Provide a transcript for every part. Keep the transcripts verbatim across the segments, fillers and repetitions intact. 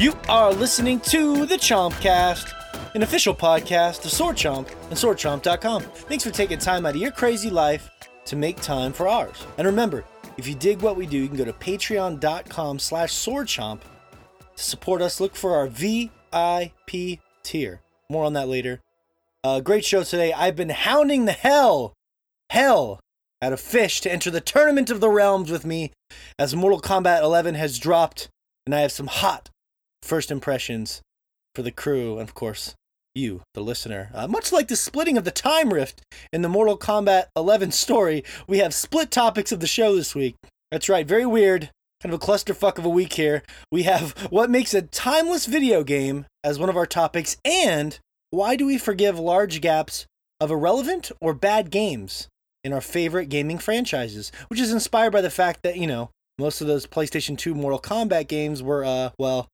You are listening to the ChompCast, an official podcast of SwordChomp and sword chomp dot com. Thanks for taking time out of your crazy life to make time for ours. And remember, if you dig what we do, you can go to patreon dot com slash sword chomp to support us. Look for our V I P tier. More on that later. Uh, great show today. I've been hounding the hell, hell out of Fish to enter the Tournament of the Realms with me as Mortal Kombat eleven has dropped, and I have some hot first impressions for the crew and, of course, you, the listener. Uh, much like the splitting of the time rift in the Mortal Kombat eleven story, we have split topics of the show this week. That's right, very weird, kind of a clusterfuck of a week here. We have what makes a timeless video game as one of our topics, and why do we forgive large gaps of irrelevant or bad games in our favorite gaming franchises, which is inspired by the fact that, you know, most of those PlayStation two Mortal Kombat games were, uh, well,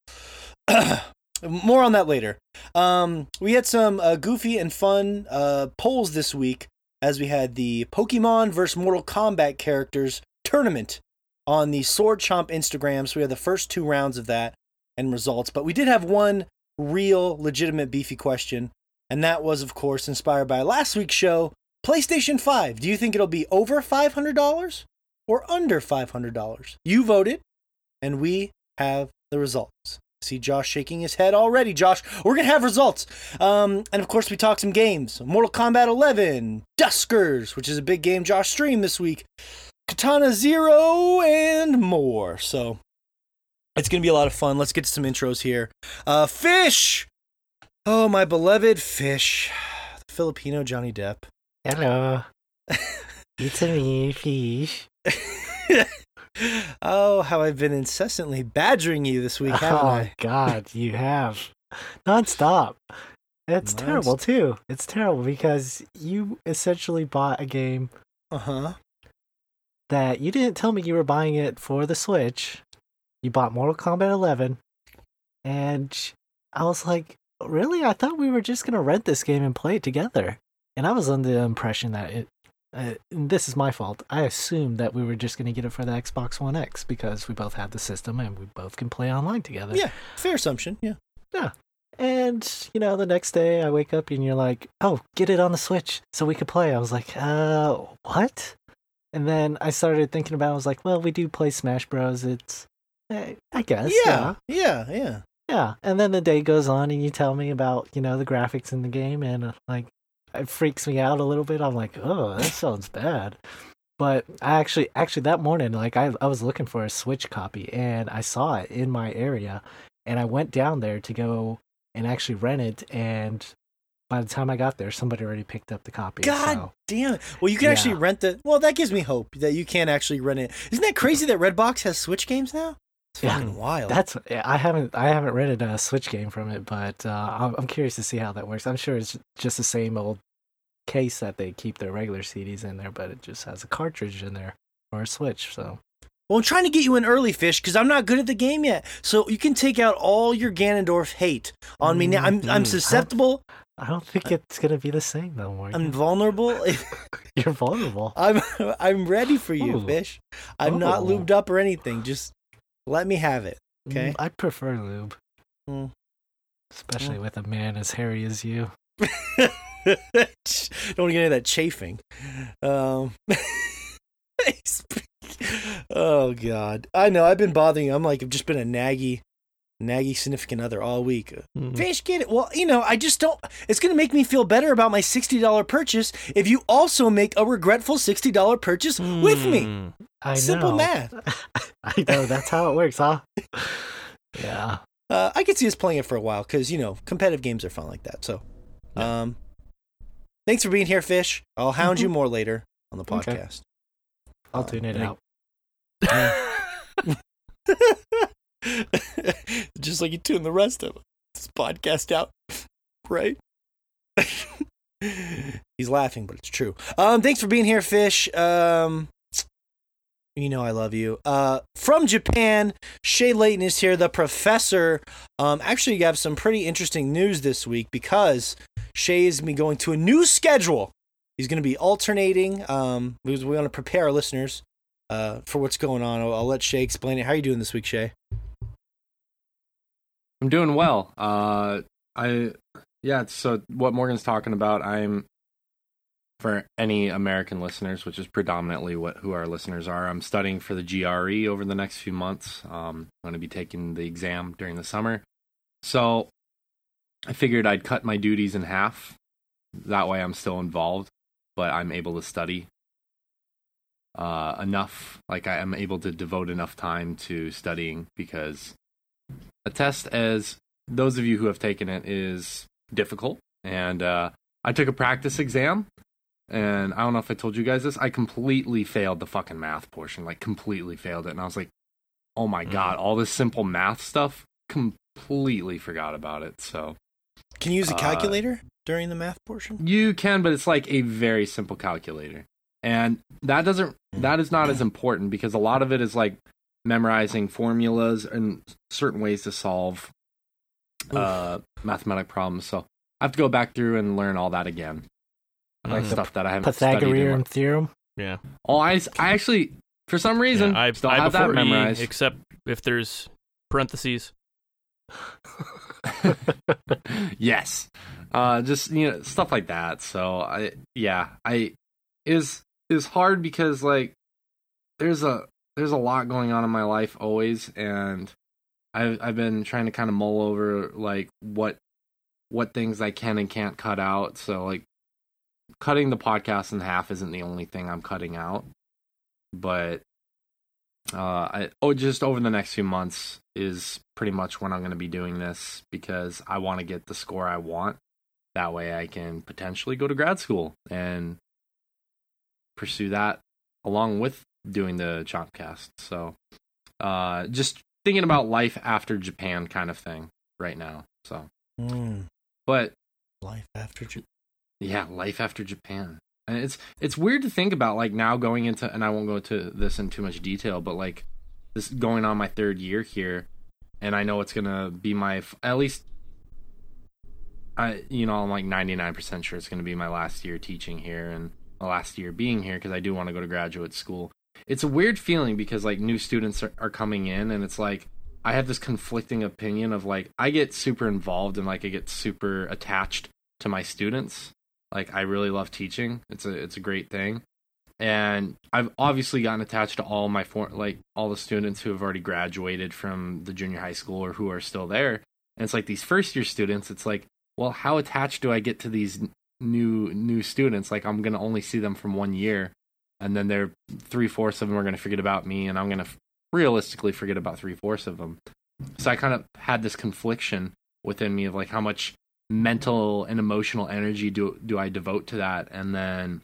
more on that later. Um, we had some uh, goofy and fun uh, polls this week as we had the Pokemon versus Mortal Kombat characters tournament on the SwordChomp Instagram. So we had the first two rounds of that and results, but we did have one real legitimate beefy question, and that was, of course, inspired by last week's show, PlayStation five. Do you think it'll be over five hundred dollars or under five hundred dollars? You voted, and we have the results. See Josh shaking his head already. Josh, we're going to have results. Um, and of course, we talk some games. Mortal Kombat eleven, Duskers, which is a big game Josh streamed this week, Katana Zero, and more. So it's going to be a lot of fun. Let's get to some intros here. Uh, Fish! Oh, my beloved Fish. The Filipino Johnny Depp. Hello. It's me, Fish. Oh, how I've been incessantly badgering you this week, haven't oh, I? Oh, God, you have. Non-stop. It's Non-st- terrible, too. It's terrible because you essentially bought a game uh-huh. that you didn't tell me you were buying it for the Switch. You bought Mortal Kombat eleven, and I was like, really? I thought we were just going to rent this game and play it together. And I was under the impression that it, uh, this is my fault. I assumed that we were just going to get it for the Xbox One X because we both have the system and we both can play online together. Yeah, fair assumption. Yeah. Yeah. And, you know, the next day I wake up and you're like, oh, get it on the Switch so we could play. I was like, uh, what? And then I started thinking about it. I was like, well, we do play Smash Bros. It's, uh, I guess. Yeah, yeah, yeah. Yeah. Yeah. And then the day goes on and you tell me about, you know, the graphics in the game and uh, like, it freaks me out a little bit. I'm like, oh, that sounds bad. But I actually, actually that morning, like I, I was looking for a Switch copy and I saw it in my area and I went down there to go and actually rent it. And by the time I got there, somebody already picked up the copy. God so, damn it. Well, you can yeah. actually rent the, well, that gives me hope that you can actually rent it. Isn't that crazy that Redbox has Switch games now? It's fucking yeah, wild. That's I haven't I haven't rented a Switch game from it, but uh, I'm, I'm curious to see how that works. I'm sure it's just the same old case that they keep their regular C Ds in there, but it just has a cartridge in there or a Switch. So, well, I'm trying to get you an early Fish because I'm not good at the game yet, so you can take out all your Ganondorf hate on mm-hmm. me now. I'm I'm susceptible. I don't, I don't think it's gonna be the same though, Morgan. I'm vulnerable. You're vulnerable. I'm I'm ready for you, Ooh. Fish. I'm Ooh. not lubed up or anything. Just. Let me have it, okay? I prefer lube. Mm. Especially mm. with a man as hairy as you. Don't want to get into that chafing. Um, oh, God. I know, I've been bothering you. I'm like, I've just been a naggy, naggy significant other all week. Mm-hmm. Fish, get it. Well, you know, I just don't. It's going to make me feel better about my sixty dollars purchase if you also make a regretful sixty dollars purchase mm. with me. I Simple know. math. I know, that's how it works, huh? Yeah. Uh, I could see us playing it for a while because, you know, competitive games are fun like that. So, yeah. um, thanks for being here, Fish. I'll hound mm-hmm. you more later on the podcast. Okay. I'll um, tune it out. Just like you tune the rest of this podcast out, right? He's laughing, but it's true. Um, thanks for being here, Fish. Um... You know I love you. Uh, from Japan, Shay Layton is here, the professor. Um, actually, you have some pretty interesting news this week because Shay is going to be going to a new schedule. He's going to be alternating. Um, we want to prepare our listeners uh, for what's going on. I'll, I'll let Shay explain it. How are you doing this week, Shay? I'm doing well. Uh, I yeah. So what Morgan's talking about, I'm for any American listeners, which is predominantly what who our listeners are. I'm studying for the G R E over the next few months. Um, I'm going to be taking the exam during the summer, so I figured I'd cut my duties in half. That way, I'm still involved, but I'm able to study uh, enough. Like I am able to devote enough time to studying because a test, as those of you who have taken it, is difficult. And uh, I took a practice exam, and I don't know if I told you guys this. I completely failed the fucking math portion. Like completely failed it, and I was like, "Oh my god!" All this simple math stuff, completely forgot about it. So, can you use a calculator uh, during the math portion? You can, but it's like a very simple calculator. And that doesn't that is not as important because a lot of it is like memorizing formulas and certain ways to solve uh, mathematic problems. So I have to go back through and learn all that again. Like mm-hmm. stuff that I haven't Pythagorean studied theorem? Yeah. Oh, I, I actually, for some reason, yeah, I still I have that memorized. E, except if there's parentheses. Yes. Uh, just, you know, stuff like that. So, I yeah, I is is hard because, like, there's a there's a lot going on in my life always, and I've, I've been trying to kind of mull over, like, what what things I can and can't cut out. So, like, cutting the podcast in half isn't the only thing I'm cutting out, but uh, I oh, just over the next few months is pretty much when I'm going to be doing this because I want to get the score I want. That way I can potentially go to grad school and pursue that along with doing the ChompCast. So uh, just thinking about life after Japan kind of thing right now. So, mm. But life after Japan. Yeah, life after Japan. And it's it's weird to think about, like, now going into, and I won't go into this in too much detail, but, like, this going on my third year here, and I know it's going to be my, at least, I, you know, I'm like ninety-nine percent sure it's going to be my last year teaching here and my last year being here because I do want to go to graduate school. It's a weird feeling because, like, new students are, are coming in, and it's like I have this conflicting opinion of, like, I get super involved and, like, I get super attached to my students. Like, I really love teaching. It's a it's a great thing. And I've obviously gotten attached to all my, for, like, all the students who have already graduated from the junior high school or who are still there. And it's like these first-year students, it's like, well, how attached do I get to these new new students? Like, I'm going to only see them from one year, and then they're three-fourths of them are going to forget about me, and I'm going to f- realistically forget about three-fourths of them. So I kind of had this confliction within me of, like, how much mental and emotional energy do do I devote to that. And then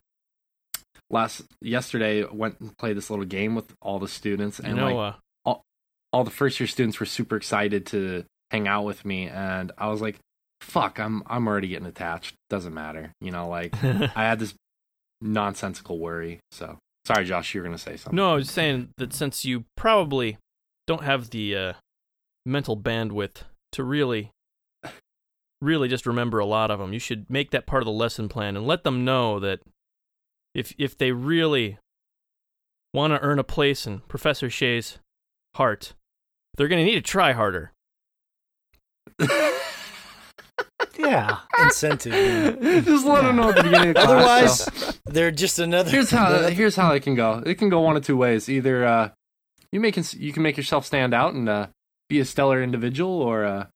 last yesterday went and played this little game with all the students, and you know, like uh, all, all the first year students were super excited to hang out with me, and I was like, fuck, I'm I'm already getting attached, doesn't matter, you know, like I had this nonsensical worry. So sorry, Josh, you were gonna say something. No, I was saying that since you probably don't have the uh, mental bandwidth to really really just remember a lot of them, you should make that part of the lesson plan and let them know that if if they really want to earn a place in Professor Shea's heart, they're going to need to try harder. Yeah. Incentive. Man. Just let yeah. them know at the beginning of class. Otherwise, so. They're just another... Here's how, here's how it can go. It can go one of two ways. Either uh, you, make, you can make yourself stand out and uh, be a stellar individual, or... Uh,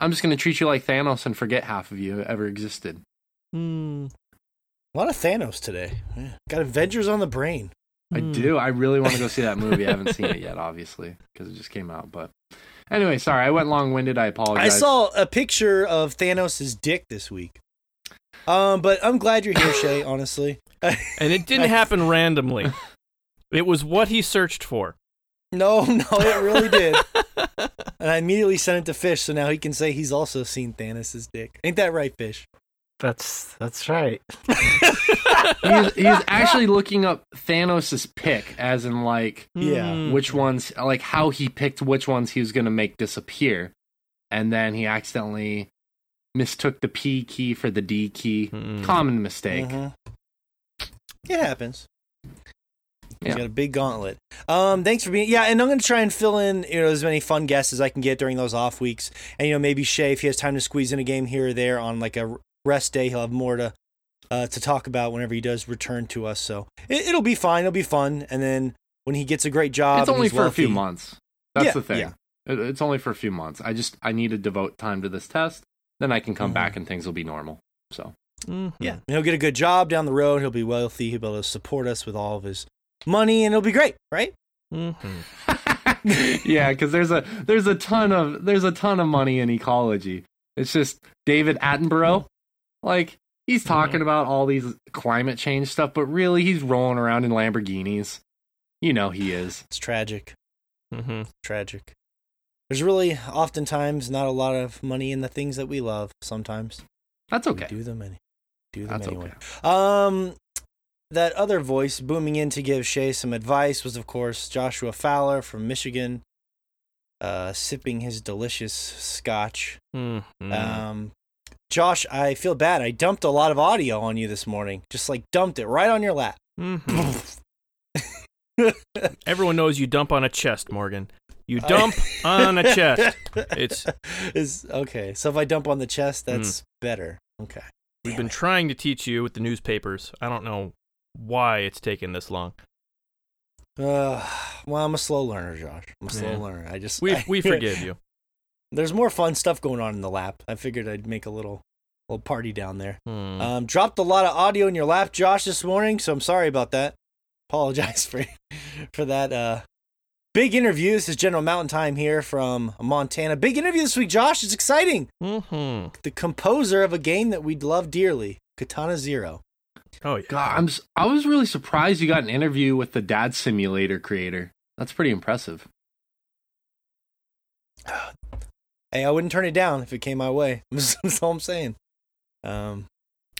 I'm just going to treat you like Thanos and forget half of you ever existed. Mm. A lot of Thanos today. Yeah. Got Avengers on the brain. I mm. do. I really want to go see that movie. I haven't seen it yet, obviously, because it just came out. But anyway, sorry. I went long-winded. I apologize. I saw a picture of Thanos' dick this week. Um, but I'm glad you're here, Shay, honestly. And it didn't happen randomly. It was what he searched for. No, no, it really did. And I immediately sent it to Fish, so now he can say he's also seen Thanos' dick. Ain't that right, Fish? That's that's right. he's, he's actually looking up Thanos' pick, as in, like, yeah, which ones, like, how he picked which ones he was going to make disappear. And then he accidentally mistook the P key for the D key. Mm. Common mistake. Uh-huh. It happens. Yeah. He's got a big gauntlet. Um, thanks for being, yeah, and I'm going to try and fill in, you know, as many fun guests as I can get during those off weeks. And, you know, maybe Shay, if he has time to squeeze in a game here or there on, like, a rest day, he'll have more to uh, to talk about whenever he does return to us. So it, it'll be fine. It'll be fun. And then when he gets a great job. It's only for wealthy, a few months. That's yeah, the thing. Yeah. It, it's only for a few months. I just, I need to devote time to this test. Then I can come mm-hmm. back and things will be normal. So, mm-hmm. yeah, and he'll get a good job down the road. He'll be wealthy. He'll be able to support us with all of his money, and it'll be great, right? Mm-hmm. Yeah, because there's a there's a ton of there's a ton of money in ecology. It's just David Attenborough, like he's talking about all these climate change stuff, but really he's rolling around in Lamborghinis. You know he is. It's tragic. Mm-hmm. It's tragic. There's really oftentimes not a lot of money in the things that we love. Sometimes that's okay. We do them any. Do them that's anyway. Okay. Um. That other voice booming in to give Shay some advice was, of course, Joshua Fowler from Michigan, uh, sipping his delicious scotch. Mm-hmm. Um, Josh, I feel bad. I dumped a lot of audio on you this morning. Just, like, dumped it right on your lap. Mm-hmm. Everyone knows you dump on a chest, Morgan. You dump I... on a chest. It's... it's okay, so if I dump on the chest, that's mm. better. Okay. We've Damn been it. trying to teach you with the newspapers. I don't know why it's taken this long. Uh, well, I'm a slow learner, Josh. I'm a slow yeah. learner. I just we I, we forgive you. There's more fun stuff going on in the lap. I figured I'd make a little little party down there. Hmm. Um, dropped a lot of audio in your lap, Josh, this morning. So I'm sorry about that. Apologize for for that. Uh, big interview. This is General Mountain Time here from Montana. Big interview this week, Josh. It's exciting. Mm-hmm. The composer of a game that we love dearly, Katana Zero. Oh, yeah. God, I'm, I was really surprised you got an interview with the Dad Simulator creator. That's pretty impressive. Hey, I wouldn't turn it down if it came my way. That's all I'm saying. Um,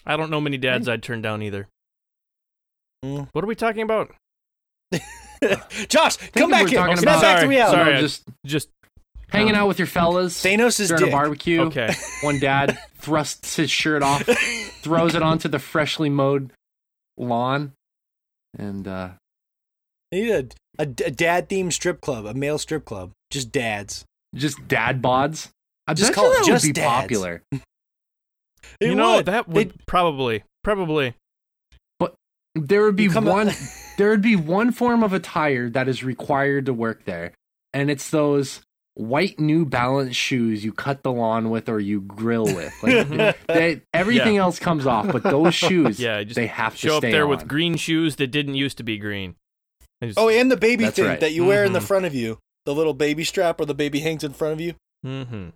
I don't know many dads I'd turn down either. Mm. What are we talking about? Josh, come back here. About, sorry, back to me out. Sorry, no, just, just hanging um, out with your fellas. Thanos is during dick. a barbecue. Okay. One dad thrusts his shirt off. Throws it onto the freshly mowed lawn, and uh, need a, a, a dad-themed strip club, a male strip club, just dads, just dad bods. I just call it just would be dads. Popular. It you know would. that would They'd... probably, probably, but there would be one, up... there would be one form of attire that is required to work there, and it's those white New Balance shoes you cut the lawn with or you grill with. Like, they, they, everything yeah. else comes off, but those shoes, yeah, just they have to stay on. Show up there on. with green shoes that didn't used to be green. Just, oh, and the baby thing right. that you wear mm-hmm. in the front of you. The little baby strap where the baby hangs in front of you. Mm-hmm.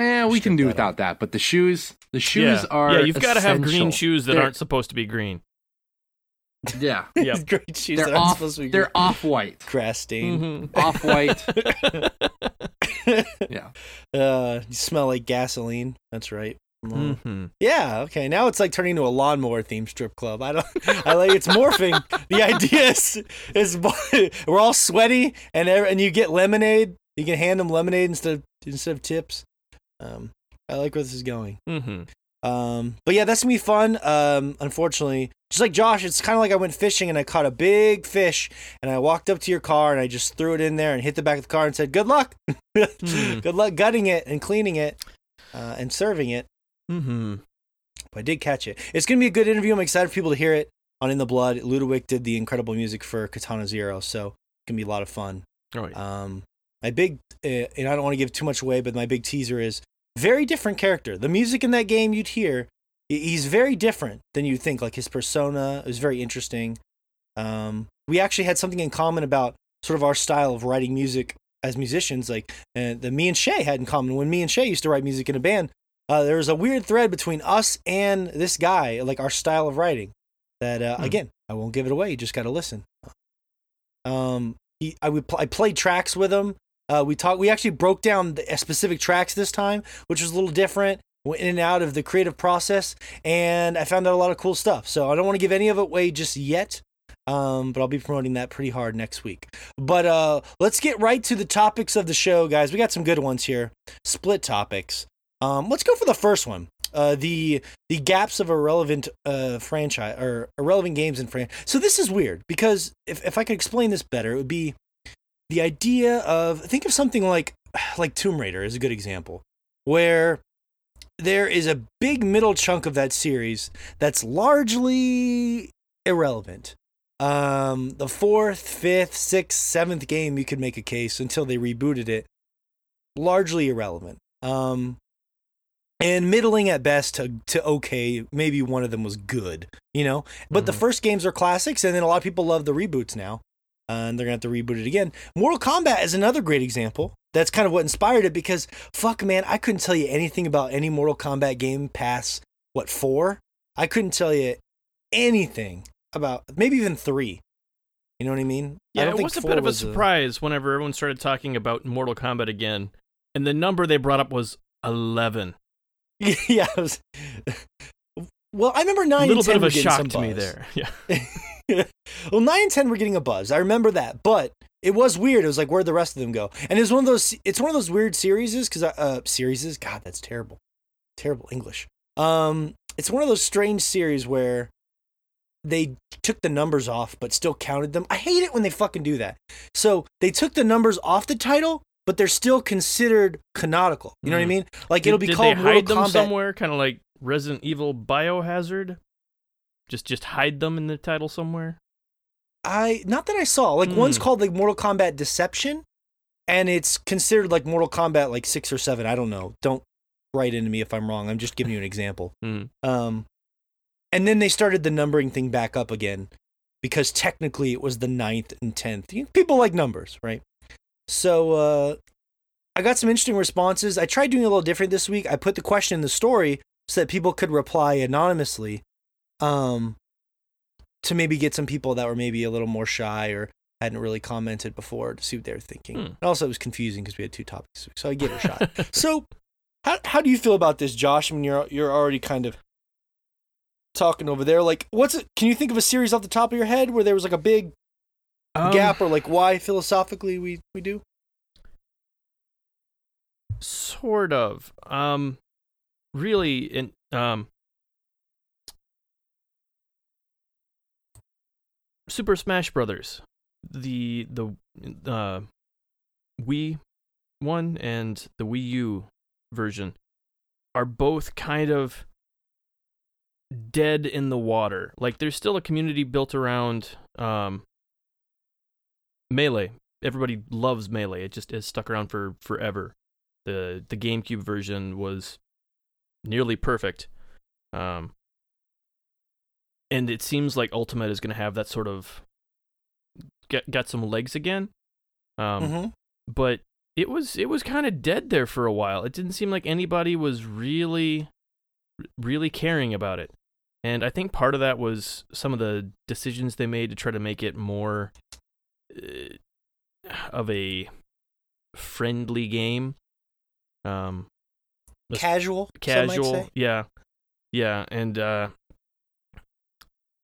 Eh, we Strip can do that without up. that, but the shoes, the shoes yeah. are Yeah, you've got to have green shoes that they're, aren't supposed to be green. Yeah. Yep. Great shoes they're that aren't off, supposed to be green. They're off-white. Grass stain. Mm-hmm. Off-white. Yeah, uh, you smell like gasoline. That's right. Mm-hmm. Yeah. Okay. Now it's like turning into a lawnmower themed strip club. I don't. I like it's morphing. The idea is, is we're all sweaty and every, and you get lemonade. You can hand them lemonade instead of, instead of tips. Um, I like where this is going. Mm-hmm. Um, but yeah, that's gonna be fun. Um, unfortunately, just like Josh, it's kind of like I went fishing and I caught a big fish and I walked up to your car and I just threw it in there and hit the back of the car and said, "Good luck." Mm. Good luck gutting it and cleaning it uh, and serving it. Mm-hmm. But I did catch it. It's going to be a good interview. I'm excited for people to hear it on In the Blood. Ludwig did the incredible music for Katana Zero, so it's going to be a lot of fun. Oh, yeah. Um, my big, uh, and I don't want to give too much away, but my big teaser is very different character. The music in that game you'd hear, he's very different than you'd think. Like his persona is very interesting. Um, we actually had something in common about sort of our style of writing music as musicians, like uh, that me and Shay had in common. When me and Shay used to write music in a band, uh, there was a weird thread between us and this guy, like our style of writing that, uh, hmm. again, I won't give it away. You just got to listen. Um, he, I would, pl- I played tracks with him. Uh, we talked, we actually broke down the uh, specific tracks this time, which was a little different. Went in and out of the creative process and I found out a lot of cool stuff. So I don't want to give any of it away just yet. Um, but I'll be promoting that pretty hard next week. But uh, let's get right to the topics of the show, guys. We got some good ones here. Split topics. Um, let's go for the first one. uh, the the gaps of irrelevant uh, franchise or irrelevant games in franchise. So this is weird because if if I could explain this better, it would be the idea of, think of something like like Tomb Raider is a good example, where there is a big middle chunk of that series that's largely irrelevant. Um, the fourth, fifth, sixth, seventh game, you could make a case until they rebooted it, largely irrelevant. Um, and middling at best to, to okay, maybe one of them was good, you know? But mm-hmm. the first games are classics, and then a lot of people love the reboots now, uh, and they're going to have to reboot it again. Mortal Kombat is another great example. That's kind of what inspired it, because, fuck, man, I couldn't tell you anything about any Mortal Kombat game past, what, four? I couldn't tell you anything about, maybe even three. You know what I mean? Yeah, I don't it think was a bit of a surprise a... whenever everyone started talking about Mortal Kombat again, and the number they brought up was eleven. Yeah. It was... Well, I remember nine and ten were getting some buzz. A little bit of a shock to me there. Yeah. Well, nine and ten were getting a buzz. I remember that, but it was weird. It was like, where'd the rest of them go? And it was one of those. It's one of those weird series because uh, series. God, that's terrible, terrible English. Um, it's one of those strange series where they took the numbers off, but still counted them. I hate it when they fucking do that. So they took the numbers off the title, but they're still considered canonical. You know mm. what I mean? Like did, it'll be did called they hide Mortal them Kombat. Somewhere, kind of like Resident Evil Biohazard. Just just hide them in the title somewhere. I not that I saw. Like mm. one's called like Mortal Kombat Deception, and it's considered like Mortal Kombat like six or seven. I don't know. Don't write into me if I'm wrong. I'm just giving you an example. Mm. Um. And then they started the numbering thing back up again because technically it was the ninth and tenth. People like numbers, right? So uh, I got some interesting responses. I tried doing a little different this week. I put the question in the story so that people could reply anonymously um, to maybe get some people that were maybe a little more shy or hadn't really commented before to see what they were thinking. Hmm. And also it was confusing because we had two topics, so I gave it a shot. So how how do you feel about this, Josh? I mean, you're you're already kind of talking over there, like what's it can you think of a series off the top of your head where there was like a big um, gap or like why philosophically we we do sort of um really in um Super Smash Brothers, the the uh Wii one and the Wii U version are both kind of dead in the water. Like there's still a community built around um Melee. Everybody loves Melee. It just has stuck around for forever. The the GameCube version was nearly perfect. Um and it seems like Ultimate is going to have that sort of get, got some legs again. Um mm-hmm. but it was it was kind of dead there for a while. It didn't seem like anybody was really really caring about it. And I think part of that was some of the decisions they made to try to make it more uh, of a friendly game. Um, casual. Casual. Yeah. Yeah. And uh,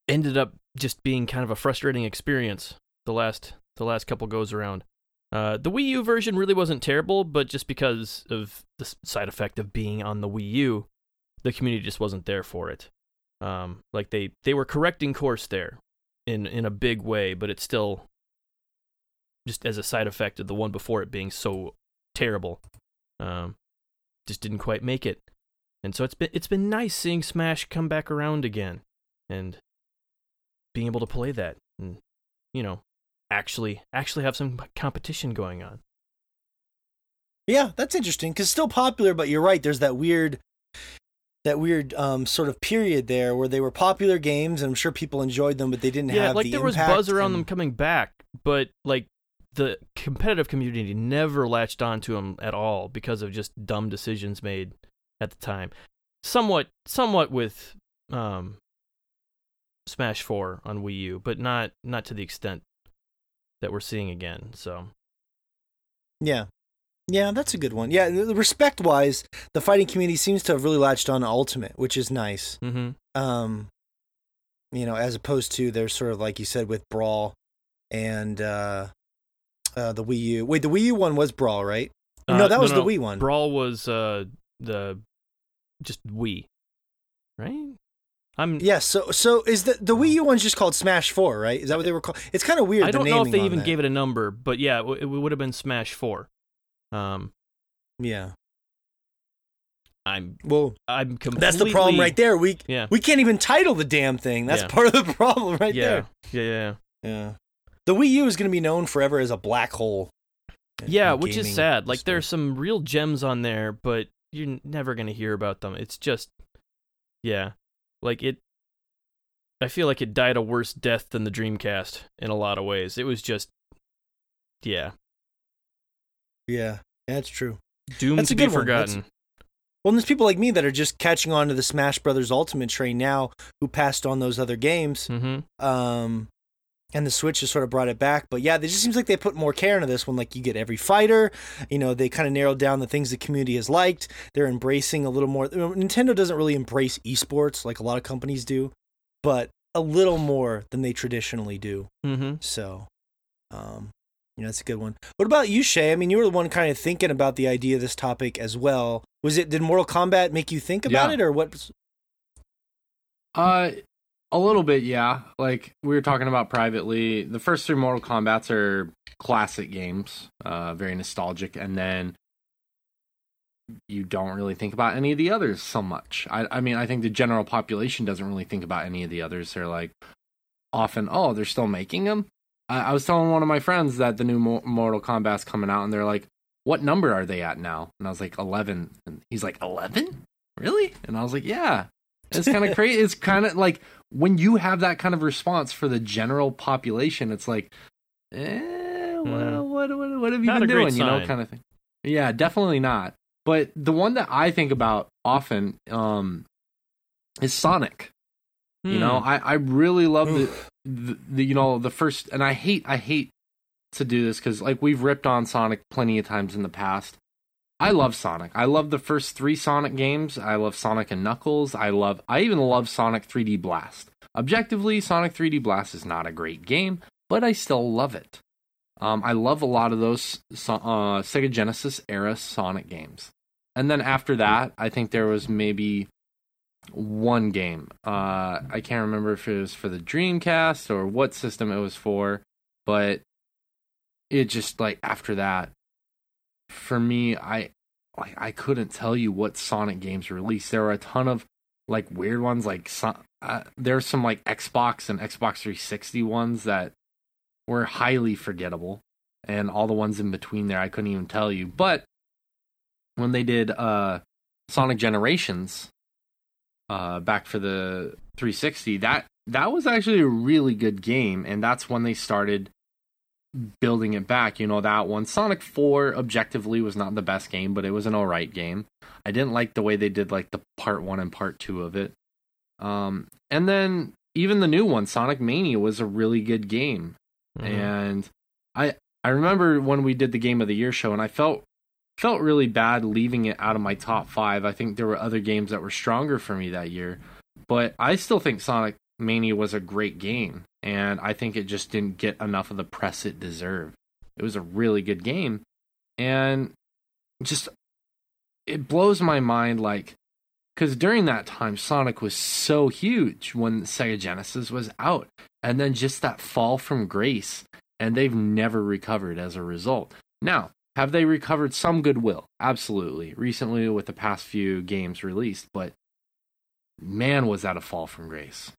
ended up just being kind of a frustrating experience the last the last couple goes around. Uh, the Wii U version really wasn't terrible, but just because of the side effect of being on the Wii U, the community just wasn't there for it. Um, like they, they were correcting course there in, in a big way, but it's still just as a side effect of the one before it being so terrible. Um, just didn't quite make it. And so it's been, it's been nice seeing Smash come back around again and being able to play that and, you know, actually, actually have some competition going on. Yeah, that's interesting. 'Cause it's still popular, but you're right. There's that weird, that weird um, sort of period there where they were popular games and I'm sure people enjoyed them, but they didn't yeah, have like the impact. Yeah, like there was buzz around and... them coming back, but like the competitive community never latched onto them at all because of just dumb decisions made at the time. Somewhat, somewhat with um, Smash four on Wii U, but not, not to the extent that we're seeing again, so. Yeah. Yeah, that's a good one. Yeah, respect-wise, the fighting community seems to have really latched on to Ultimate, which is nice. Mm-hmm. Um, you know, as opposed to their sort of, like you said, with Brawl and uh, uh, the Wii U. Wait, the Wii U one was Brawl, right? Uh, no, that no, was no. the Wii one. Brawl was uh, the just Wii. right? I'm yeah. So so is the the Wii U one's just called Smash four, right? Is that what they were called? It's kind of weird. I don't the know if they even that. gave it a number, but yeah, it, w- it would have been Smash four. Um, yeah. I'm well. I'm completely. That's the problem right there. We yeah. we can't even title the damn thing. That's yeah. part of the problem right yeah. there. Yeah, yeah, yeah. Yeah. The Wii U is going to be known forever as a black hole. Yeah, which is sad. Like, there's some real gems on there, but you're never going to hear about them. It's just, yeah. Like, it, I feel like it died a worse death than the Dreamcast in a lot of ways. It was just, yeah. Yeah, that's true. Doomed to be forgotten. Well, and there's people like me that are just catching on to the Smash Brothers Ultimate train now, who passed on those other games. Mm-hmm. Um... And the Switch has sort of brought it back. But yeah, it just seems like they put more care into this one. Like, you get every fighter. You know, they kind of narrowed down the things the community has liked. They're embracing a little more. Nintendo doesn't really embrace esports like a lot of companies do, but a little more than they traditionally do. Mm-hmm. So, um, you know, that's a good one. What about you, Shay? I mean, you were the one kind of thinking about the idea of this topic as well. Was it, did Mortal Kombat make you think about yeah. it, or what? Uh... A little bit, yeah. Like, we were talking about privately, the first three Mortal Kombats are classic games, uh, very nostalgic, and then you don't really think about any of the others so much. I, I mean, I think the general population doesn't really think about any of the others. They're like, often, oh, they're still making them? I, I was telling one of my friends that the new Mo- Mortal Kombat's coming out, and they're like, what number are they at now? And I was like, eleven. And he's like, eleven? Really? And I was like, yeah. It's kind of crazy. It's kind of like, when you have that kind of response for the general population, it's like, eh, well, what, what, what have you not been doing, you know, kind of thing. Yeah, definitely not. But the one that I think about often um, is Sonic. Hmm. You know, I, I really love the, the, the, you know, the first, and I hate, I hate to do this because, like, we've ripped on Sonic plenty of times in the past. I love Sonic. I love the first three Sonic games. I love Sonic and Knuckles. I love. I even love Sonic three D Blast. Objectively, Sonic three D Blast is not a great game, but I still love it. Um, I love a lot of those uh, Sega Genesis era Sonic games. And then after that, I think there was maybe one game. Uh, I can't remember if it was for the Dreamcast or what system it was for, but it just, like, after that, for me, I like I couldn't tell you what Sonic games released. There were a ton of, like, weird ones. Like, so, uh, there's some, like, Xbox and Xbox three sixty ones that were highly forgettable, and all the ones in between there I couldn't even tell you. But when they did uh, Sonic Generations uh, back for the three sixty, that that was actually a really good game, and that's when they started building it back, you know, that one. Sonic four objectively was not the best game, but it was an alright game. I didn't like the way they did, like, the part one and part two of it. Um, and then even the new one, Sonic Mania, was a really good game. Mm-hmm. And I I remember when we did the Game of the Year show, and I felt felt really bad leaving it out of my top five. I think there were other games that were stronger for me that year, but I still think Sonic Mania was a great game, and I think it just didn't get enough of the press it deserved. It was a really good game, and just, it blows my mind, like, because during that time, Sonic was so huge when Sega Genesis was out, and then just that fall from grace, and they've never recovered as a result. Now, have they recovered some goodwill? Absolutely. Recently, with the past few games released, but man, was that a fall from grace.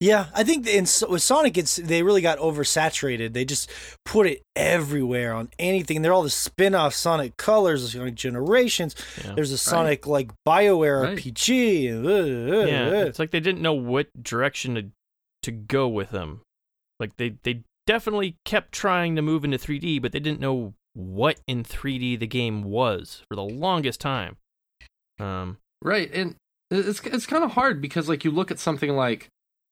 Yeah, I think in, with Sonic, it's they really got oversaturated. They just put it everywhere on anything. And there are all the spin-off Sonic Colors, Sonic Generations. Yeah, there's a right. Sonic, like, BioWare right. R P G. Yeah, it's like they didn't know what direction to to go with them. Like, they, they definitely kept trying to move into three D, but they didn't know what in three D the game was for the longest time. Um, right, and it's it's kind of hard because, like, you look at something like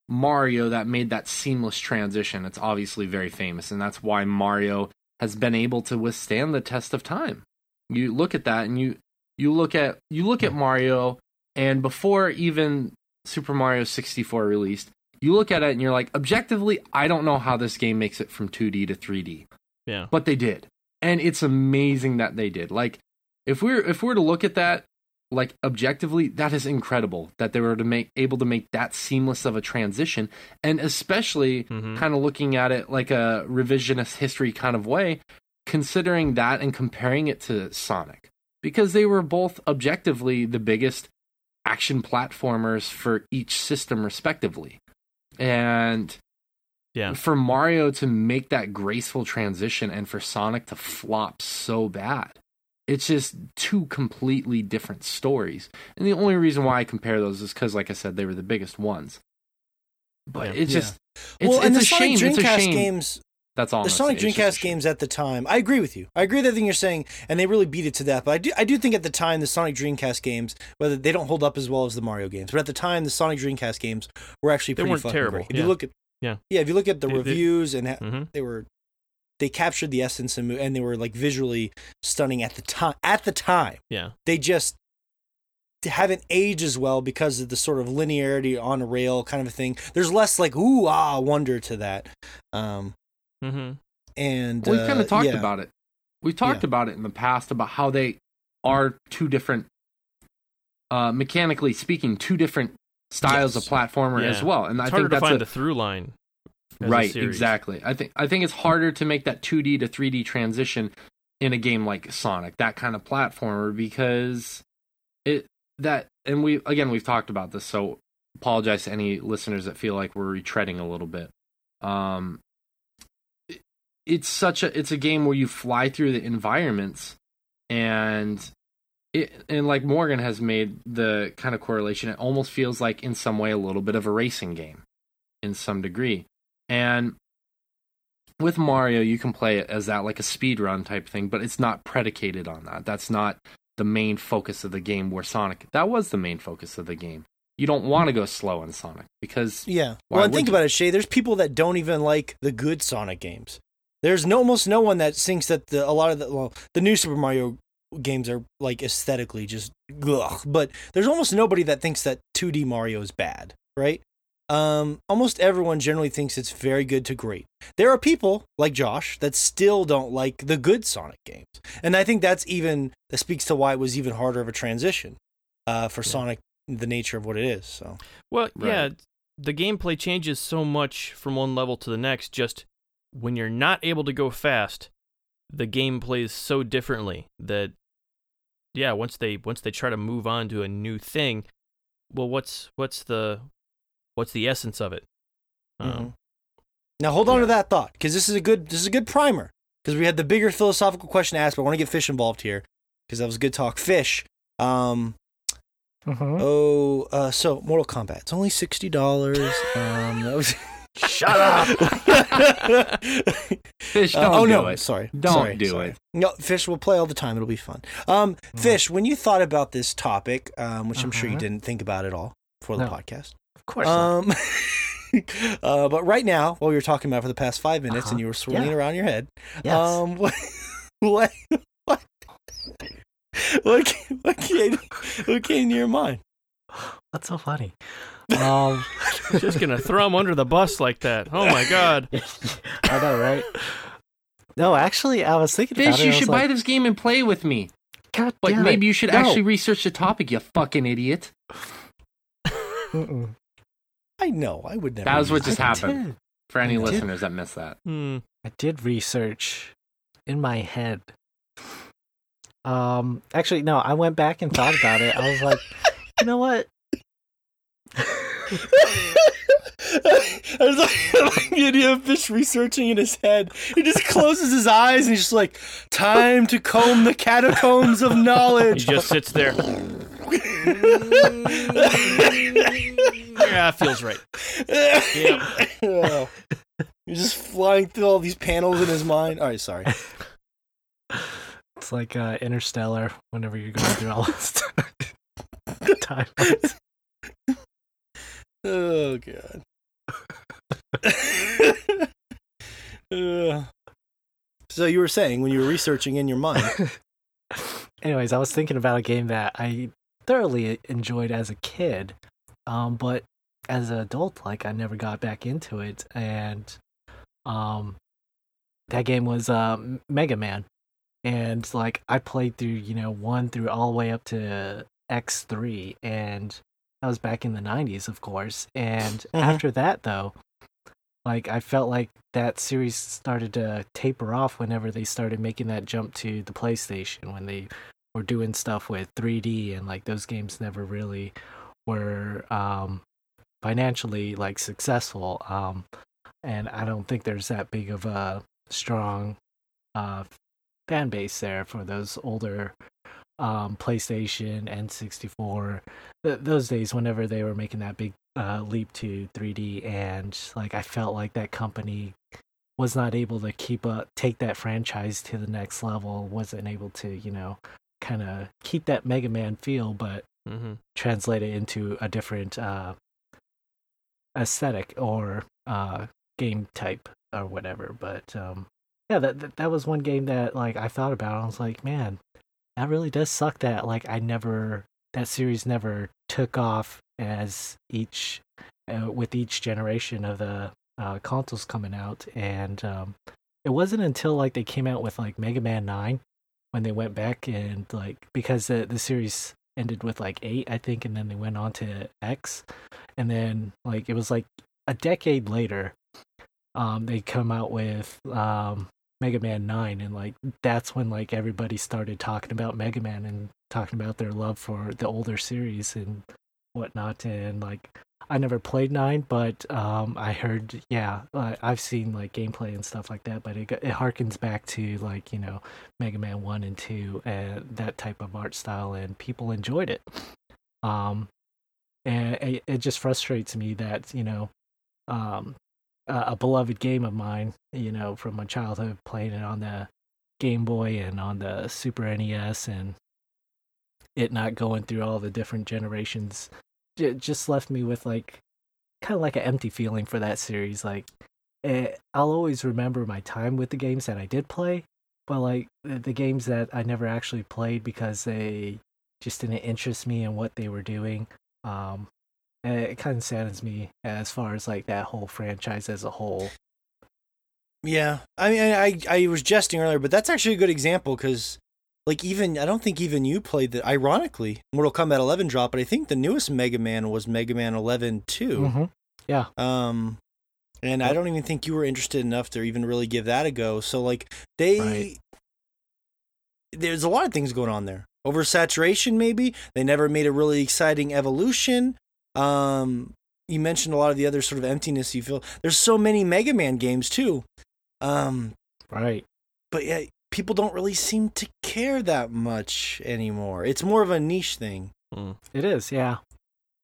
Mario that made that seamless transition. It's obviously very famous, and that's why Mario has been able to withstand the test of time. You look at that, and you you look at you look at Mario, and before even Super Mario sixty-four released, you look at it and you're like, objectively, I don't know how this game makes it from two D to three D. Yeah, but they did, and it's amazing that they did. Like, if we're if we're to look at that like, objectively, that is incredible that they were to make able to make that seamless of a transition. And especially mm-hmm. kind of looking at it like a revisionist history kind of way, considering that and comparing it to Sonic, because they were both objectively the biggest action platformers for each system respectively. And yeah, for Mario to make that graceful transition and for Sonic to flop so bad, it's just two completely different stories. And the only reason why I compare those is because, like I said, they were the biggest ones. But yeah. it's yeah. just... It's, well, it's and the a Sonic shame. Dreamcast it's a shame. games... That's all. The Sonic Dreamcast games at the time... I agree with you. I agree with everything you're saying, and they really beat it to death. But I do, I do think at the time, the Sonic Dreamcast games, whether they don't hold up as well as the Mario games, but at the time, the Sonic Dreamcast games were actually they pretty fucking terrible. Great. If yeah. you look at... Yeah. yeah, if you look at the they, reviews they, and ha- mm-hmm. they were... They captured the essence and, and they were like visually stunning at the time. At the time, yeah, they just haven't aged as well because of the sort of linearity on a rail kind of a thing. There's less like ooh ah wonder to that. Um, mm-hmm. And well, we kind of uh, talked yeah. about it. We talked yeah. about it in the past about how they are two different, uh, mechanically speaking, two different styles yes. of platformer yeah. as well. And it's I think that's to find a the through line. Right, exactly. I think I think it's harder to make that two D to three D transition in a game like Sonic, that kind of platformer, because it that and we again we've talked about this, so apologize to any listeners that feel like we're retreading a little bit. Um, it, it's such a it's a game where you fly through the environments, and it and like Morgan has made the kind of correlation, it almost feels like in some way a little bit of a racing game in some degree. And with Mario, you can play it as that, like a speedrun type thing, but it's not predicated on that. That's not the main focus of the game, where Sonic, that was the main focus of the game. You don't want to go slow in Sonic, because... Yeah. Well, and think you? about it, Shay. There's people that don't even like the good Sonic games. There's no, almost no one that thinks that the, a lot of the... Well, the new Super Mario games are, like, aesthetically just... Ugh. But there's almost nobody that thinks that two D Mario is bad, right? Um, almost everyone generally thinks it's very good to great. There are people like Josh that still don't like the good Sonic games, and I think that's even that speaks to why it was even harder of a transition uh, for yeah. Sonic, the nature of what it is. So, well, right. yeah, the gameplay changes so much from one level to the next. Just when you're not able to go fast, the game plays so differently that yeah, once they once they try to move on to a new thing, well, what's what's the What's the essence of it? Um, mm-hmm. Now hold on yeah. to that thought, because this is a good this is a good primer. Because we had the bigger philosophical question to ask, but I want to get Fish involved here, because that was a good talk. Fish, um, uh-huh. oh, uh, so Mortal Kombat. It's only sixty dollars. um, that was shut up. Fish, don't uh, oh, do no. it. Sorry, don't sorry, do sorry. it. No, Fish, we'll play all the time. It'll be fun. Um, mm. Fish, when you thought about this topic, um, which uh-huh. I'm sure you didn't think about at all for no. the podcast. Of course um, not. uh, but right now, while we were talking about it for the past five minutes, uh-huh. and you were swirling yeah. it around your head, yes. um, what, what, what, what, came, what, came, what came to your mind? That's so funny. Um, just gonna throw him under the bus like that. Oh my god! I know, right? No, actually, I was thinking. Fish, about it, you should buy like... this game and play with me. God, like maybe it. you should no. actually research the topic. You fucking idiot. Mm-mm. I know, I would never. That was what just I happened. Did. For any I listeners did. that missed that. Mm. I did research in my head. Um, actually, no, I went back and thought about it. I was like, you know what? I was like, the idea of Fish researching in his head. He just closes his eyes and he's just like, time to comb the catacombs of knowledge. He just sits there. Yeah, it feels right. Yeah. Oh. You're just flying through all these panels in his mind. All right, sorry. It's like uh, Interstellar whenever you're going through all this time. Oh, God. uh, so you were saying when you were researching in your mind. Anyways, I was thinking about a game that I thoroughly enjoyed as a kid, um, but as an adult, like, I never got back into it, and um, that game was uh, Mega Man, and, like, I played through, you know, one through all the way up to X three, and that was back in the nineties, of course. And mm-hmm. after that, though, like, I felt like that series started to taper off whenever they started making that jump to the PlayStation, when they were doing stuff with three D, and like those games never really were um, financially like successful. Um, and I don't think there's that big of a strong uh, fan base there for those older um, PlayStation, N sixty-four, th- those days whenever they were making that big Uh, leap to three D, and like I felt like that company was not able to keep up, take that franchise to the next level, wasn't able to, you know, kind of keep that Mega Man feel, but mm-hmm. translate it into a different uh, aesthetic or uh, game type or whatever. But um, yeah, that, that that was one game that like I thought about. I was like, man, that really does suck. That like I never, that series never took off as each uh, with each generation of the uh, consoles coming out. And um, it wasn't until like they came out with like Mega Man nine when they went back, and like because the, the series ended with like eight, I think, and then they went on to X, and then like it was like a decade later um, they come out with um, Mega Man nine, and like that's when like everybody started talking about Mega Man and talking about their love for the older series and whatnot. And like I never played nine, but um I heard, yeah, I, I've seen like gameplay and stuff like that, but it it harkens back to like, you know, Mega Man one and two and that type of art style, and people enjoyed it. Um and it, it just frustrates me that, you know, um a, a beloved game of mine, you know, from my childhood, playing it on the Game Boy and on the Super N E S, and it not going through all the different generations, it just left me with like kind of like an empty feeling for that series. Like it, I'll always remember my time with the games that I did play, but like the, the games that I never actually played because they just didn't interest me in what they were doing. Um, it kind of saddens me as far as like that whole franchise as a whole. Yeah, I mean, I I was jesting earlier, but that's actually a good example because. Like, even, I don't think even you played the, ironically, Mortal Kombat eleven drop, but I think the newest Mega Man was Mega Man eleven too. Mm-hmm. Yeah. Um, and I don't even think you were interested enough to even really give that a go. So, like, they, right. There's a lot of things going on there. Oversaturation, maybe. They never made a really exciting evolution. Um, you mentioned a lot of the other sort of emptiness you feel. There's so many Mega Man games, too. Um, right. But, yeah. People don't really seem to care that much anymore. It's more of a niche thing. It is, yeah,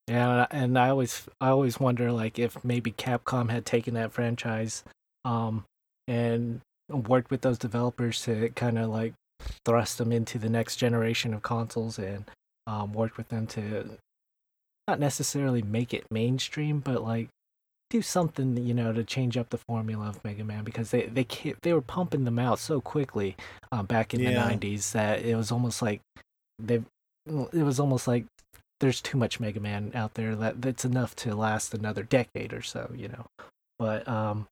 yeah. And I always, I always wonder, like, if maybe Capcom had taken that franchise, um, and worked with those developers to kind of like thrust them into the next generation of consoles, and um, worked with them to not necessarily make it mainstream, but like do something, you know, to change up the formula of Mega Man, because they they can't, they were pumping them out so quickly um, back in yeah. the nineties that it was almost like they it was almost like there's too much Mega Man out there that that's enough to last another decade or so, you know. But um,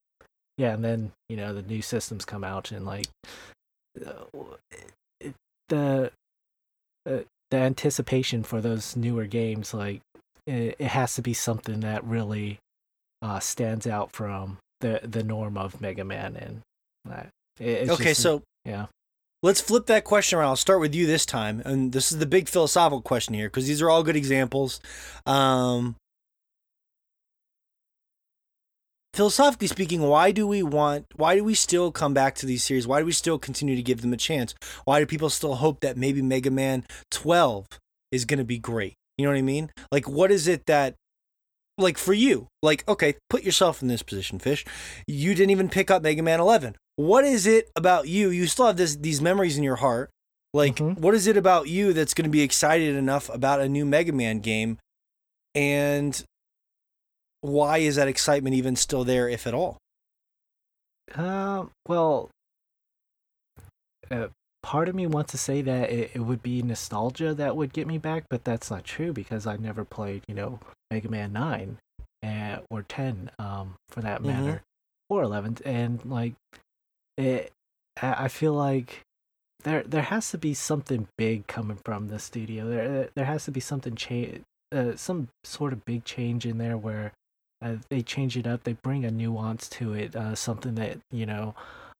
yeah, and then, you know, the new systems come out, and like uh, the uh, the anticipation for those newer games, like it, it has to be something that really Uh, stands out from the, the norm of Mega Man. And that. It, okay, just, so yeah, let's flip that question around. I'll start with you this time, and this is the big philosophical question here, because these are all good examples. Um, philosophically speaking, why do we want? Why do we still come back to these series? Why do we still continue to give them a chance? Why do people still hope that maybe Mega Man twelve is going to be great? You know what I mean? Like, what is it that Like, for you, like, okay, put yourself in this position, Fish. You didn't even pick up Mega Man eleven. What is it about you? You still have this, these memories in your heart. Like, mm-hmm. what is it about you that's going to be excited enough about a new Mega Man game? And why is that excitement even still there, if at all? Uh, well, uh, part of me wants to say that it, it would be nostalgia that would get me back, but that's not true, because I never played, you know, Mega Man nine and, or ten um, for that matter, mm-hmm. or eleven. And like it, I feel like there there has to be something big coming from the studio. There there has to be something change, uh, some sort of big change in there where uh, they change it up. They bring a nuance to it, uh, something that, you know,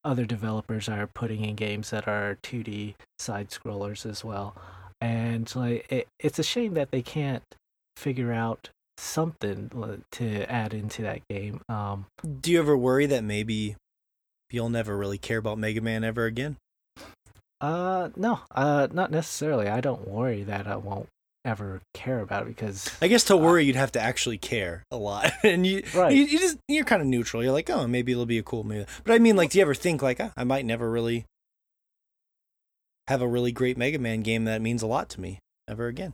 other developers are putting in games that are two D side scrollers as well. And like it, it's a shame that they can't figure out something to add into that game. Um, Do you ever worry that maybe you'll never really care about Mega Man ever again? Uh, no, uh, not necessarily. I don't worry that I won't ever care about it, because I guess to worry uh, you'd have to actually care a lot, and you, right. you, you just you're kind of neutral. You're like, oh, maybe it'll be a cool movie. But I mean, like, do you ever think like, oh, I might never really have a really great Mega Man game that means a lot to me ever again?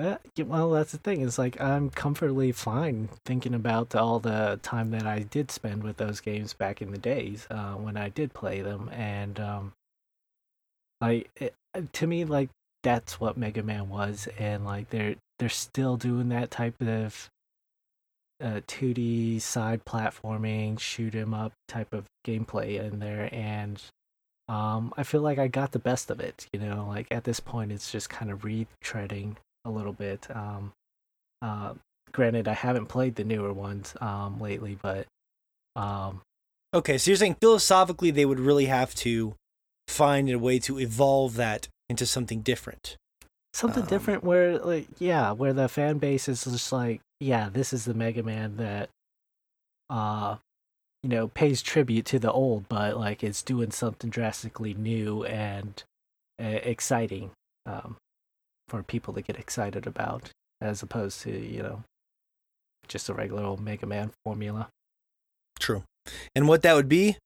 Uh, well, that's the thing. It's like I'm comfortably fine thinking about all the time that I did spend with those games back in the days uh, when I did play them, and um, like it, to me, like that's what Mega Man was, and like they're they're still doing that type of uh, two D side platforming, shoot 'em up type of gameplay in there, and. Um, I feel like I got the best of it, you know, like at this point, it's just kind of retreading a little bit. Um, uh, granted, I haven't played the newer ones um, lately, but... Um, okay, so you're saying philosophically, they would really have to find a way to evolve that into something different. Something um, different where, like, yeah, where the fan base is just like, yeah, this is the Mega Man that... Uh, you know, pays tribute to the old, but like it's doing something drastically new and uh, exciting um, for people to get excited about, as opposed to, you know, just a regular old Mega Man formula. True. And what that would be,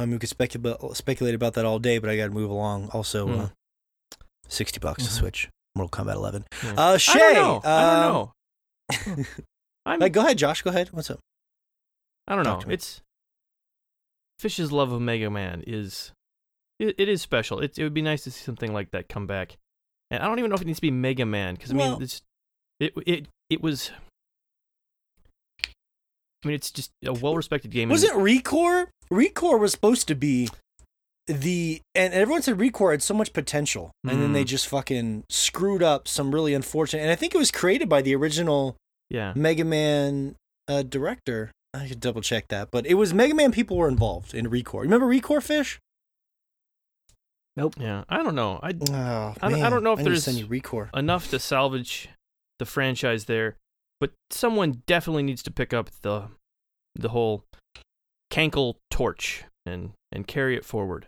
I mean, we could specula- speculate about that all day, but I got to move along. Also, mm. uh, sixty bucks mm-hmm. to Switch, Mortal Kombat eleven. Yeah. Uh, Shay! I don't know. Um, I don't know. I'm... Like, go ahead, Josh. Go ahead. What's up? I don't know. It's Fish's love of Mega Man is it, it is special. It it would be nice to see something like that come back. And I don't even know if it needs to be Mega Man, because I well, mean it's it it it was. I mean, it's just a well-respected game. Was it ReCore? ReCore was supposed to be the and everyone said ReCore had so much potential, and mm. then they just fucking screwed up some really unfortunate. And I think it was created by the original yeah. Mega Man uh, director. I could double check that, but it was Mega Man people were involved in ReCore. Remember ReCore, Fish? Nope. Yeah, I don't know. I, oh, I, I don't know if I there's to enough to salvage the franchise there, but someone definitely needs to pick up the the whole Kankle torch and, and carry it forward.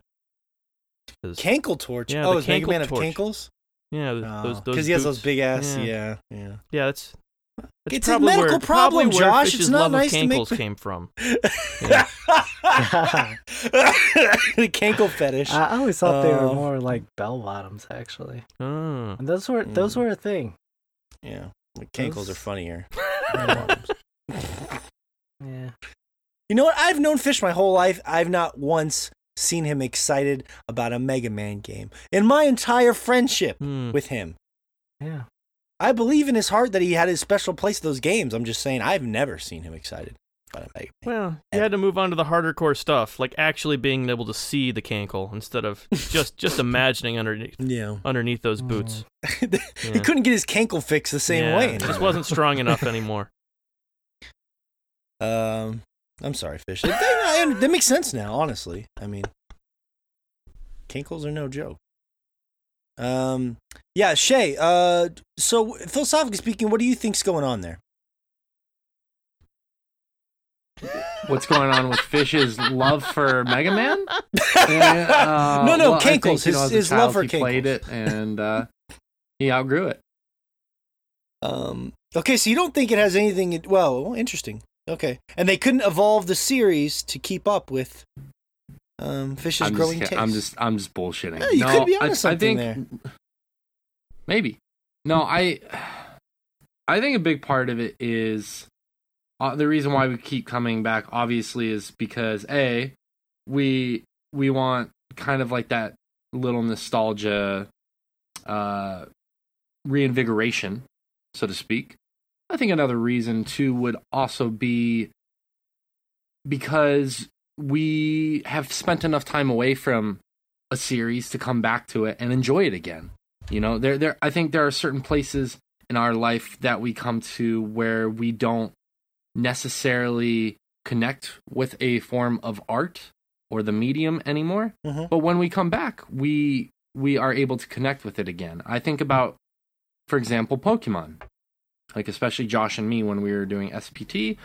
Kankle torch? Yeah, oh, is Mega Man torch. Of Kankles? Yeah, because oh, he has those big ass. Yeah, yeah. Yeah, yeah that's... That's it's a medical where, problem, Josh. Fish's it's not love nice of Kankles to make. Came from yeah. the Kankle fetish. I always thought um, they were more like bell bottoms, actually. Mm, and those were mm. those were a thing. Yeah, the Kankles those... are funnier. Yeah. You know what? I've known Fish my whole life. I've not once seen him excited about a Mega Man game in my entire friendship mm. with him. Yeah. I believe in his heart that he had his special place in those games. I'm just saying, I've never seen him excited about a Mega Man. Well, he had to move on to the harder core stuff, like actually being able to see the Kankle instead of just, just imagining underneath yeah. underneath those boots. Mm. yeah. He couldn't get his Kankle fixed the same yeah, way. It just wasn't strong enough anymore. Um, I'm sorry, Fish. That, that, that makes sense now, honestly. I mean, Kankles are no joke. Um. Yeah, Shay. Uh. So philosophically speaking, what do you think's going on there? What's going on with Fish's love for Mega Man? And, uh, no, no, well, Kankles. Think, you know, his his child, love for he Kankles. He played it and uh, he outgrew it. Um. Okay, so you don't think it has anything? Well, interesting. Okay, and they couldn't evolve the series to keep up with. Um, Fish's I'm growing just, taste. I'm just, I'm just bullshitting. No, you no, could be on something I think, there. Maybe. No, I, I think a big part of it is uh, the reason why we keep coming back. Obviously, is because a we we want kind of like that little nostalgia, uh, reinvigoration, so to speak. I think another reason too would also be because. We have spent enough time away from a series to come back to it and enjoy it again. You know, there, there. I think there are certain places in our life that we come to where we don't necessarily connect with a form of art or the medium anymore. Mm-hmm. But when we come back, we we are able to connect with it again. I think about, for example, Pokemon. Like, especially Josh and me when we were doing S P T,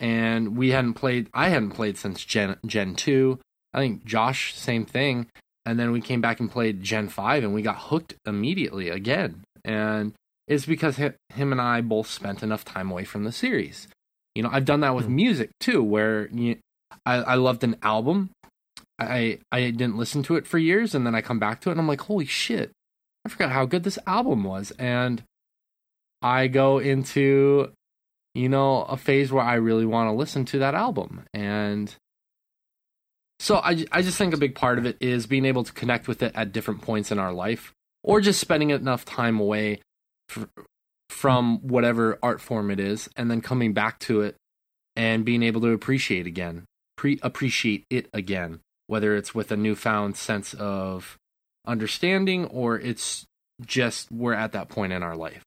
and we hadn't played, I hadn't played since Gen two. I think Josh, same thing. And then we came back and played Gen five, and we got hooked immediately again. And it's because him and I both spent enough time away from the series. You know, I've done that with music, too, where you, I, I loved an album. I I didn't listen to it for years, and then I come back to it, and I'm like, holy shit, I forgot how good this album was. And I go into, you know, a phase where I really want to listen to that album. And so I, I just think a big part of it is being able to connect with it at different points in our life, or just spending enough time away for, from whatever art form it is, and then coming back to it and being able to appreciate again, pre appreciate it again, whether it's with a newfound sense of understanding or it's just we're at that point in our life.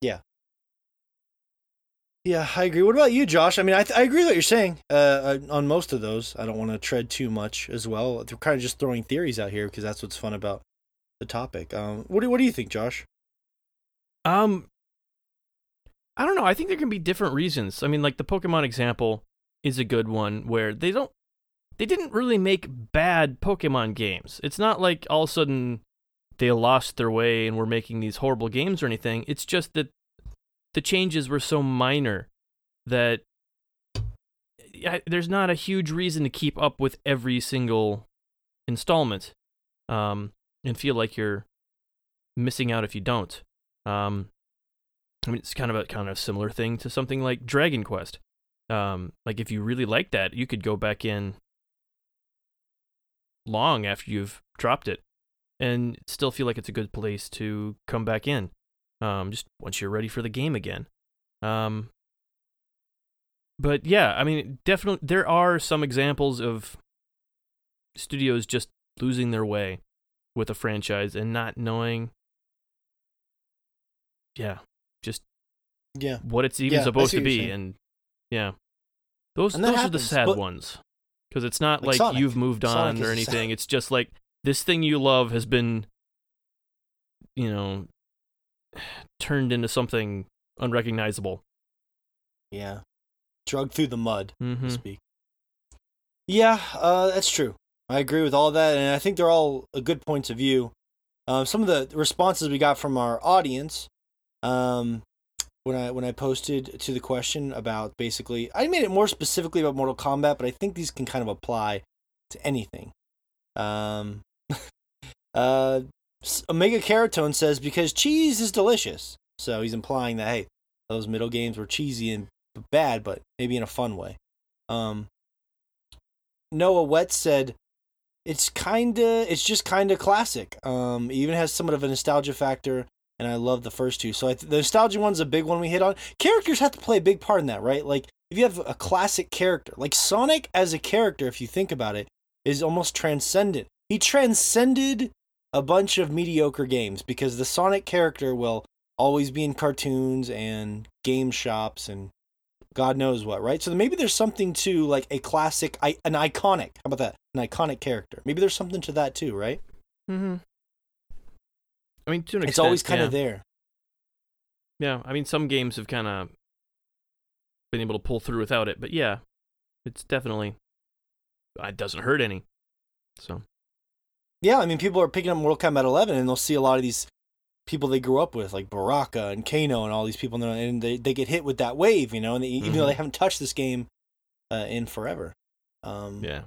Yeah. Yeah, I agree. What about you, Josh? I mean, I, th- I agree with what you're saying uh, on most of those. I don't want to tread too much as well. They're kind of just throwing theories out here because that's what's fun about the topic. Um, what do, what do you think, Josh? Um, I don't know. I think there can be different reasons. I mean, like the Pokemon example is a good one where they don't, they didn't really make bad Pokemon games. It's not like all of a sudden they lost their way and were making these horrible games or anything. It's just that the changes were so minor that I, there's not a huge reason to keep up with every single installment um, and feel like you're missing out if you don't. Um, I mean, it's kind of a kind of similar thing to something like Dragon Quest. Um, like, if you really like that, you could go back in long after you've dropped it and still feel like it's a good place to come back in. Um, just once you're ready for the game again. Um, but yeah, I mean, definitely there are some examples of studios just losing their way with a franchise and not knowing, yeah, just yeah, what it's even yeah, supposed to be. And yeah, those and those happens, are the sad but, ones because it's not like, like Sonic, you've moved on Sonic or anything. Sad. It's just like this thing you love has been, you know, turned into something unrecognizable. Yeah. Dragged through the mud, mm-hmm. to speak. Yeah, uh, that's true. I agree with all that, and I think they're all a good points of view. Uh, some of the responses we got from our audience um, when I when I posted to the question about basically, I made it more specifically about Mortal Kombat, but I think these can kind of apply to anything. Um, uh, Omega Keratone says, because cheese is delicious. So he's implying that, hey, those middle games were cheesy and bad, but maybe in a fun way. Um, Noah Wett said, it's kind of, it's just kind of classic. Um, it even has somewhat of a nostalgia factor, and I love the first two. So I th- the nostalgia one's a big one we hit on. Characters have to play a big part in that, right? Like, if you have a classic character, like Sonic as a character, if you think about it, is almost transcendent. He transcended a bunch of mediocre games because the Sonic character will always be in cartoons and game shops and God knows what, right? So maybe there's something to like a classic, an iconic, how about that? An iconic character. Maybe there's something to that too, right? Mm-hmm. I mean, to an extent, it's always kind yeah. of there. Yeah, I mean, some games have kind of been able to pull through without it, but yeah, it's definitely, it doesn't hurt any, so. Yeah, I mean, people are picking up Mortal Kombat eleven, and they'll see a lot of these people they grew up with, like Baraka and Kano and all these people, and they, they get hit with that wave, you know, and they, mm-hmm. even though they haven't touched this game uh, in forever. Um, yeah.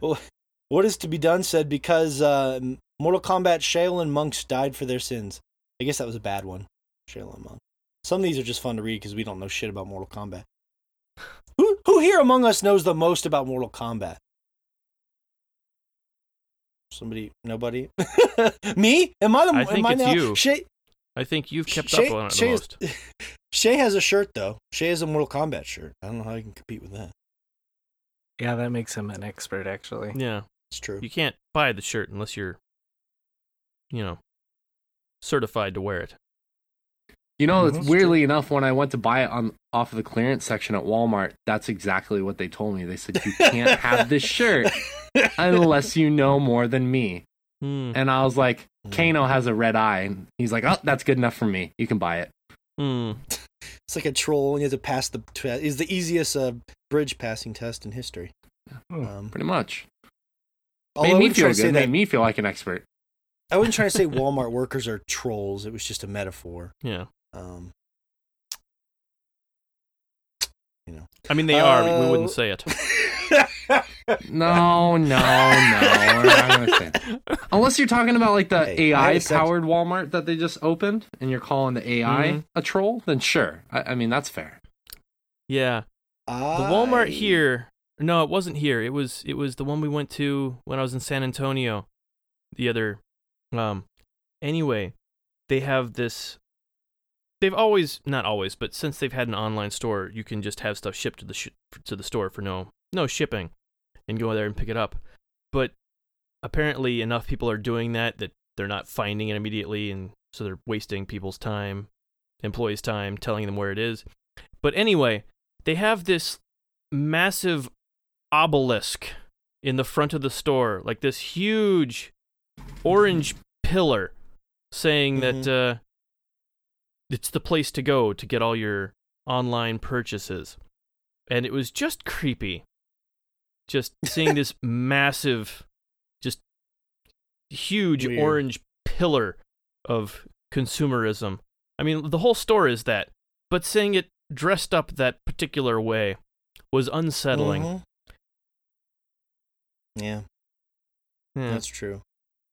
What is to be done said, because uh, Mortal Kombat, Shaolin monks died for their sins. I guess that was a bad one, Shaolin monk. Some of these are just fun to read because we don't know shit about Mortal Kombat. Who, who here among us knows the most about Mortal Kombat? Somebody, nobody, me? Am I the? I think am I it's now? You. Shay, I think you've kept Shay, up on it Shay the most. Is, Shay has a shirt though. Shay has a Mortal Kombat shirt. I don't know how I can compete with that. Yeah, that makes him an expert, actually. Yeah. It's true. You can't buy the shirt unless you're, you know, certified to wear it. You know, it's weirdly enough, when I went to buy it on off of the clearance section at Walmart, that's exactly what they told me. They said, you can't have this shirt unless you know more than me. Hmm. And I was like, Kano has a red eye. And he's like, oh, that's good enough for me. You can buy it. Hmm. It's like a troll, and you have to pass the test. It's the easiest uh, bridge passing test in history. Hmm. Um, Pretty much. Made me feel good. Made me feel like an expert. I wasn't trying to say Walmart workers are trolls. It was just a metaphor. Yeah. Um, you know. I mean, they uh, are. We wouldn't say it. no, no, no. We're not gonna say it. Unless you're talking about like the hey, A I-powered Walmart that they just opened, and you're calling the A I mm-hmm. a troll, then sure. I, I mean, that's fair. Yeah. I... The Walmart here. No, it wasn't here. It was. It was the one we went to when I was in San Antonio. The other. Um. Anyway, they have this. They've always, not always, but since they've had an online store, you can just have stuff shipped to the sh- to the store for no no shipping, and go there and pick it up. But apparently, enough people are doing that that they're not finding it immediately, and so they're wasting people's time, employees' time, telling them where it is. But anyway, they have this massive obelisk in the front of the store, like this huge orange pillar, saying mm-hmm. that. Uh, It's the place to go to get all your online purchases. And it was just creepy. Just seeing this massive, just huge Weird. orange pillar of consumerism. I mean, the whole store is that. But seeing it dressed up that particular way was unsettling. Mm-hmm. Yeah. yeah. That's true.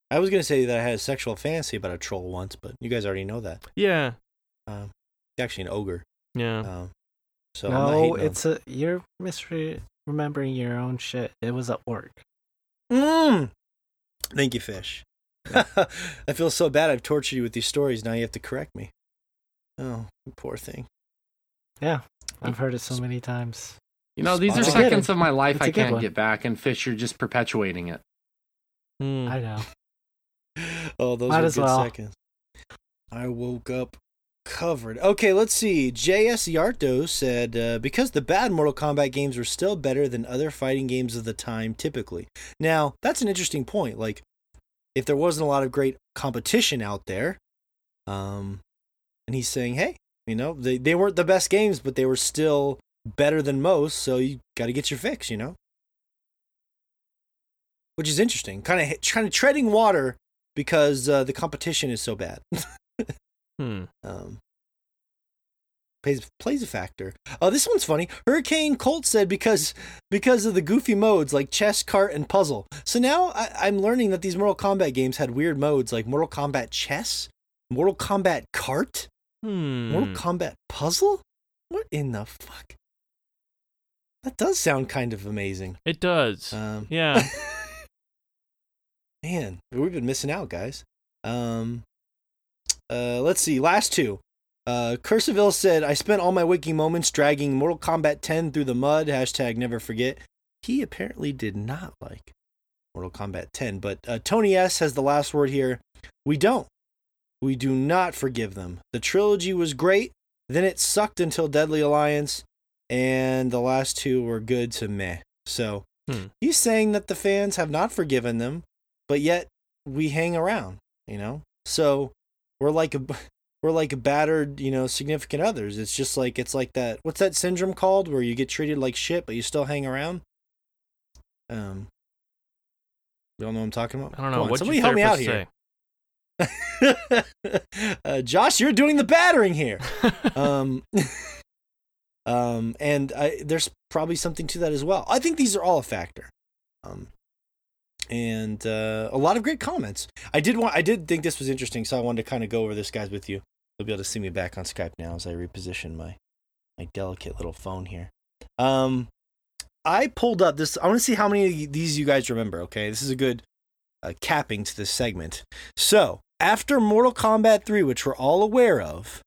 I was going to say that I had a sexual fantasy about a troll once, but you guys already know that. Yeah. Um, actually, an ogre. Yeah. Um, so no, it's them. a you're misremembering your own shit. It was an orc. Mmm. Thank you, Fish. Yeah. I feel so bad. I've tortured you with these stories. Now you have to correct me. Oh, poor thing. Yeah, I've heard it so many times. You know, these Spot. are seconds of my life it's I can't one. get back, and Fish, you're just perpetuating it. Mm. I know. Oh, those Might are good well. seconds. I woke up. Covered. Okay, let's see. J S Yarto said, uh, because the bad Mortal Kombat games were still better than other fighting games of the time, typically. Now, that's an interesting point. Like, if there wasn't a lot of great competition out there, um, and he's saying, hey, you know, they, they weren't the best games, but they were still better than most, so you got to get your fix, you know? Which is interesting. Kind of kind of treading water because uh, the competition is so bad. Hmm. Um, plays plays a factor. Oh, uh, this one's funny. Hurricane Colt said because because of the goofy modes like chess, cart, and puzzle. So now I, I'm learning that these Mortal Kombat games had weird modes like Mortal Kombat Chess, Mortal Kombat Cart, hmm. Mortal Kombat Puzzle. What in the fuck? That does sound kind of amazing. It does. Um, yeah. Man, we've been missing out, guys. Um. Uh, let's see, last two. Uh, Curseville said, I spent all my wiki moments dragging Mortal Kombat ten through the mud, hashtag never forget. He apparently did not like Mortal Kombat ten, but uh, Tony S. has the last word here. We don't. We do not forgive them. The trilogy was great, then it sucked until Deadly Alliance, and the last two were good to meh. So, hmm. he's saying that the fans have not forgiven them, but yet we hang around, you know? So... We're like a, we're like battered, you know, significant others. It's just like it's like that. What's that syndrome called, where you get treated like shit, but you still hang around? Um, y'all know what I'm talking about. I don't know. What Somebody help me out say? here. uh, Josh, you're doing the battering here. um, um, and I, there's probably something to that as well. I think these are all a factor. Um. And uh, a lot of great comments. I did want. I did think this was interesting, so I wanted to kind of go over this, guys, with you. You'll be able to see me back on Skype now as I reposition my my delicate little phone here. Um, I pulled up this. I want to see how many of these you guys remember. Okay, this is a good uh, capping to this segment. So after Mortal Kombat three, which we're all aware of,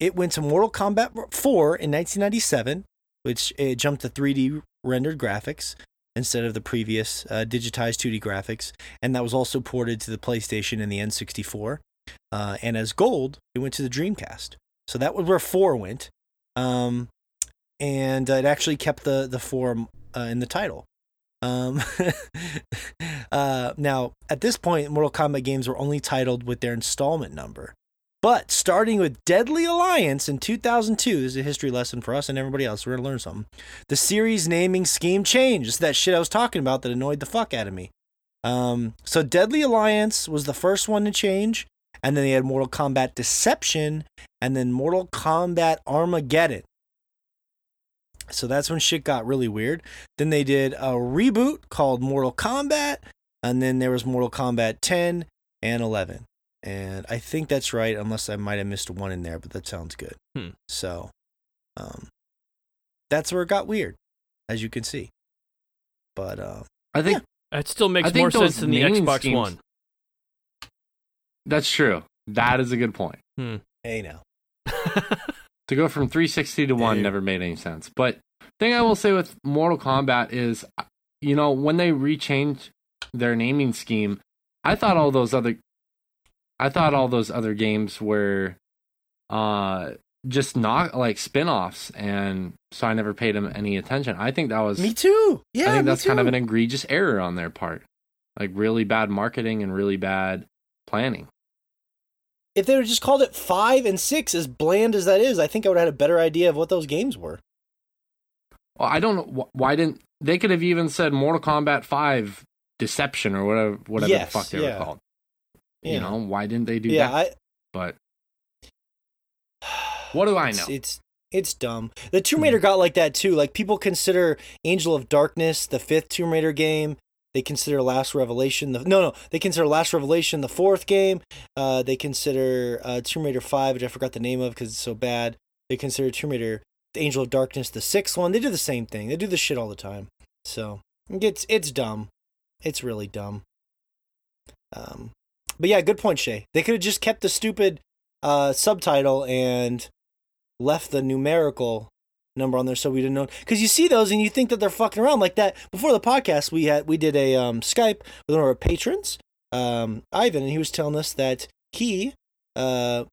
it went to Mortal Kombat four in nineteen ninety-seven, which it jumped to three D rendered graphics. instead of the previous uh, digitized two D graphics, and that was also ported to the PlayStation and the N sixty-four. Uh, and as gold, it went to the Dreamcast. So that was where four went, um, and it actually kept the the four uh, in the title. Um, uh, now, at this point, Mortal Kombat games were only titled with their installment number. But starting with Deadly Alliance in two thousand two, this is a history lesson for us and everybody else. We're going to learn something. The series naming scheme changed. It's that shit I was talking about that annoyed the fuck out of me. Um, so Deadly Alliance was the first one to change. And then they had Mortal Kombat Deception and then Mortal Kombat Armageddon. So that's when shit got really weird. Then they did a reboot called Mortal Kombat. And then there was Mortal Kombat ten and eleven. And I think that's right, unless I might have missed one in there, but that sounds good. Hmm. So um, that's where it got weird, as you can see. But uh, I think yeah. it still makes more sense than the Xbox schemes. One. That's true. That is a good point. Hmm. Hey, now. To go from three sixty to one Dude. Never made any sense. But the thing I will say with Mortal Kombat is, you know, when they rechanged their naming scheme, I thought all those other, I thought all those other games were, uh, just not like spin-offs, and so I never paid them any attention. I think that was me too. Yeah, I think that's me too. Kind of an egregious error on their part, like really bad marketing and really bad planning. If they would have just called it five and six, as bland as that is, I think I would have had a better idea of what those games were. Well, I don't know. Why didn't... They could have even said Mortal Kombat five Deception or whatever, whatever yes, the fuck they yeah. were called. You yeah. know, why didn't they do yeah, that? I, but what do I know? It's it's, it's dumb. The Tomb Raider mm. got like that too. Like, people consider Angel of Darkness the fifth Tomb Raider game. They consider Last Revelation the no no they consider Last Revelation the fourth game. Uh, they consider uh, Tomb Raider five, which I forgot the name of because it's so bad. They consider Tomb Raider the Angel of Darkness the sixth one. They do the same thing. They do this shit all the time. So it's it's dumb. It's really dumb. Um, but yeah, good point, Shay. They could have just kept the stupid uh, subtitle and left the numerical number on there so we didn't know, because you see those and you think that they're fucking around like that. Before the podcast, we had we did a um Skype with one of our patrons, um Ivan, and he was telling us that he uh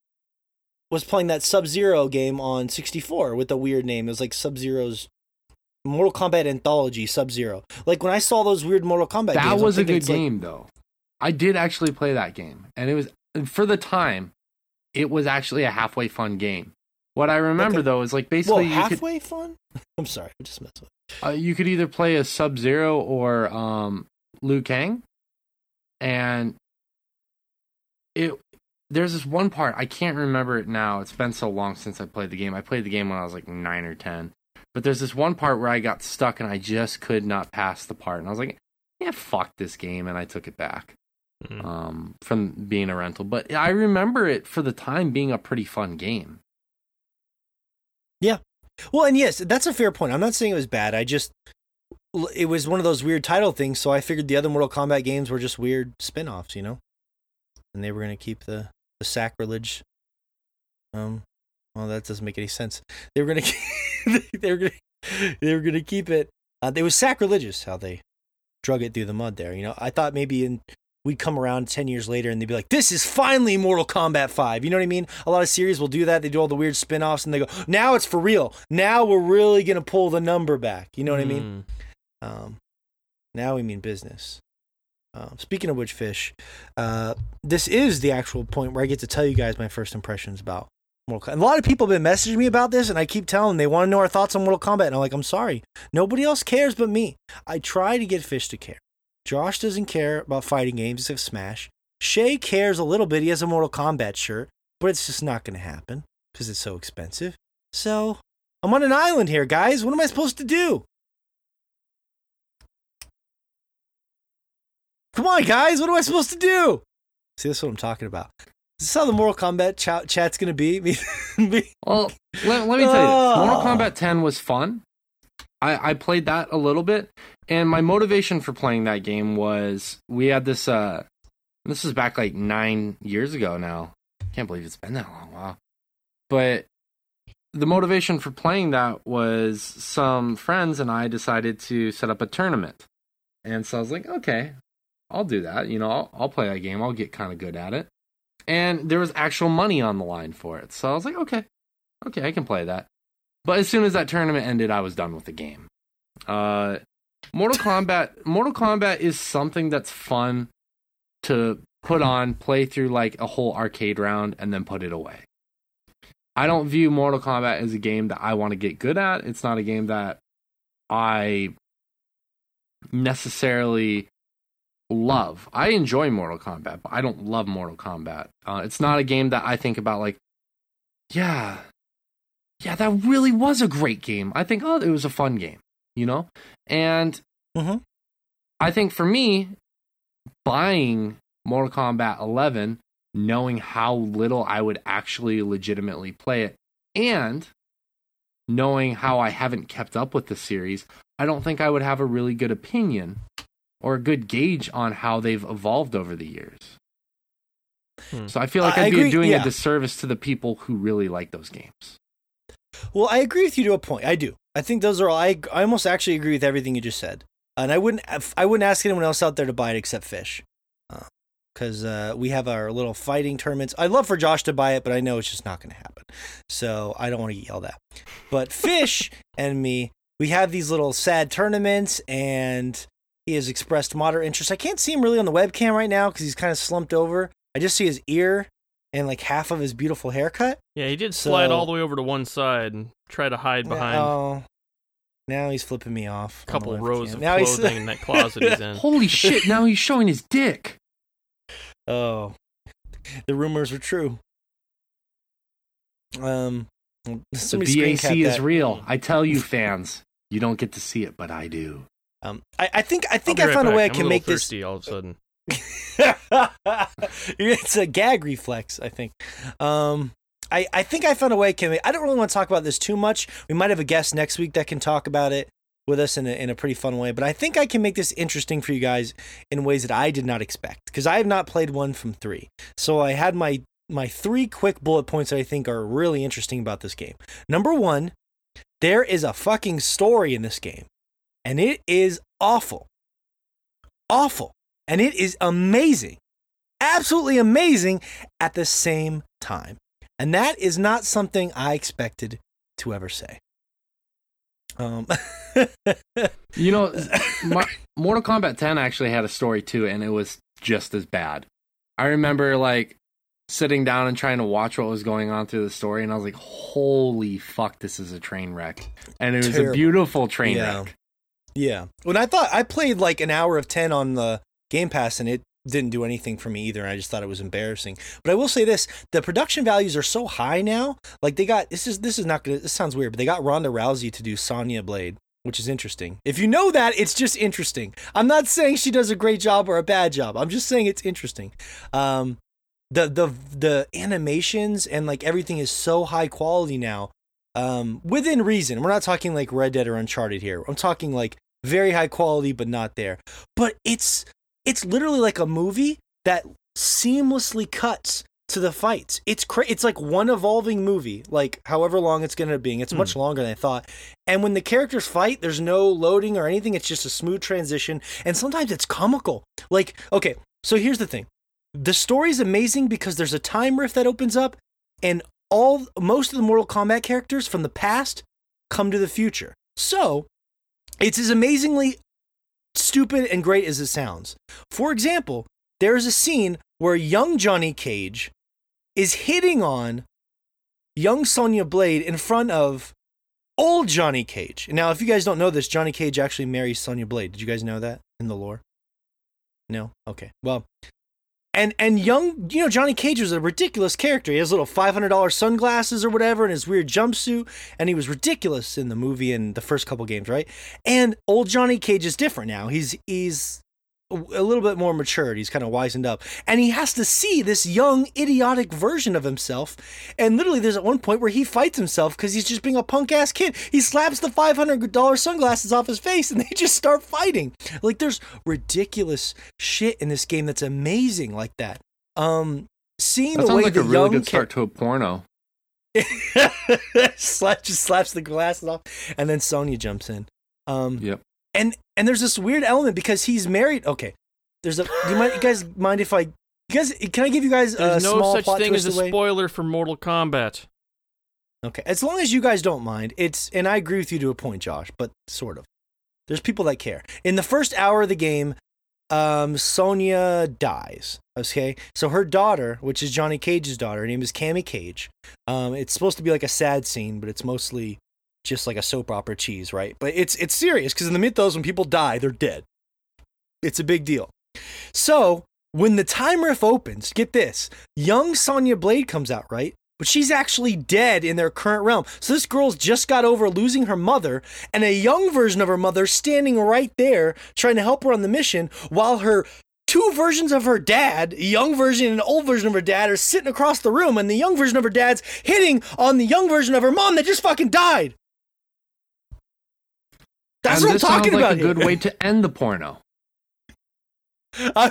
was playing that Sub-Zero game on sixty-four with a weird name. It was like Sub-Zero's Mortal Kombat Anthology Sub-Zero. Like, when I saw those weird Mortal Kombat that games, was a good game, like... though I did actually play that game, and it was, for the time, it was actually a halfway fun game. What I remember, okay. though, is like basically... Well, halfway you could, fun? I'm sorry, I just messed up. Uh, you could either play as Sub-Zero or um, Liu Kang. And it there's this one part, I can't remember it now. It's been so long since I played the game. I played the game when I was like nine or ten. But there's this one part where I got stuck and I just could not pass the part. And I was like, yeah, fuck this game. And I took it back mm-hmm. um, from being a rental. But I remember it, for the time, being a pretty fun game. Yeah. Well, and yes, that's a fair point. I'm not saying it was bad. I just, it was one of those weird title things. So I figured the other Mortal Kombat games were just weird spin-offs, you know, and they were going to keep the, the sacrilege. Um, well, that doesn't make any sense. They were going to, they were going to, they were going to keep it. Uh, it was sacrilegious how they drug it through the mud there. You know, I thought maybe in, we'd come around ten years later and they'd be like, this is finally Mortal Kombat five. You know what I mean? A lot of series will do that. They do all the weird spin-offs and they go, now it's for real. Now we're really going to pull the number back. You know what mm. I mean? Um, now we mean business. Um, speaking of which, Fish, uh, this is the actual point where I get to tell you guys my first impressions about Mortal Kombat. And a lot of people have been messaging me about this, and I keep telling them they want to know our thoughts on Mortal Kombat. And I'm like, I'm sorry. Nobody else cares but me. I try to get Fish to care. Josh doesn't care about fighting games except Smash. Shay cares a little bit. He has a Mortal Kombat shirt, but it's just not going to happen because it's so expensive. So I'm on an island here, guys. What am I supposed to do? Come on, guys. What am I supposed to do? See, that's what I'm talking about. Is this how the Mortal Kombat ch- chat's going to be? me- well, let, let me tell you, oh. Mortal Kombat ten was fun. I, I played that a little bit, and my motivation for playing that game was, we had this, uh, this is back like nine years ago now. Can't believe it's been that long. Wow. But the motivation for playing that was, some friends and I decided to set up a tournament And so I was like, okay, I'll do that. You know, I'll, I'll play that game. I'll get kind of good at it. And there was actual money on the line for it. So I was like, okay, okay, I can play that. But as soon as that tournament ended, I was done with the game. Uh, Mortal Kombat, Mortal Kombat is something that's fun to put on, play through like a whole arcade round, and then put it away. I don't view Mortal Kombat as a game that I want to get good at. It's not a game that I necessarily love. I enjoy Mortal Kombat, but I don't love Mortal Kombat. Uh, it's not a game that I think about like, yeah, yeah, that really was a great game. I think, oh, it was a fun game, you know? And mm-hmm. I think for me, buying Mortal Kombat eleven, knowing how little I would actually legitimately play it, and knowing how I haven't kept up with the series, I don't think I would have a really good opinion or a good gauge on how they've evolved over the years. Hmm. So I feel like I'd I be agree, doing yeah. a disservice to the people who really like those games. Well, I agree with you to a point. I do. I think those are all, I, I almost actually agree with everything you just said. And I wouldn't, I wouldn't ask anyone else out there to buy it except Fish. Uh, Because uh, we have our little fighting tournaments. I'd love for Josh to buy it, but I know it's just not going to happen. So I don't want to get yelled at. But Fish and me, we have these little sad tournaments, and he has expressed moderate interest. I can't see him really on the webcam right now because he's kind of slumped over. I just see his ear and like half of his beautiful haircut. Yeah, he did slide so, all the way over to one side and try to hide behind. Oh. Now he's flipping me off. A couple rows of now clothing in that closet he's in. Holy shit, now he's showing his dick. Oh, the rumors were true. Um, the D A C is real. I tell you, fans, you don't get to see it, but I do. Um, I, I think I think I right found back. a way I I'm can a make thirsty this. All of a sudden, it's a gag reflex. I think. Um, I, I think I found a way I can. Make... I don't really want to talk about this too much. We might have a guest next week that can talk about it with us in a, in a pretty fun way, but I think I can make this interesting for you guys in ways that I did not expect, because I have not played one from three. So I had my, my three quick bullet points that I think are really interesting about this game. Number one, there is a fucking story in this game, and it is awful. Awful. And it is amazing. Absolutely amazing at the same time. And that is not something I expected to ever say. Um, you know, my, Mortal Kombat ten actually had a story too, and it was just as bad. I remember like sitting down and trying to watch what was going on through the story, and I was like, "Holy fuck, this is a train wreck!" And it was Terrible. a beautiful train yeah. wreck. Yeah. When I thought I played like an hour of ten on the Game Pass, and it didn't do anything for me either. I just thought it was embarrassing. But I will say this: the production values are so high now. Like they got this is this is not gonna. This sounds weird, but they got Ronda Rousey to do Sonya Blade, which is interesting. If you know that, it's just interesting. I'm not saying she does a great job or a bad job. I'm just saying it's interesting. Um, the the the animations and like everything is so high quality now, um, within reason. We're not talking like Red Dead or Uncharted here. I'm talking like very high quality, but not there. But it's It's literally like a movie that seamlessly cuts to the fights. It's cra- It's like one evolving movie, like however long it's going to be. It's much mm. longer than I thought. And when the characters fight, there's no loading or anything. It's just a smooth transition. And sometimes it's comical. Like, okay, so here's the thing. The story is amazing because there's a time rift that opens up, and all most of the Mortal Kombat characters from the past come to the future. So it's as amazingly stupid and great as it sounds. For example, there's a scene where young Johnny Cage is hitting on young Sonya Blade in front of old Johnny Cage. Now, if you guys don't know this, Johnny Cage actually marries Sonya Blade. Did you guys know that in the lore? No? Okay. Well, and and young, you know, Johnny Cage was a ridiculous character. He has little five hundred dollars sunglasses or whatever, and his weird jumpsuit, and he was ridiculous in the movie and the first couple games, right? And old Johnny Cage is different now. He's he's a little bit more matured. He's kind of wisened up, and he has to see this young, idiotic version of himself. And literally, there's at one point where he fights himself because he's just being a punk ass kid. He slaps the five hundred dollars sunglasses off his face, and they just start fighting. Like, there's ridiculous shit in this game that's amazing like that. Um, seeing that the way like the a really young good start ca- to a porno. Slap just slaps the glasses off, and then Sonya jumps in. Um, yep. And and there's this weird element because he's married. Okay, there's a. Do you, mind, you guys mind if I? You guys, can I give you guys a there's small plot twist away? There's no such thing as a spoiler for Mortal Kombat. Okay, as long as you guys don't mind, it's and I agree with you to a point, Josh, but sort of. There's people that care. In the first hour of the game, um, Sonya dies. Okay, so her daughter, which is Johnny Cage's daughter, her name is Cammy Cage. Um, it's supposed to be like a sad scene, but it's mostly just like a soap opera cheese, right? But it's it's serious because in the mythos, when people die, they're dead. It's a big deal. So when the time rift opens, get this: young Sonya Blade comes out, right? But she's actually dead in their current realm. So this girl's just got over losing her mother, and a young version of her mother standing right there trying to help her on the mission, while her two versions of her dad, a young version and an old version of her dad, are sitting across the room, and the young version of her dad's hitting on the young version of her mom that just fucking died. That's and what I'm talking like about. This sounds like a good way to end the porno. I'm,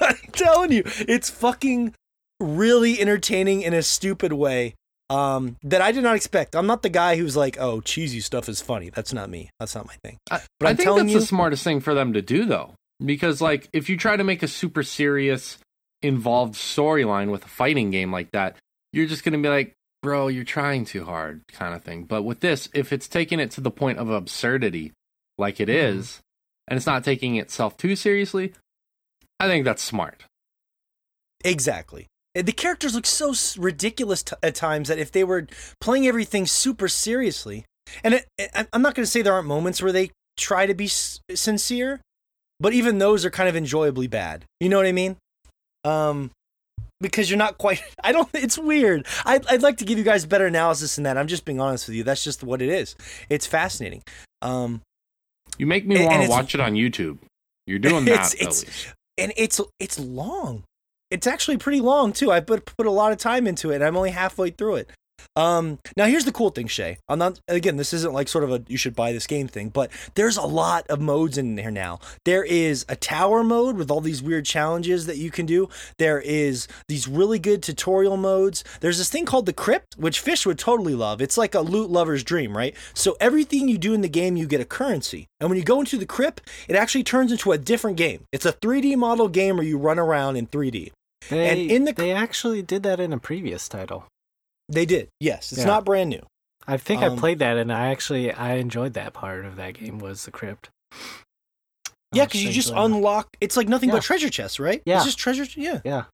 I'm telling you, it's fucking really entertaining in a stupid way um, that I did not expect. I'm not the guy who's like, oh, cheesy stuff is funny. That's not me. That's not my thing. But I, I'm I think that's you, the smartest thing for them to do, though, because like if you try to make a super serious, involved storyline with a fighting game like that, you're just going to be like, bro, you're trying too hard kind of thing. But with this, if it's taking it to the point of absurdity like it mm-hmm. is, and it's not taking itself too seriously, I think that's smart. Exactly. The characters look so ridiculous t- at times that if they were playing everything super seriously, and it, it, I'm not going to say there aren't moments where they try to be s- sincere, but even those are kind of enjoyably bad. You know what I mean? Um, because you're not quite, I don't, it's weird. I, I'd like to give you guys better analysis than that. I'm just being honest with you. That's just what it is. It's fascinating. Um, you make me want to watch it on YouTube. You're doing that, at least. And it's, it's long. It's actually pretty long, too. I put put a lot of time into it, and I'm only halfway through it. Um, now, here's the cool thing, Shay. I'm not, again, this isn't like sort of a you should buy this game thing, but there's a lot of modes in there now. There is a tower mode with all these weird challenges that you can do. There is these really good tutorial modes. There's this thing called the Crypt, which Fish would totally love. It's like a loot lover's dream, right? So everything you do in the game, you get a currency. And when you go into the Crypt, it actually turns into a different game. It's a three D model game where you run around in three D. They, and in the they actually did that in a previous title. They did, yes. It's yeah. not brand new. I think um, I played that, and I actually I enjoyed that part of that game was the Crypt. Yeah, because you just unlock. It's like nothing yeah. but treasure chests, right? Yeah, it's just treasure. Yeah, yeah,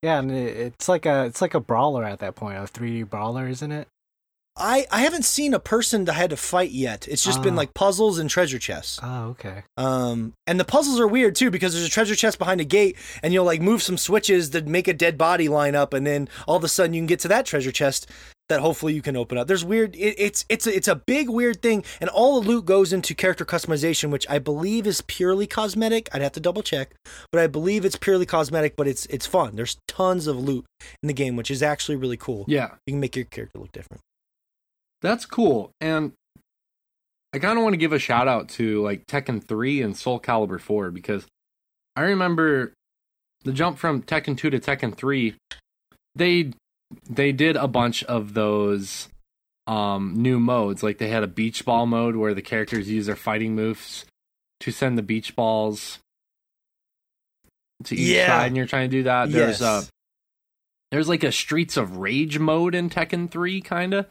yeah. And it, it's like a it's like a brawler at that point, a three D brawler, isn't it? I, I haven't seen a person that I had to fight yet. It's just uh, been like puzzles and treasure chests. Oh, okay. Um, and the puzzles are weird too because there's a treasure chest behind a gate, and you'll like move some switches that make a dead body line up, and then all of a sudden you can get to that treasure chest that hopefully you can open up. There's weird. It, it's it's a, it's a big weird thing, and all the loot goes into character customization, which I believe is purely cosmetic. I'd have to double check, but I believe it's purely cosmetic. But it's it's fun. There's tons of loot in the game, which is actually really cool. Yeah, you can make your character look different. That's cool, and I kind of want to give a shout out to like Tekken three and Soul Calibur four because I remember the jump from Tekken two to Tekken three. They they did a bunch of those um, new modes. Like they had a beach ball mode where the characters use their fighting moves to send the beach balls to each yeah. side, and you're trying to do that. Yes. There's a there's like a Streets of Rage mode in Tekken three, kind of.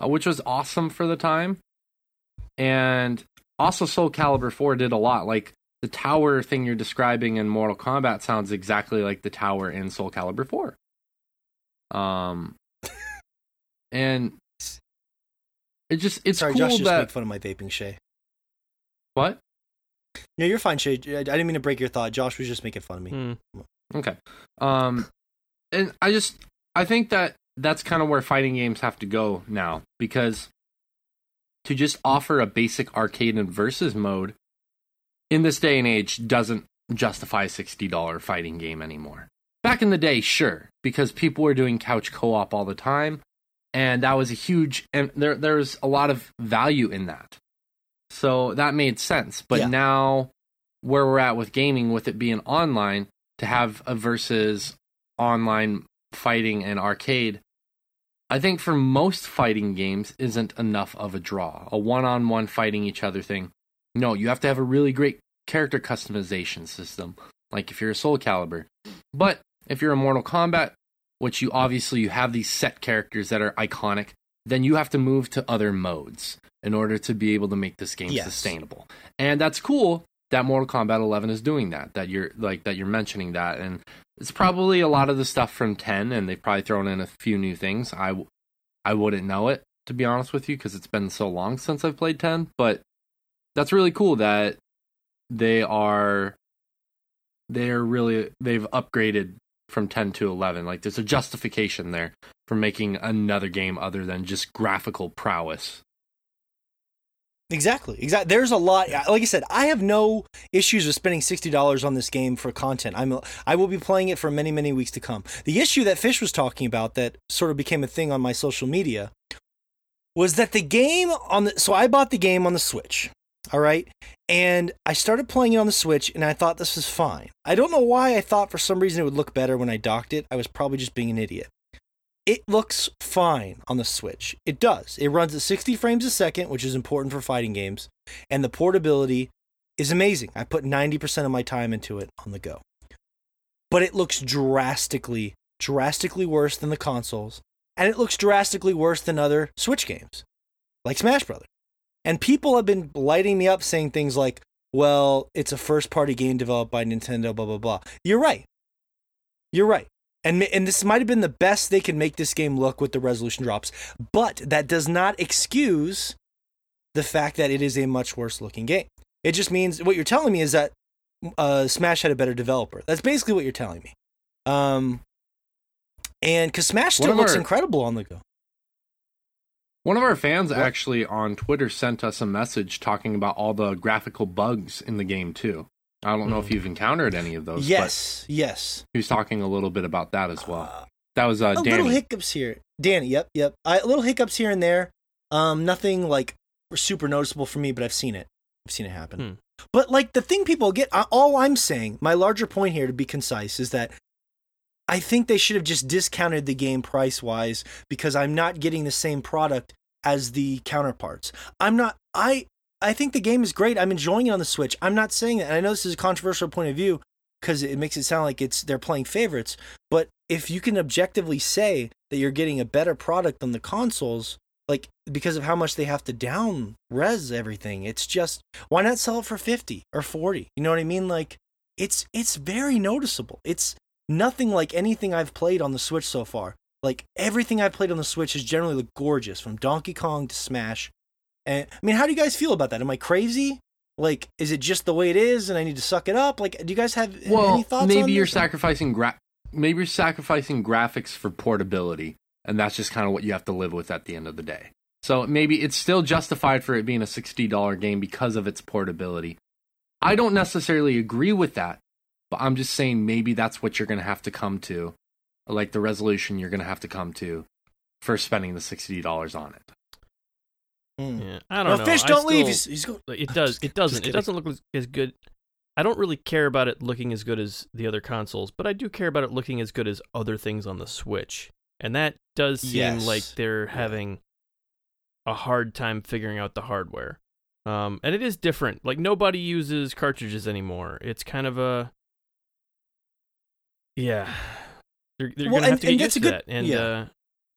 Uh, which was awesome for the time. And also Soul Calibur four did a lot. Like, the tower thing you're describing in Mortal Kombat sounds exactly like the tower in Soul Calibur four. Um, and it just, it's Sorry, cool Josh just that... made fun of my vaping, Shay. What? No, you're fine, Shay. I didn't mean to break your thought. Josh was just making fun of me. Hmm. Okay. Um, and I just, I think that that's kind of where fighting games have to go now, because to just offer a basic arcade and versus mode in this day and age doesn't justify a sixty dollars fighting game anymore. Back in the day, sure, because people were doing couch co-op all the time, and that was a huge, and there there's a lot of value in that. So that made sense. But yeah. now where we're at with gaming, with it being online, to have a versus online fighting and arcade, I think for most fighting games, isn't enough of a draw. A one-on-one fighting each other thing No, you have to have a really great character customization system, like if you're a Soul Calibur. But if you're a Mortal Kombat, which you obviously you have these set characters that are iconic, then you have to move to other modes in order to be able to make this game yes. sustainable. And that's cool that Mortal Kombat eleven is doing that, that you're like that you're mentioning that. And it's probably a lot of the stuff from ten, and they've probably thrown in a few new things. I, w- I wouldn't know it, to be honest with you, because it's been so long since I've played ten, but that's really cool that they are they're really they've upgraded from ten to eleven. Like, there's a justification there for making another game other than just graphical prowess. Exactly. Exactly. There's a lot. Like I said, I have no issues with spending sixty dollars on this game for content. I'm I will be playing it for many, many weeks to come. The issue that Fish was talking about that sort of became a thing on my social media was that the game on the so I bought the game on the Switch. All right. And I started playing it on the Switch, and I thought this was fine. I don't know why I thought for some reason it would look better when I docked it. I was probably just being an idiot. It looks fine on the Switch. It does. It runs at sixty frames a second, which is important for fighting games. And the portability is amazing. I put ninety percent of my time into it on the go. But it looks drastically, drastically worse than the consoles. And it looks drastically worse than other Switch games, like Smash Bros. And people have been lighting me up saying things like, well, it's a first-party game developed by Nintendo, blah, blah, blah. You're right. You're right. And and this might have been the best they could make this game look with the resolution drops. But that does not excuse the fact that it is a much worse-looking game. It just means what you're telling me is that uh, Smash had a better developer. That's basically what you're telling me. Um, and because Smash still looks our- incredible on the go. One of our fans what? actually on Twitter sent us a message talking about all the graphical bugs in the game, too. I don't know mm. if you've encountered any of those. Yes, yes. He was talking a little bit about that as well. Uh, that was uh, a Danny. Little hiccups here. Danny, yep, yep. I, little hiccups here and there. Um, nothing, like, super noticeable for me, but I've seen it. I've seen it happen. Hmm. But, like, the thing people get, all I'm saying, my larger point here, to be concise, is that I think they should have just discounted the game price-wise because I'm not getting the same product as the counterparts. I'm not, I, I think the game is great. I'm enjoying it on the Switch. I'm not saying that. And I know this is a controversial point of view because it makes it sound like it's, they're playing favorites. But if you can objectively say that you're getting a better product on the consoles, like because of how much they have to down res everything, it's just, why not sell it for fifty or forty? You know what I mean? Like it's, it's very noticeable. It's nothing like anything I've played on the Switch so far. Like, everything I've played on the Switch has generally looked gorgeous, from Donkey Kong to Smash. And I mean, how do you guys feel about that? Am I crazy? Like, is it just the way it is and I need to suck it up? Like, do you guys have well, any thoughts on that? Well, maybe you're sacrificing gra- maybe you're sacrificing graphics for portability, and that's just kind of what you have to live with at the end of the day. So maybe it's still justified for it being a sixty dollars game because of its portability. I don't necessarily agree with that, but I'm just saying maybe that's what you're going to have to come to. Like the resolution you're going to have to come to for spending the sixty dollars on it. Yeah, I don't no, know. Fish, don't still, leave. He's, he's go- it does. It doesn't. It doesn't look as good. I don't really care about it looking as good as the other consoles, but I do care about it looking as good as other things on the Switch. And that does seem yes. like they're yeah. having a hard time figuring out the hardware. Um, and it is different. Like, nobody uses cartridges anymore. It's kind of a... Yeah. They're, they're well, going to have to get used to good, that. And yeah. uh,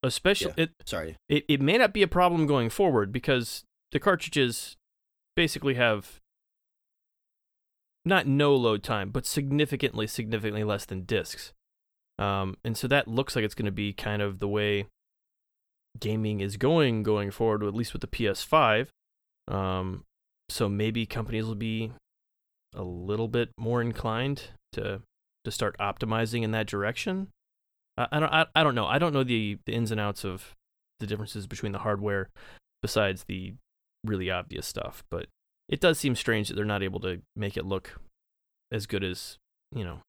especially, yeah. it, Sorry. It, it may not be a problem going forward because the cartridges basically have not no load time, but significantly, significantly less than discs. Um, and so that looks like it's going to be kind of the way gaming is going, going forward, at least with the P S five. Um, so maybe companies will be a little bit more inclined to... to start optimizing in that direction. Uh, I don't I, I don't know. I don't know the, the ins and outs of the differences between the hardware besides the really obvious stuff, but it does seem strange that they're not able to make it look as good as, you know.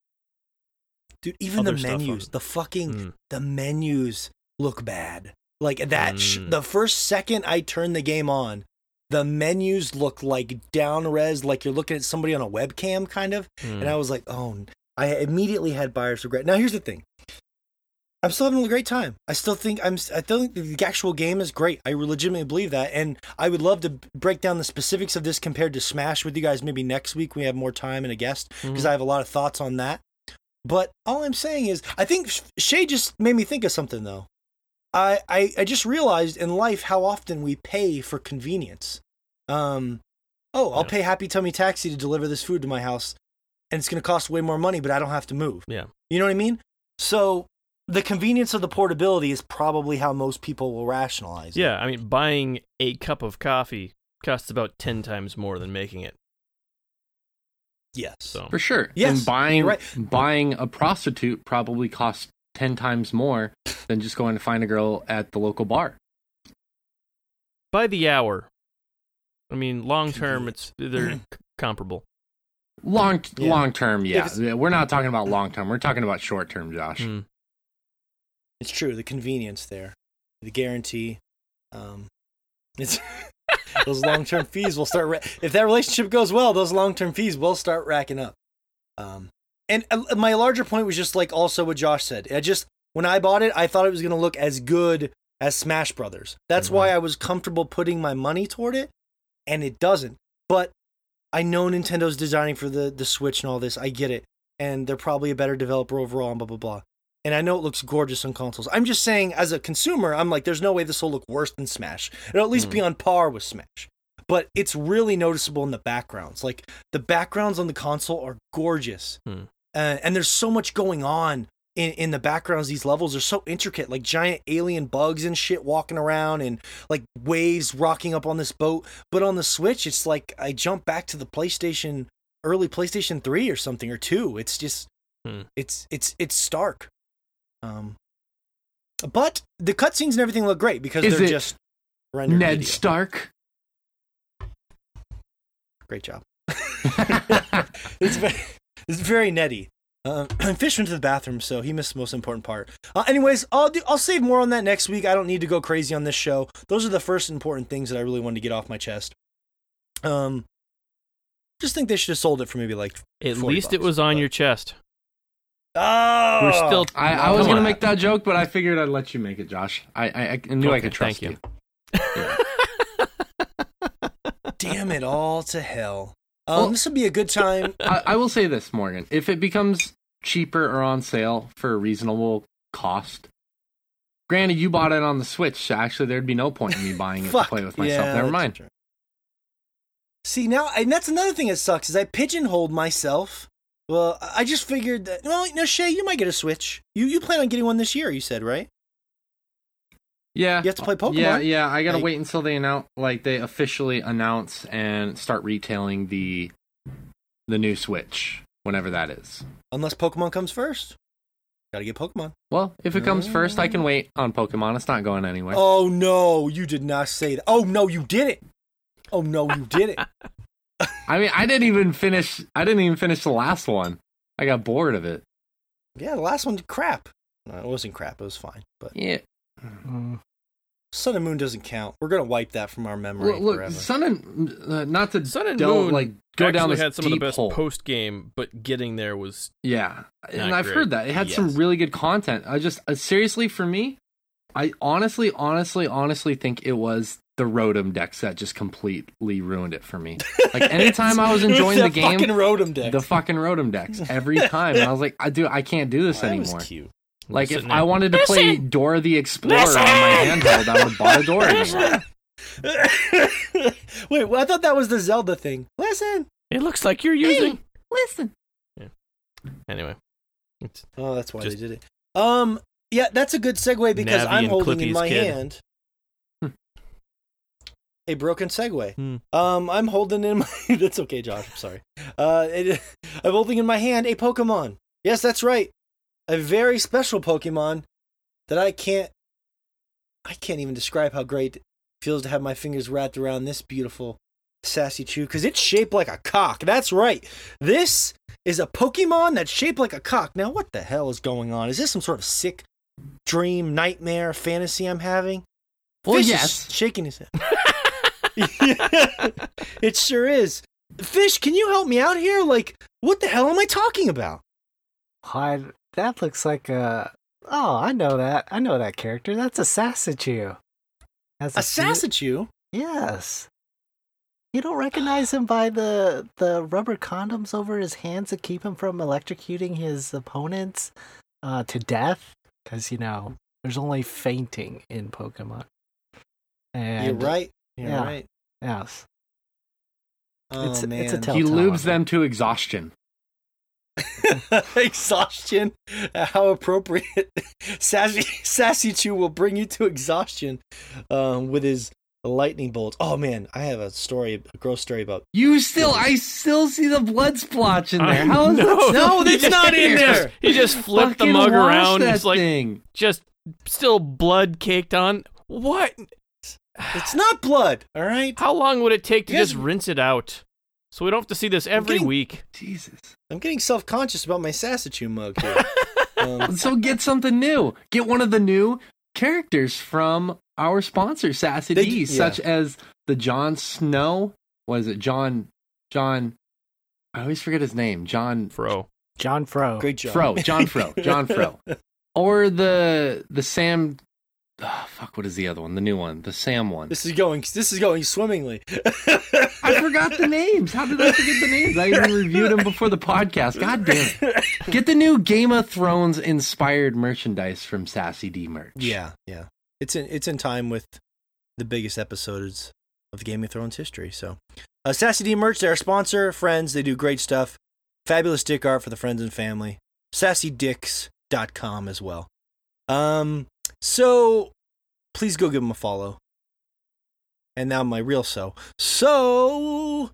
Dude, even the menus, the fucking mm. the menus look bad. Like that mm. sh- the first second I turn the game on, the menus look like down res, like you're looking at somebody on a webcam kind of. Mm. And I was like, "Oh, I immediately had buyer's regret." Now, here's the thing. I'm still having a great time. I still think I'm. I still think the actual game is great. I legitimately believe that, and I would love to break down the specifics of this compared to Smash with you guys. Maybe next week we have more time and a guest because mm-hmm. I have a lot of thoughts on that. But all I'm saying is, I think Shay just made me think of something though. I, I, I just realized in life how often we pay for convenience. Um, oh, I'll yeah. pay Happy Tummy Taxi to deliver this food to my house, and it's going to cost way more money, but I don't have to move. Yeah, you know what I mean? So. The convenience of the portability is probably how most people will rationalize it. Yeah, I mean, buying a cup of coffee costs about ten times more than making it. Yes. So. For sure. Yes, and buying right. buying a prostitute probably costs ten times more than just going to find a girl at the local bar. By the hour. I mean, long term, it's they're comparable. Long yeah. long term, yeah. We're not talking about long term. We're talking about short term, Josh. Mm. It's true, the convenience there, the guarantee. Um, it's those long-term fees will start. Ra- if that relationship goes well, those long-term fees will start racking up. Um, and uh, my larger point was just like also what Josh said. I just when I bought it, I thought it was going to look as good as Smash Brothers. That's mm-hmm. why I was comfortable putting my money toward it, and it doesn't. But I know Nintendo's designing for the the Switch and all this. I get it, and they're probably a better developer overall, and blah blah blah. And I know it looks gorgeous on consoles. I'm just saying, as a consumer, I'm like, there's no way this will look worse than Smash. It'll at least mm. be on par with Smash. But it's really noticeable in the backgrounds. Like, the backgrounds on the console are gorgeous. Mm. Uh, and there's so much going on in, in the backgrounds. These levels are so intricate. Like, giant alien bugs and shit walking around and, like, waves rocking up on this boat. But on the Switch, it's like I jump back to the PlayStation, early PlayStation three or something, or two. It's just, mm. it's it's it's stark. Um, but the cutscenes and everything look great because Is they're just rendered. Ned media. Stark. Great job. it's very, it's very Neddy. Um, Fish went to the bathroom, so he missed the most important part. Uh, anyways, I'll do, I'll save more on that next week. I don't need to go crazy on this show. Those are the first important things that I really wanted to get off my chest. Um, just think they should have sold it for maybe like at least bucks, it was on but. Your chest. Oh, we're still. I, I was gonna on. make that joke, but I figured I'd let you make it, Josh. I I, I knew okay, I could trust thank you. you. Yeah. Damn it all to hell! Um, well, this would be a good time. I, I will say this, Morgan. If it becomes cheaper or on sale for a reasonable cost, granted, you bought it on the Switch, so actually there'd be no point in me buying it Fuck, to play with myself. Yeah, Never mind. True. See now, and that's another thing that sucks is I pigeonholed myself. Well, I just figured that... Well, no, Shay, you might get a Switch. You you plan on getting one this year, you said, right? Yeah. You have to play Pokemon. Yeah, yeah. I gotta like, wait until they announce... Like, they officially announce and start retailing the the new Switch, whenever that is. Unless Pokemon comes first. Gotta get Pokemon. Well, if it comes mm. first, I can wait on Pokemon. It's not going anywhere. Oh, no, you did not say that. Oh, no, you did it. Oh, no, you did it. I mean, I didn't even finish. I didn't even finish the last one. I got bored of it. Yeah, the last one's crap. No, it wasn't crap. It was fine. But yeah, mm. Sun and Moon doesn't count. We're gonna wipe that from our memory. Look, look forever. Sun and uh, not to Sun and delve, Moon like go down this had some deep of the best post game, but getting there was yeah. And I've great. heard that it had yes. some really good content. I just uh, seriously for me, I honestly, honestly, honestly think it was. The Rotom decks that just completely ruined it for me. Like anytime I was enjoying the game, fucking Rotom decks. the fucking Rotom decks every time. And I was like, I do, I can't do this well, anymore. Cute. Like Listen if now. I wanted to Listen. play Dora the Explorer Listen. on my handheld, I would buy Dora. Anymore. Wait, well, I thought that was the Zelda thing. Listen, it looks like you're using. Hey, listen. Yeah. Anyway, it's oh, that's why just... they did it. Um, yeah, that's a good segue because Navi I'm holding Clippy's in my kid. hand. A broken segue. Hmm. Um, I'm holding in my... That's okay, Josh. I'm sorry. Uh, it, I'm holding in my hand a Pokemon. Yes, that's right. A very special Pokemon that I can't... I can't even describe how great it feels to have my fingers wrapped around this beautiful sassy chew, because it's shaped like a cock. That's right. This is a Pokemon that's shaped like a cock. Now, what the hell is going on? Is this some sort of sick dream, nightmare, fantasy I'm having? Well, Fish yes. is shaking his head. Yeah, it sure is. Fish, can you help me out here? Like, what the hell am I talking about? Hi, that looks like a Oh, I know that. I know that character. That's a Sasachu. That's a Sasachu? Yes. You don't recognize him by the the rubber condoms over his hands that keep him from electrocuting his opponents uh, to death? Because, you know, there's only fainting in Pokemon. And, You're right. You're yeah, right. Yes. Oh, it's, man. It's a telltale. He lubes them to exhaustion. Exhaustion? How appropriate. Sassy, Sassy Chew will bring you to exhaustion um, with his lightning bolts. Oh, man. I have a story, a gross story about... You still... I still see the blood splotch in there. I How is know. that... No, that's not in there! He just flipped the mug around. It's like, thing. just still blood caked on. What? It's not blood, all right? How long would it take to yes. just rinse it out? So we don't have to see this every getting, week. Jesus. I'm getting self-conscious about my Sasachu mug here. um, so get something new. Get one of the new characters from our sponsor, Sassy D, yeah. such as the Jon Snow. What is it? John, John, I always forget his name. John Fro. John Fro. Great John. Fro. John Fro. John Fro. Or the the Sam... Oh, fuck, what is the other one? The new one. The Sam one. This is going This is going swimmingly. I forgot the names. How did I forget the names? I even reviewed them before the podcast. God damn it. Get the new Game of Thrones-inspired merchandise from Sassy D merch. Yeah, yeah. It's in it's in time with the biggest episodes of Game of Thrones history. So, uh, Sassy D merch, they're our sponsor, friends. They do great stuff. Fabulous dick art for the friends and family. sassy dicks dot com as well. Um... So, please go give them a follow. And now my real so. So,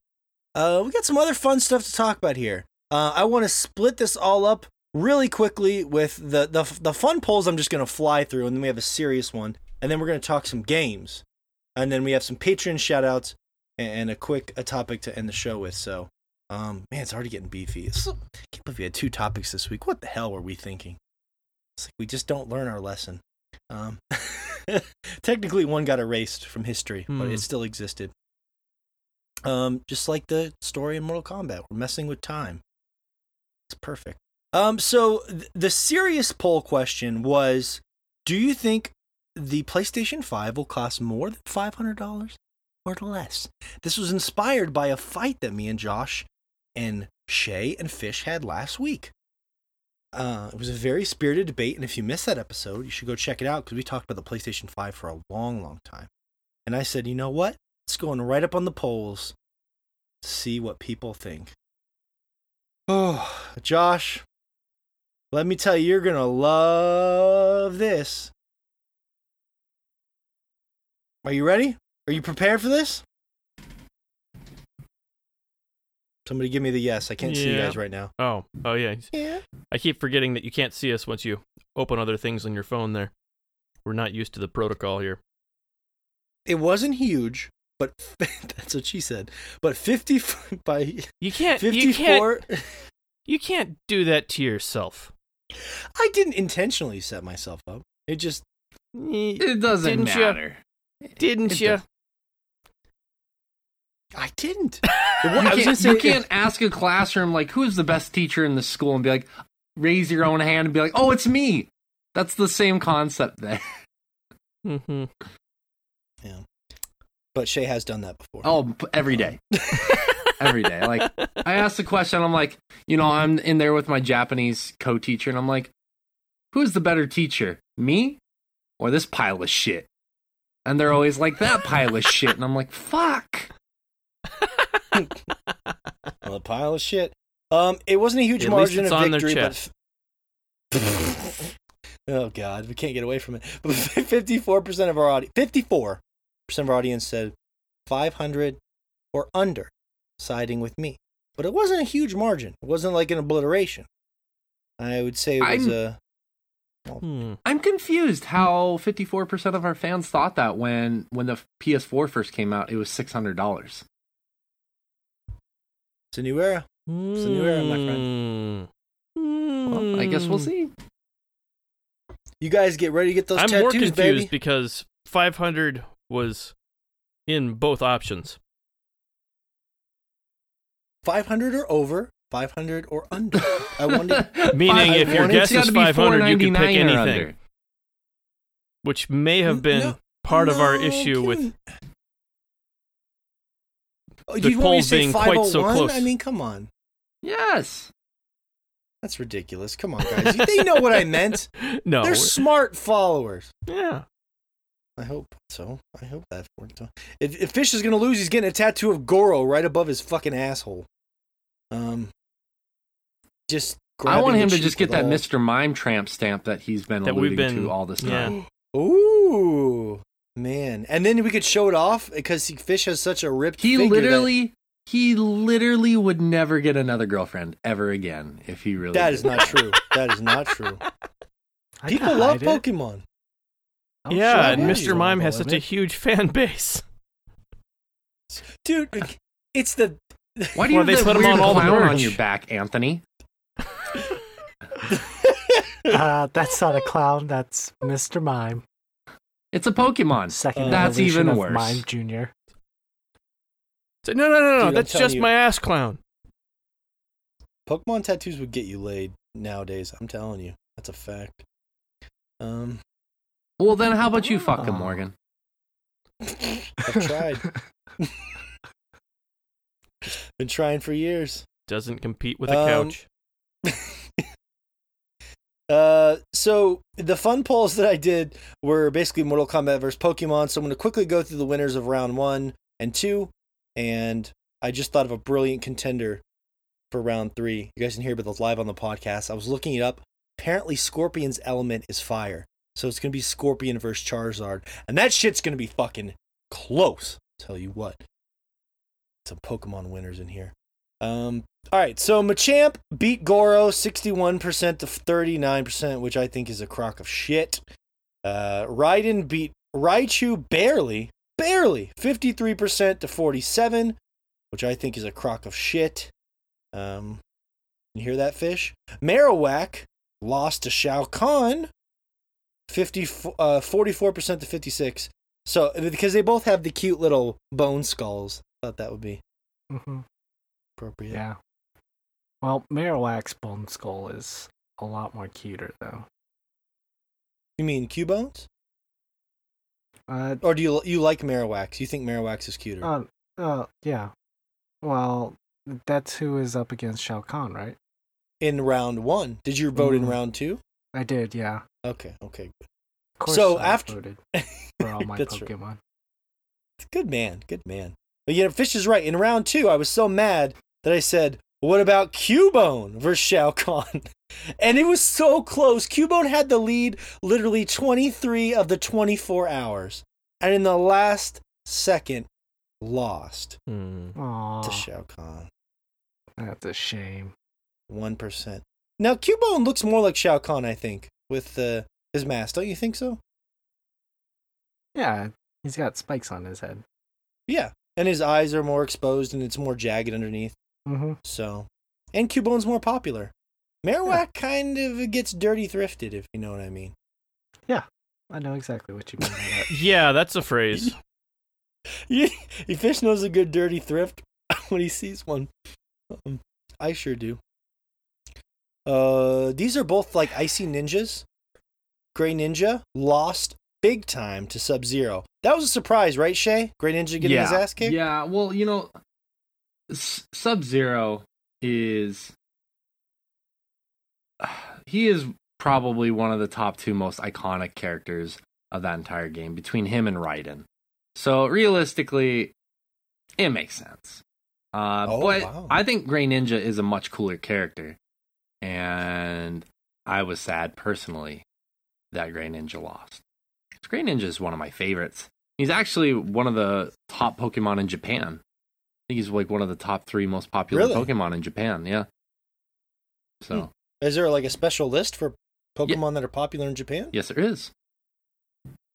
uh, we got some other fun stuff to talk about here. Uh, I want to split this all up really quickly with the, the, the fun polls I'm just going to fly through, and then we have a serious one. And then we're going to talk some games. And then we have some Patreon shout-outs and, and a quick a topic to end the show with. So, um, man, it's already getting beefy. It's, I can't believe we had two topics this week. What the hell were we thinking? It's like we just don't learn our lesson. Um, technically one got erased from history, mm. but it still existed. Um, just like the story in Mortal Kombat, we're messing with time. It's perfect. Um, so th- the serious poll question was, do you think the PlayStation five will cost more than five hundred dollars or less? This was inspired by a fight that me and Josh and Shay and Fish had last week. Uh, it was a very spirited debate, and if you missed that episode, you should go check it out, because we talked about the PlayStation five for a long, long time. And I said, you know what? It's going right up on the polls to see what people think. Oh, Josh, let me tell you, you're going to love this. Are you ready? Are you prepared for this? Somebody give me the yes. I can't yeah. see you guys right now. Oh, oh yeah. Yeah. I keep forgetting that you can't see us once you open other things on your phone there. We're not used to the protocol here. It wasn't huge, but that's what she said. But fifty by you can't, fifty-four. You can't, you can't do that to yourself. I didn't intentionally set myself up. It just. It doesn't didn't matter. You, didn't it you? Does. I didn't. You can't, you can't ask a classroom, like, who's the best teacher in the school, and be like, raise your own hand and be like, oh, it's me. That's the same concept there. Mm-hmm. Yeah. But Shay has done that before. Oh, every day. Every day. Like, I asked the question, I'm like, you know, I'm in there with my Japanese co-teacher, and I'm like, who's the better teacher, me or this pile of shit? And they're always like, that pile of shit. And I'm like, fuck. Well, a pile of shit. Um, it wasn't a huge At margin of victory, but f- oh god, we can't get away from it. But fifty-four percent of our audience, fifty-four percent of our audience said five hundred or under, siding with me. But it wasn't a huge margin. It wasn't like an obliteration. I would say it was I'm, a. Well, hmm. I'm confused how fifty-four percent of our fans thought that when when the P S four first came out, it was six hundred dollars. It's a new era. It's a new era, my friend. Well, I guess we'll see. You guys get ready to get those I'm tattoos, baby. I'm more confused baby. because five hundred was in both options. five hundred or over five hundred or under. I wanted meaning I if your guess is five hundred, you can pick anything, which may have been no, part no, of our issue with oh, the polls being quite so close. I mean, come on. Yes. That's ridiculous. Come on, guys. They know what I meant. No. They're smart followers. Yeah. I hope so. I hope that worked out. If, if Fish is going to lose, he's getting a tattoo of Goro right above his fucking asshole. Um, just I want him to just get that all. Mister Mime Tramp stamp that he's been that alluding been, to all this time. Yeah. Ooh, man. And then we could show it off because Fish has such a ripped he figure. Literally, that... He literally would never get another girlfriend ever again if he really That did. Is not true. That is not true. People love Pokemon. Yeah, and Mister Mime has such a huge fan base. Dude, it's the... Why do you well, have they put him on all the merch on your back, Anthony? uh, that's not a clown. That's Mister Mime. It's a Pokemon. Second, uh, that's even worse. Mime Junior So, no, no, no, no. Dude, that's just you, my ass clown. Pokemon tattoos would get you laid nowadays. I'm telling you, that's a fact. Um. Well, then, how about you, fuck him, Morgan? I've tried. Been trying for years. Doesn't compete with a um, couch. uh, so the fun polls that I did were basically Mortal Kombat versus Pokemon. So I'm going to quickly go through the winners of round one and two, and I just thought of a brilliant contender for round three. You guys didn't hear about this live on the podcast. I was looking it up. Apparently, Scorpion's element is fire, so it's going to be Scorpion versus Charizard, and that shit's going to be fucking close. Tell you what. Some Pokemon winners in here. Um, all right, so Machamp beat Goro sixty-one percent to thirty-nine percent, which I think is a crock of shit. Uh, Raiden beat Raichu barely, barely fifty-three percent to forty-seven percent, which I think is a crock of shit. Um, you hear that, Fish? Marowak lost to Shao Kahn fifty, uh, forty-four percent to fifty-six percent. So, because they both have the cute little bone skulls. Thought that would be mm-hmm. appropriate. Yeah. Well, Marowak's bone skull is a lot more cuter, though. You mean Cubone's? Uh, or do you you like Marowak's? You think Marowak's is cuter? Uh, uh, yeah. Well, that's who is up against Shao Kahn, right? In round one. Did you vote mm. in round two? I did, yeah. Okay, okay. Good. Of course so I after... voted for all my Pokemon. Right. Good man, good man. But you know, Fish is right. In round two, I was so mad that I said, what about Cubone versus Shao Kahn? And it was so close. Cubone had the lead literally twenty-three of the twenty-four hours. And in the last second, lost mm. to Shao Kahn. That's a shame. one percent. Now, Cubone looks more like Shao Kahn, I think, with uh, his mask. Don't you think so? Yeah, he's got spikes on his head. Yeah. And his eyes are more exposed, and it's more jagged underneath. Mm-hmm. So, and Cubone's more popular. Marowak yeah. kind of gets dirty thrifted, if you know what I mean. Yeah, I know exactly what you mean by that. Yeah, that's a phrase. Yeah, if Fish knows a good dirty thrift when he sees one. Um, I sure do. Uh, these are both like Icy Ninjas. Gray Ninja lost big time to Sub-Zero. That was a surprise, right, Shay? Great Ninja getting yeah. his ass kicked? Yeah, well, you know, S- Sub-Zero is... Uh, he is probably one of the top two most iconic characters of that entire game, between him and Raiden. So, realistically, it makes sense. Uh, oh, but wow. I think Gray Ninja is a much cooler character. And I was sad, personally, that Gray Ninja lost. Gray Ninja is one of my favorites. He's actually one of the top Pokemon in Japan. I think he's like one of the top three most popular really? Pokemon in Japan, yeah. So, is there like a special list for Pokemon yeah. that are popular in Japan? Yes, there is.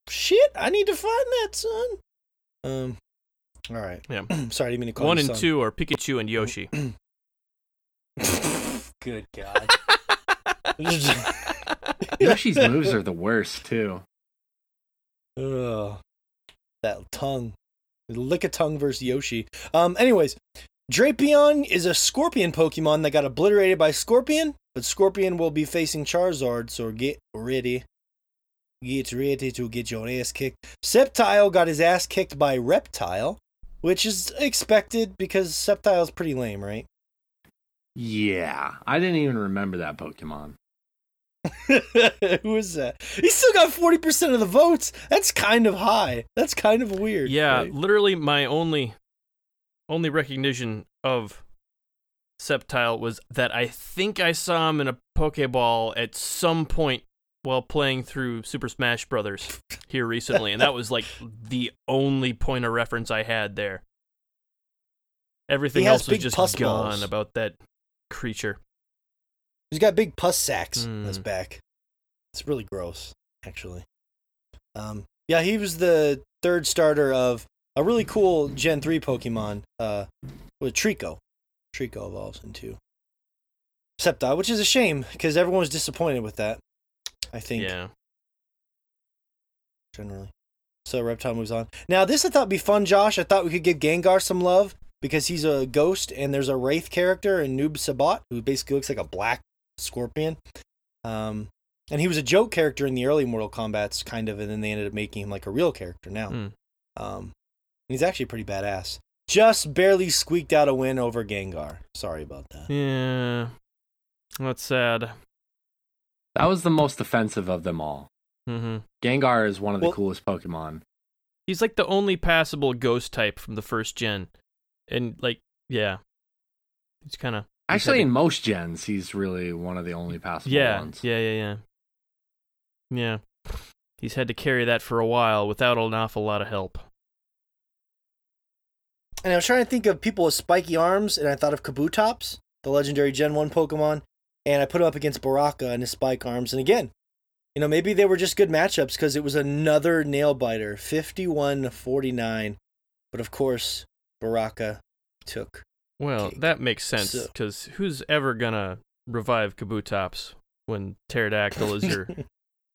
Shit, I need to find that, son. Um, all right. Yeah. Sorry, I didn't mean to call One and son. Two are Pikachu and Yoshi. Good God. Yoshi's moves are the worst, too. Ugh, that tongue. Lick a tongue versus Yoshi. Um, anyways, Drapion is a Scorpion Pokemon that got obliterated by Scorpion, but Scorpion will be facing Charizard, so get ready. Get ready to get your ass kicked. Sceptile got his ass kicked by Reptile, which is expected because Sceptile's pretty lame, right? Yeah, I didn't even remember that Pokemon. Who is that? He still got forty percent of the votes. That's kind of high. That's kind of weird. Yeah, right? Literally my only only recognition of Sceptile was that I think I saw him in a Pokeball at some point while playing through Super Smash Bros. Here recently, and that was like the only point of reference I had there. Everything else was just gone balls. About that creature. He's got big pus sacks mm. on his back. It's really gross, actually. Um, yeah, he was the third starter of a really cool Gen three Pokemon uh, with Treecko. Treecko evolves into Sceptile, which is a shame because everyone was disappointed with that, I think. Yeah. Generally. So Reptile moves on. Now, this I thought would be fun, Josh. I thought we could give Gengar some love because he's a ghost and there's a Wraith character in Noob Saibot who basically looks like a black Scorpion. Um, and he was a joke character in the early Mortal Kombats, kind of, and then they ended up making him like a real character now. Mm. Um, he's actually pretty badass. Just barely squeaked out a win over Gengar. Sorry about that. Yeah. That's sad. That was the most offensive of them all. Mm-hmm. Gengar is one of the well, coolest Pokemon. He's like the only passable ghost type from the first gen. And like, yeah. He's kind of... Actually, in most gens, he's really one of the only passable yeah, ones. Yeah, yeah, yeah. Yeah. He's had to carry that for a while without an awful lot of help. And I was trying to think of people with spiky arms, and I thought of Kabutops, the legendary Gen one Pokemon, and I put him up against Baraka and his spike arms. And again, you know, maybe they were just good matchups because it was another nail-biter, fifty-one to forty-nine. But of course, Baraka took... Well, cake. That makes sense, because so. Who's ever going to revive Kabutops when Pterodactyl is your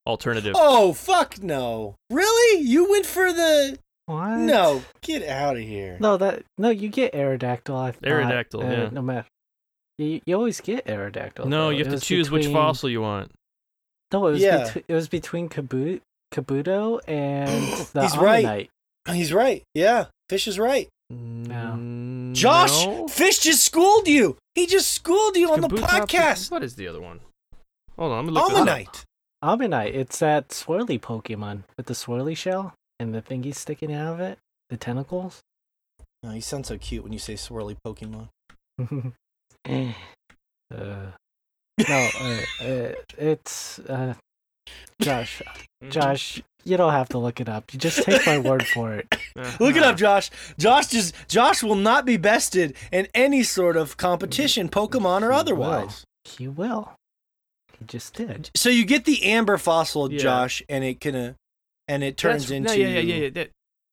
alternative? Oh, fuck no. Really? You went for the... What? No, get out of here. No, that no, you get Aerodactyl. I thought. Aerodactyl, uh, yeah. No matter. You, you always get Aerodactyl. No, though. You have it to choose between... which fossil you want. No, it was, yeah. bet- it was between Kabu- Kabuto and the He's Omni-Knight. Right. He's right. Yeah, Fish is right. No. Josh, no. Fish just schooled you. He just schooled you on Kabutops, the podcast. What is the other one? Hold on, I'm gonna look at Omni-Knight. Omni-Knight. It's that swirly Pokemon with the swirly shell and the thingies sticking out of it, the tentacles. Oh, you sound so cute when you say swirly Pokemon. uh, no, uh, uh, it's uh, Josh. Josh, you don't have to look it up. You just take my word for it. Look it up, Josh. Josh just Josh will not be bested in any sort of competition, Pokemon or otherwise. He will. He will. He just did. So you get the amber fossil, yeah. Josh, and it can, uh, and it turns That's, into no, yeah, yeah, yeah, yeah.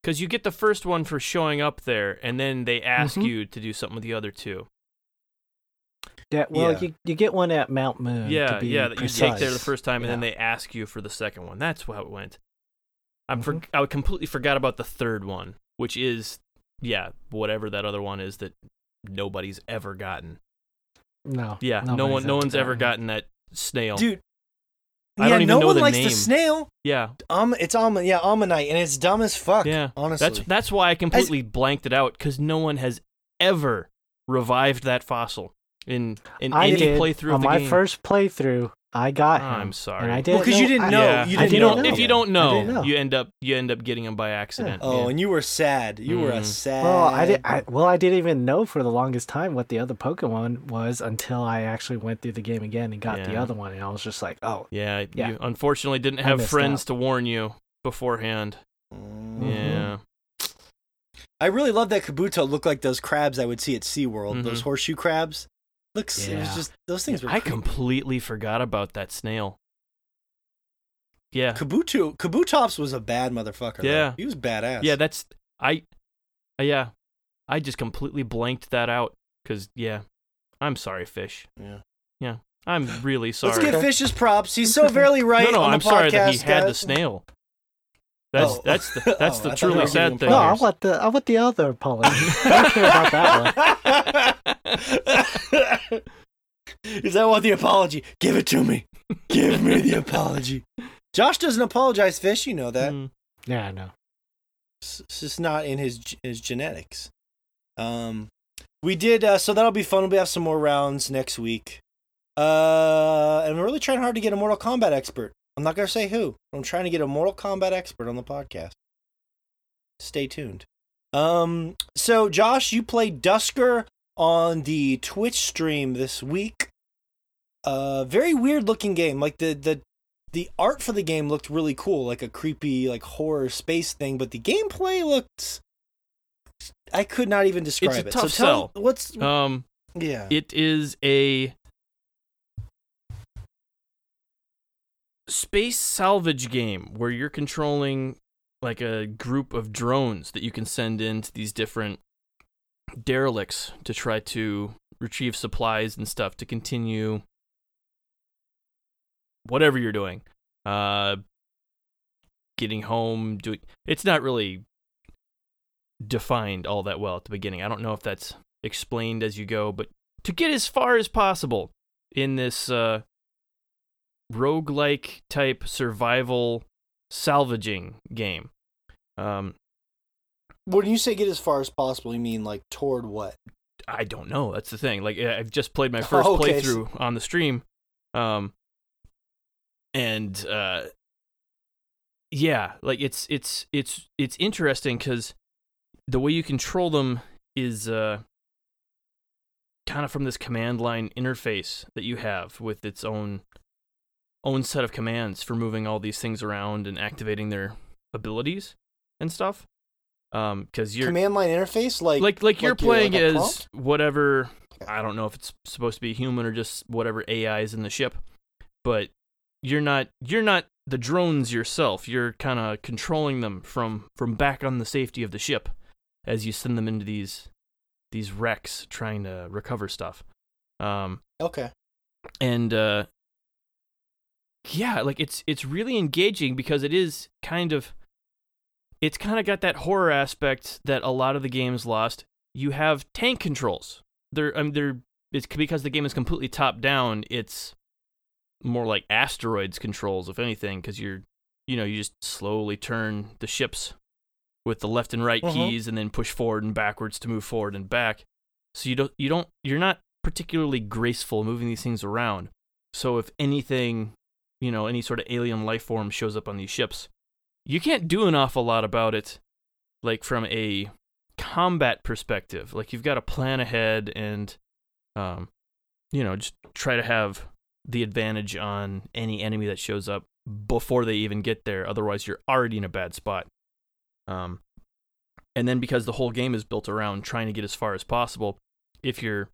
Because you get the first one for showing up there, and then they ask mm-hmm. you to do something with the other two. Yeah, well, yeah. You, you get one at Mount Moon. Yeah, to be yeah, that precise. You take there the first time, and yeah. then they ask you for the second one. That's how it went. I'm mm-hmm. for, I completely forgot about the third one, which is, yeah, whatever that other one is that nobody's ever gotten. No, yeah, no one, no one's gotten. ever gotten that snail, dude. I yeah, don't even no know one the likes name. The snail. Yeah, um, it's um, yeah, Ammonite, and it's dumb as fuck. Yeah, honestly, that's that's why I completely as... blanked it out because no one has ever revived that fossil. In in I any did. playthrough on of the my game. First playthrough, I got him. I'm sorry, and I didn't. Because well, you didn't know. Yeah. You didn't you know. Know. If you don't know, know, you end up you end up getting him by accident. Yeah. Oh, yeah. And you were sad. You mm. were a sad. Well, I did. I, well, I didn't even know for the longest time what the other Pokemon was until I actually went through the game again and got yeah. the other one, and I was just like, oh, yeah. yeah. You unfortunately didn't have friends out. to warn you beforehand. Mm-hmm. Yeah. I really love that Kabuto looked like those crabs I would see at SeaWorld. Mm-hmm. Those horseshoe crabs. Looks, yeah. It was just, those things were I creepy. Completely forgot about that snail. Yeah. Kabuto, Kabutops was a bad motherfucker. Yeah. Right? He was badass. Yeah, that's, I, yeah, I just completely blanked that out because, yeah, I'm sorry, Fish. Yeah. Yeah, I'm really sorry. Let's give Fish's props. He's so very right. No, no, on I'm the sorry podcast, that he had guys. The snail. That's oh. that's the, that's oh, the I truly sad thing. No, I want the I want the other Pauline. I don't care about that one. Because I want the apology. Give it to me. Give me the apology. Josh doesn't apologize, Fish. You know that. Mm. Yeah, I know. It's, it's just not in his his genetics. Um, we did. Uh, so that'll be fun. We'll have some more rounds next week. Uh, and we're really trying hard to get a Mortal Kombat expert. I'm not gonna say who. I'm trying to get a Mortal Kombat expert on the podcast. Stay tuned. Um, so Josh, you played Dusker on the Twitch stream this week. Uh, very weird looking game. Like the the the art for the game looked really cool, like a creepy like horror space thing. But the gameplay looked, I could not even describe it. It's a tough sell. What's um? Yeah, it is a space salvage game where you're controlling like a group of drones that you can send into these different derelicts to try to retrieve supplies and stuff to continue whatever you're doing. Uh, getting home, doing it's not really defined all that well at the beginning. I don't know if that's explained as you go, but to get as far as possible in this uh roguelike type survival salvaging game. Um, when you say get as far as possible, you mean like toward what? I don't know. That's the thing. Like I've just played my first oh, okay. playthrough on the stream. Um, and uh, yeah, like it's it's it's it's interesting because the way you control them is uh, kind of from this command line interface that you have with its own. own set of commands for moving all these things around and activating their abilities and stuff. Um, because your command line interface, like like like you're like playing you're like as whatever. I don't know if it's supposed to be human or just whatever A I is in the ship, but you're not you're not the drones yourself. You're kind of controlling them from from back on the safety of the ship as you send them into these these wrecks trying to recover stuff. Um, okay, and uh. Yeah, like it's it's really engaging because it is kind of it's kind of got that horror aspect that a lot of the games lost. You have tank controls. They're I mean they're it's because the game is completely top down. It's more like asteroids controls, if anything, because you're you know you just slowly turn the ships with the left and right uh-huh. keys and then push forward and backwards to move forward and back. So you don't you don't you're not particularly graceful moving these things around. So if anything. You know, any sort of alien life form shows up on these ships. You can't do an awful lot about it, like from a combat perspective. Like you've got to plan ahead and, um, you know, just try to have the advantage on any enemy that shows up before they even get there. Otherwise, you're already in a bad spot. Um, and then because the whole game is built around trying to get as far as possible, if you're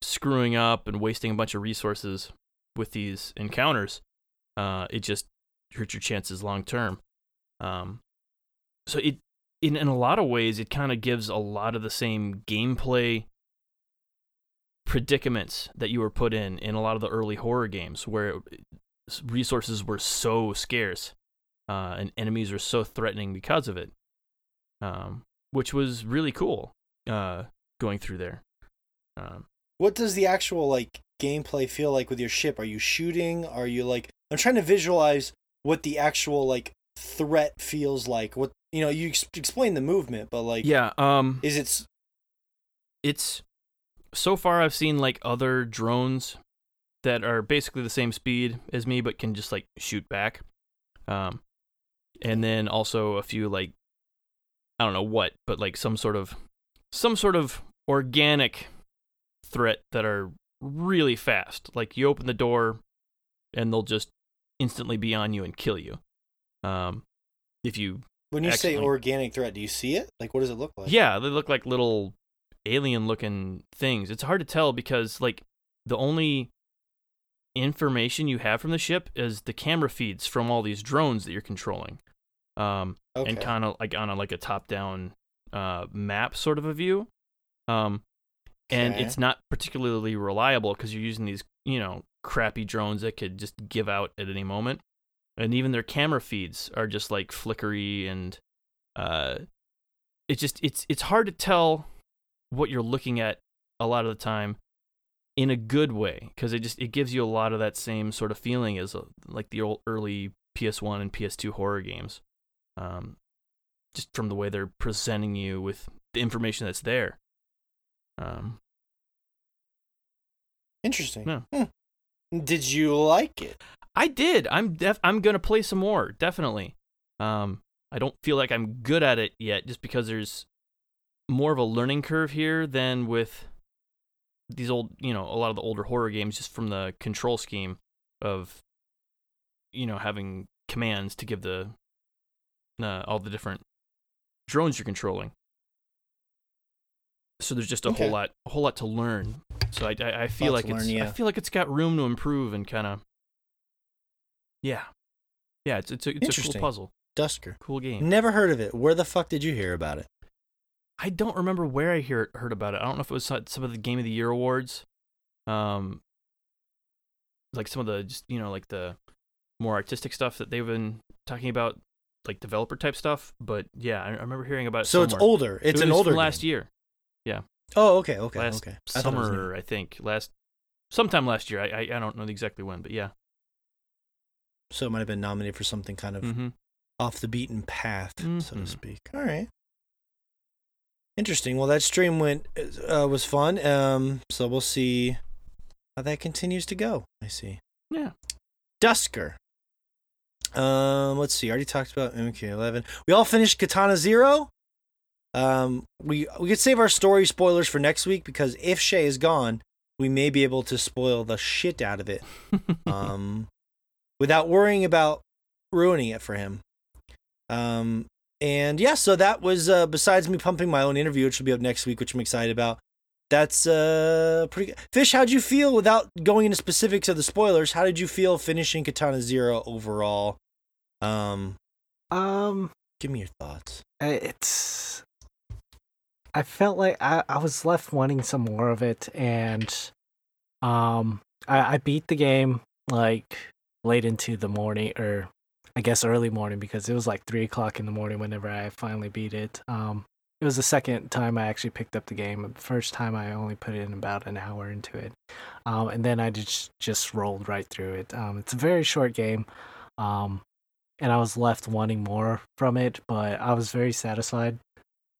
screwing up and wasting a bunch of resources with these encounters. Uh, it just hurts your chances long term. Um, so it, in, in a lot of ways, it kind of gives a lot of the same gameplay predicaments that you were put in in a lot of the early horror games, where it, resources were so scarce uh, and enemies were so threatening because of it, um, which was really cool uh, going through there. Um, what does the actual like gameplay feel like with your ship? Are you shooting? Are you like? I'm trying to visualize what the actual like threat feels like. What you know, you ex- explain the movement, but like, yeah, um, is it's it's so far I've seen like other drones that are basically the same speed as me, but can just like shoot back, um, and then also a few like I don't know what, but like some sort of some sort of organic threat that are really fast. Like you open the door. And they'll just instantly be on you and kill you. Um, if you when you accidentally... say organic threat, do you see it? Like, what does it look like? Yeah, they look like little alien-looking things. It's hard to tell because, like, the only information you have from the ship is the camera feeds from all these drones that you're controlling, um, okay. and kind of like on a like a top-down uh, map sort of a view. Um, and okay. It's not particularly reliable because you're using these, you know. Crappy drones that could just give out at any moment. and even their camera feeds are just like flickery, and uh, it just it's it's hard to tell what you're looking at a lot of the time in a good way, because it just it gives you a lot of that same sort of feeling as uh, like the old early P S one and P S two horror games, um, just from the way they're presenting you with the information that's there. Um, Interesting. Yeah. Hmm. Did you like it? I did. I'm def- I'm gonna play some more, definitely. Um, I don't feel like I'm good at it yet, just because there's more of a learning curve here than with these old, you know, a lot of the older horror games, just from the control scheme of, you know, having commands to give the uh, all the different drones you're controlling. So there's just a okay. whole lot, a whole lot to learn. So I, I, I feel like it's, learn, yeah. I feel like it's got room to improve and kind of, yeah, yeah. It's it's a, it's a cool puzzle. Dusker, cool game. Never heard of it. Where the fuck did you hear about it? I don't remember where I hear heard about it. I don't know if it was some of the Game of the Year awards, um, like some of the just you know like the more artistic stuff that they've been talking about, like developer type stuff. But yeah, I, I remember hearing about it. So somewhere. It's older. It's it was an older from last game. year. Yeah. Oh, okay, okay, last okay. I summer, I think last, sometime last year. I, I I don't know exactly when, but yeah. So it might have been nominated for something kind of mm-hmm. off the beaten path, mm-hmm. so to speak. All right. Interesting. Well, that stream went uh, was fun. Um, so we'll see how that continues to go. I see. Yeah. Dusker. Um, let's see. I already talked about M K eleven. We all finished Katana Zero. Um, we we could save our story spoilers for next week, because if Shay is gone, we may be able to spoil the shit out of it, um, without worrying about ruining it for him. Um, and yeah, so that was uh, besides me pumping my own interview, which will be up next week, which I'm excited about. That's uh pretty good. Fish, how'd you feel without going into specifics of the spoilers? How did you feel finishing Katana Zero overall? Um, um, give me your thoughts. It's. I felt like I, I was left wanting some more of it, and um, I, I beat the game like late into the morning, or I guess early morning, because it was like three o'clock in the morning whenever I finally beat it. Um, it was the second time I actually picked up the game. The first time I only put in about an hour into it, um, and then I just just rolled right through it. Um, it's a very short game, um, and I was left wanting more from it, but I was very satisfied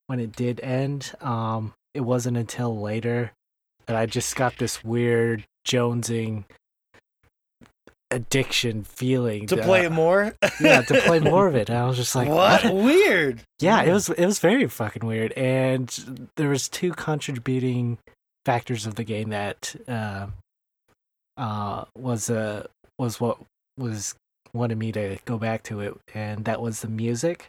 when it did end. Um, it wasn't until later that I just got this weird jonesing addiction feeling to that, play it more. yeah, to play more of it. And I was just like, what? what? Weird. Yeah, it was. It was very fucking weird. And there was two contributing factors of the game that uh, uh, was uh, was what was wanted me to go back to it, and that was the music.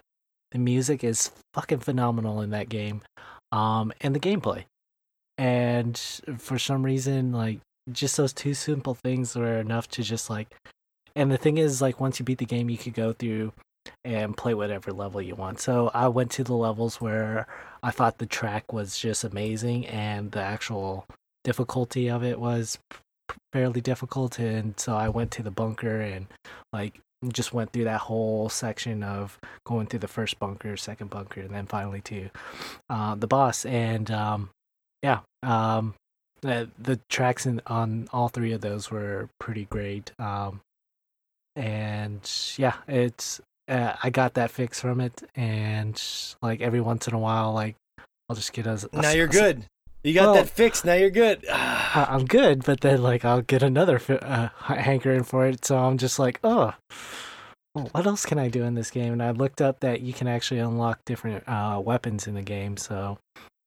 The music is fucking phenomenal in that game, um, and the gameplay. And for some reason, like, just those two simple things were enough to just, like... And the thing is, like, once you beat the game, you could go through and play whatever level you want. So I went to the levels where I thought the track was just amazing, and the actual difficulty of it was fairly difficult. And so I went to the bunker and, like... just went through that whole section of going through the first bunker, second bunker, and then finally to uh, the boss. And um, yeah, um, the, the tracks in, on all three of those were pretty great. Um, and yeah, it's uh, I got that fix from it. And like every once in a while, like I'll just get a. a now you're a, good. You got well, that fixed. Now you're good. I'm good, but then like I'll get another uh, hankering for it. So I'm just like, oh, what else can I do in this game? And I looked up that you can actually unlock different uh, weapons in the game. So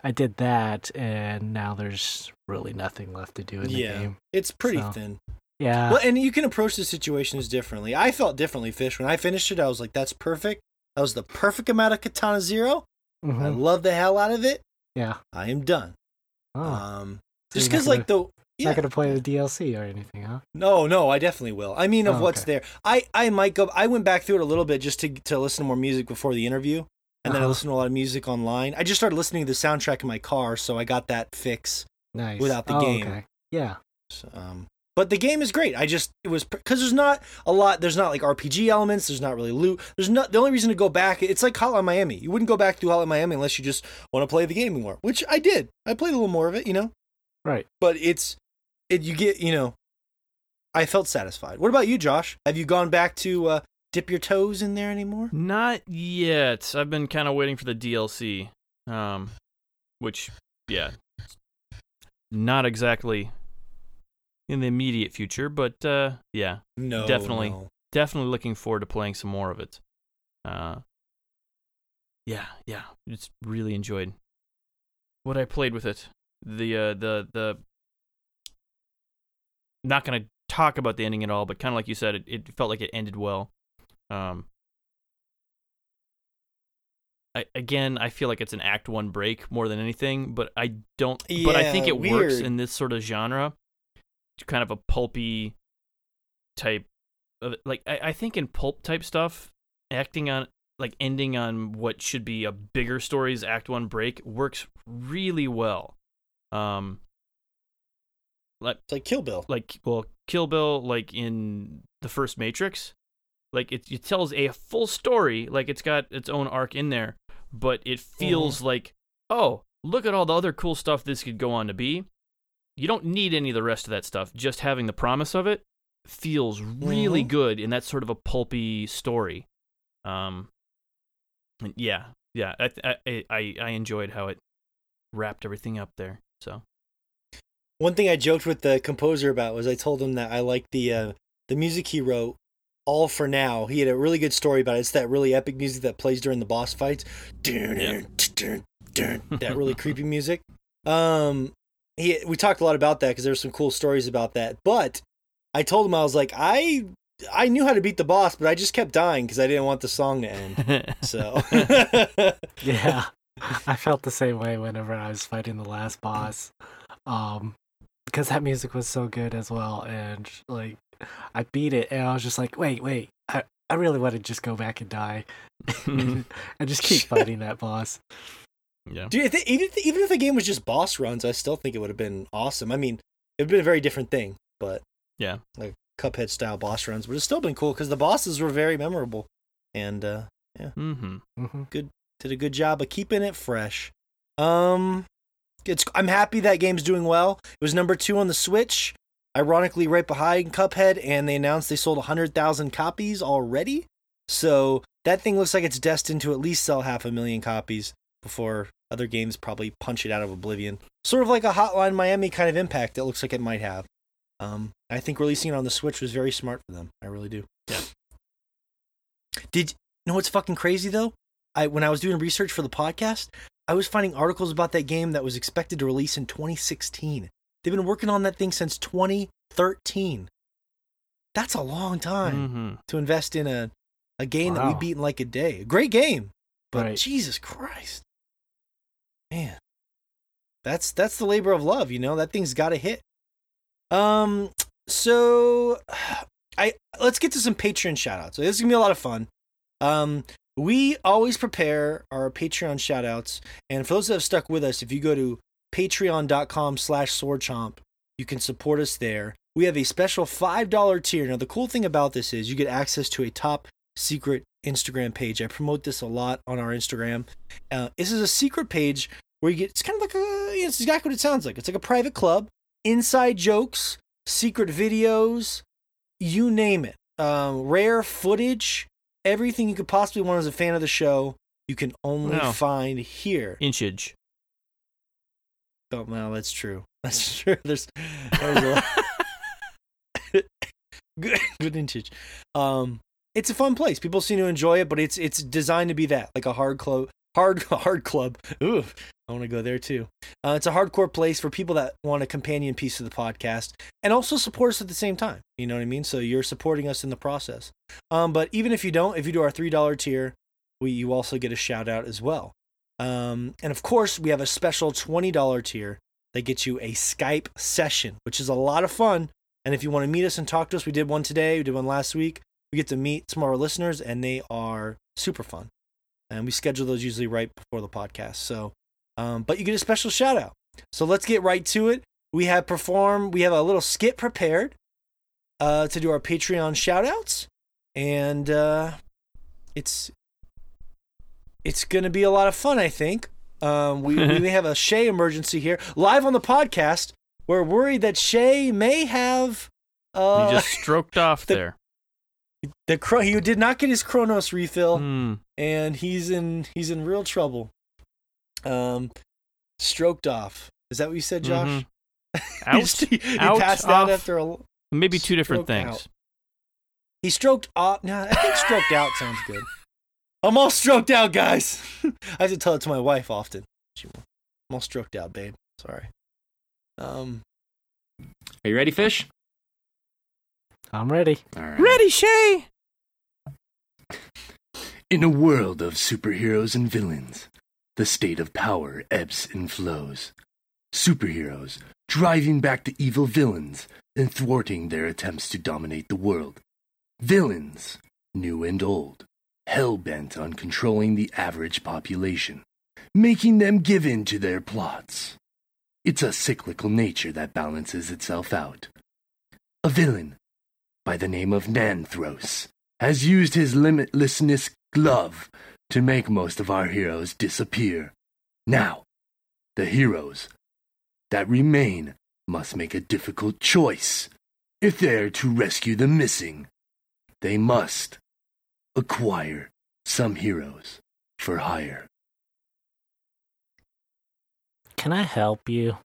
I did that, and now there's really nothing left to do in the yeah, game. Yeah, it's pretty so, thin. Yeah. Well, and you can approach the situations differently. I felt differently, Fish. When I finished it, I was like, that's perfect. That was the perfect amount of Katana Zero. Mm-hmm. I love the hell out of it. Yeah. I am done. Oh. Um, so just because, like, the yeah. not gonna play the D L C or anything, huh? No, no, I definitely will. I mean, of oh, what's okay. there, I, I might go. I went back through it a little bit just to to listen to more music before the interview, and uh-huh. then I listened to a lot of music online. I just started listening to the soundtrack in my car, so I got that fix nice. without the oh, game. Okay. Yeah. So, um, But the game is great. I just, it was, because there's not a lot, there's not like R P G elements, there's not really loot, there's not, the only reason to go back, it's like Hotline Miami. You wouldn't go back to Hotline Miami unless you just want to play the game more, which I did. I played a little more of it, you know? Right. But it's, it you get, you know, I felt satisfied. What about you, Josh? Have you gone back to uh, dip your toes in there anymore? Not yet. I've been kind of waiting for the D L C, um, which, yeah, not exactly in the immediate future, but uh, yeah, no, definitely, no. definitely looking forward to playing some more of it. Uh, yeah, yeah, just really enjoyed what I played with it. The uh, the the not gonna talk about the ending at all, but kind of like you said, it, it felt like it ended well. Um, I, again, I feel like it's an Act One break more than anything, but I don't. Yeah, but I think it weird. works in this sort of genre. Kind of a pulpy type of, like I, I think in pulp type stuff, acting on like ending on what should be a bigger story's act one break works really well. Um, like it's like Kill Bill, like well Kill Bill, like in the first Matrix, like it, it tells a full story, like it's got its own arc in there, but it feels mm-hmm. like, oh, look at all the other cool stuff this could go on to be. You don't need any of the rest of that stuff. Just having the promise of it feels really mm-hmm. good in that sort of a pulpy story. Um, yeah, yeah, I, I I I enjoyed how it wrapped everything up there. So, one thing I joked with the composer about was I told him that I liked the uh, the music he wrote. All for Now. He had a really good story about it. It's that really epic music that plays during the boss fights. Yeah. That really creepy music. Um. He, we talked a lot about that because there were some cool stories about that. But I told him, I was like, I I knew how to beat the boss, but I just kept dying because I didn't want the song to end. So yeah, I felt the same way whenever I was fighting the last boss, um, because that music was so good as well. And like, I beat it, and I was just like, wait, wait, I, I really want to just go back and die, and just keep fighting that boss. Yeah. Dude, if they, even if the, even if the game was just boss runs, I still think it would have been awesome. I mean, it would have been a very different thing, but yeah, like Cuphead style boss runs would have still been cool because the bosses were very memorable, and uh, yeah, mm-hmm. Mm-hmm. good did a good job of keeping it fresh. Um, it's I'm happy that game's doing well. It was number two on the Switch, ironically right behind Cuphead, and they announced they sold a hundred thousand copies already. So that thing looks like it's destined to at least sell half a million copies before other games probably punch it out of oblivion. Sort of like a Hotline Miami kind of impact it looks like it might have. Um, I think releasing it on the Switch was very smart for them. I really do. Yeah. Did you know what's fucking crazy, though? I When I was doing research for the podcast, I was finding articles about that game that was expected to release in twenty sixteen. They've been working on that thing since twenty thirteen. That's a long time mm-hmm. to invest in a, a game wow. that we beat in like a day. Great game, but right. Jesus Christ. Man, that's that's the labor of love, you know. That thing's got to hit. Um, so I let's get to some Patreon shoutouts. So this is gonna be a lot of fun. Um, we always prepare our Patreon shoutouts, and for those that have stuck with us, if you go to patreon dot com slash sword chomp, you can support us there. We have a special five dollar tier. Now, the cool thing about this is you get access to a top secret Instagram page. I promote this a lot on our Instagram. Uh, this is a secret page where you get, it's kind of like a, it's exactly what it sounds like. It's like a private club, inside jokes, secret videos, you name it. Um, rare footage, everything you could possibly want as a fan of the show, you can only wow. find here. Inchage. Oh, well, that's true. That's true. There's, there's a lot. good, good inchage. Um, It's a fun place. People seem to enjoy it, but it's it's designed to be that, like a hard club. Hard hard club. Ooh, I want to go there too. Uh, it's a hardcore place for people that want a companion piece of the podcast and also support us at the same time. You know what I mean? So you're supporting us in the process. Um, but even if you don't, if you do our three dollar tier, we you also get a shout out as well. Um, and of course, we have a special twenty dollar tier that gets you a Skype session, which is a lot of fun. And if you want to meet us and talk to us, we did one today. We did one last week. We get to meet some of our listeners, and they are super fun. And we schedule those usually right before the podcast. So, um, but you get a special shout out. So let's get right to it. We have perform. We have a little skit prepared uh, to do our Patreon shout-outs. And uh, it's it's going to be a lot of fun, I think. Um, we, we have a Shay emergency here. Live on the podcast, we're worried that Shay may have... Uh, you just stroked off the, there. The cro- he did not get his Chronos refill, mm. and he's in he's in real trouble. Um, stroked off. Is that what you said, Josh? Mm-hmm. Out, he, he out, passed off. Out after a, maybe two different things. Out. He stroked off. No, I think stroked out sounds good. I'm all stroked out, guys. I have to tell it to my wife often. She won't. I'm all stroked out, babe. Sorry. Um, are you ready, Fish? I'm ready. All right. Ready, Shay! In a world of superheroes and villains, the state of power ebbs and flows. Superheroes driving back the evil villains and thwarting their attempts to dominate the world. Villains, new and old, hell-bent on controlling the average population, making them give in to their plots. It's a cyclical nature that balances itself out. A villain by the name of Nanthros, has used his limitlessness glove to make most of our heroes disappear. Now, the heroes that remain must make a difficult choice. If they're to rescue the missing, they must acquire some heroes for hire. Can I help you?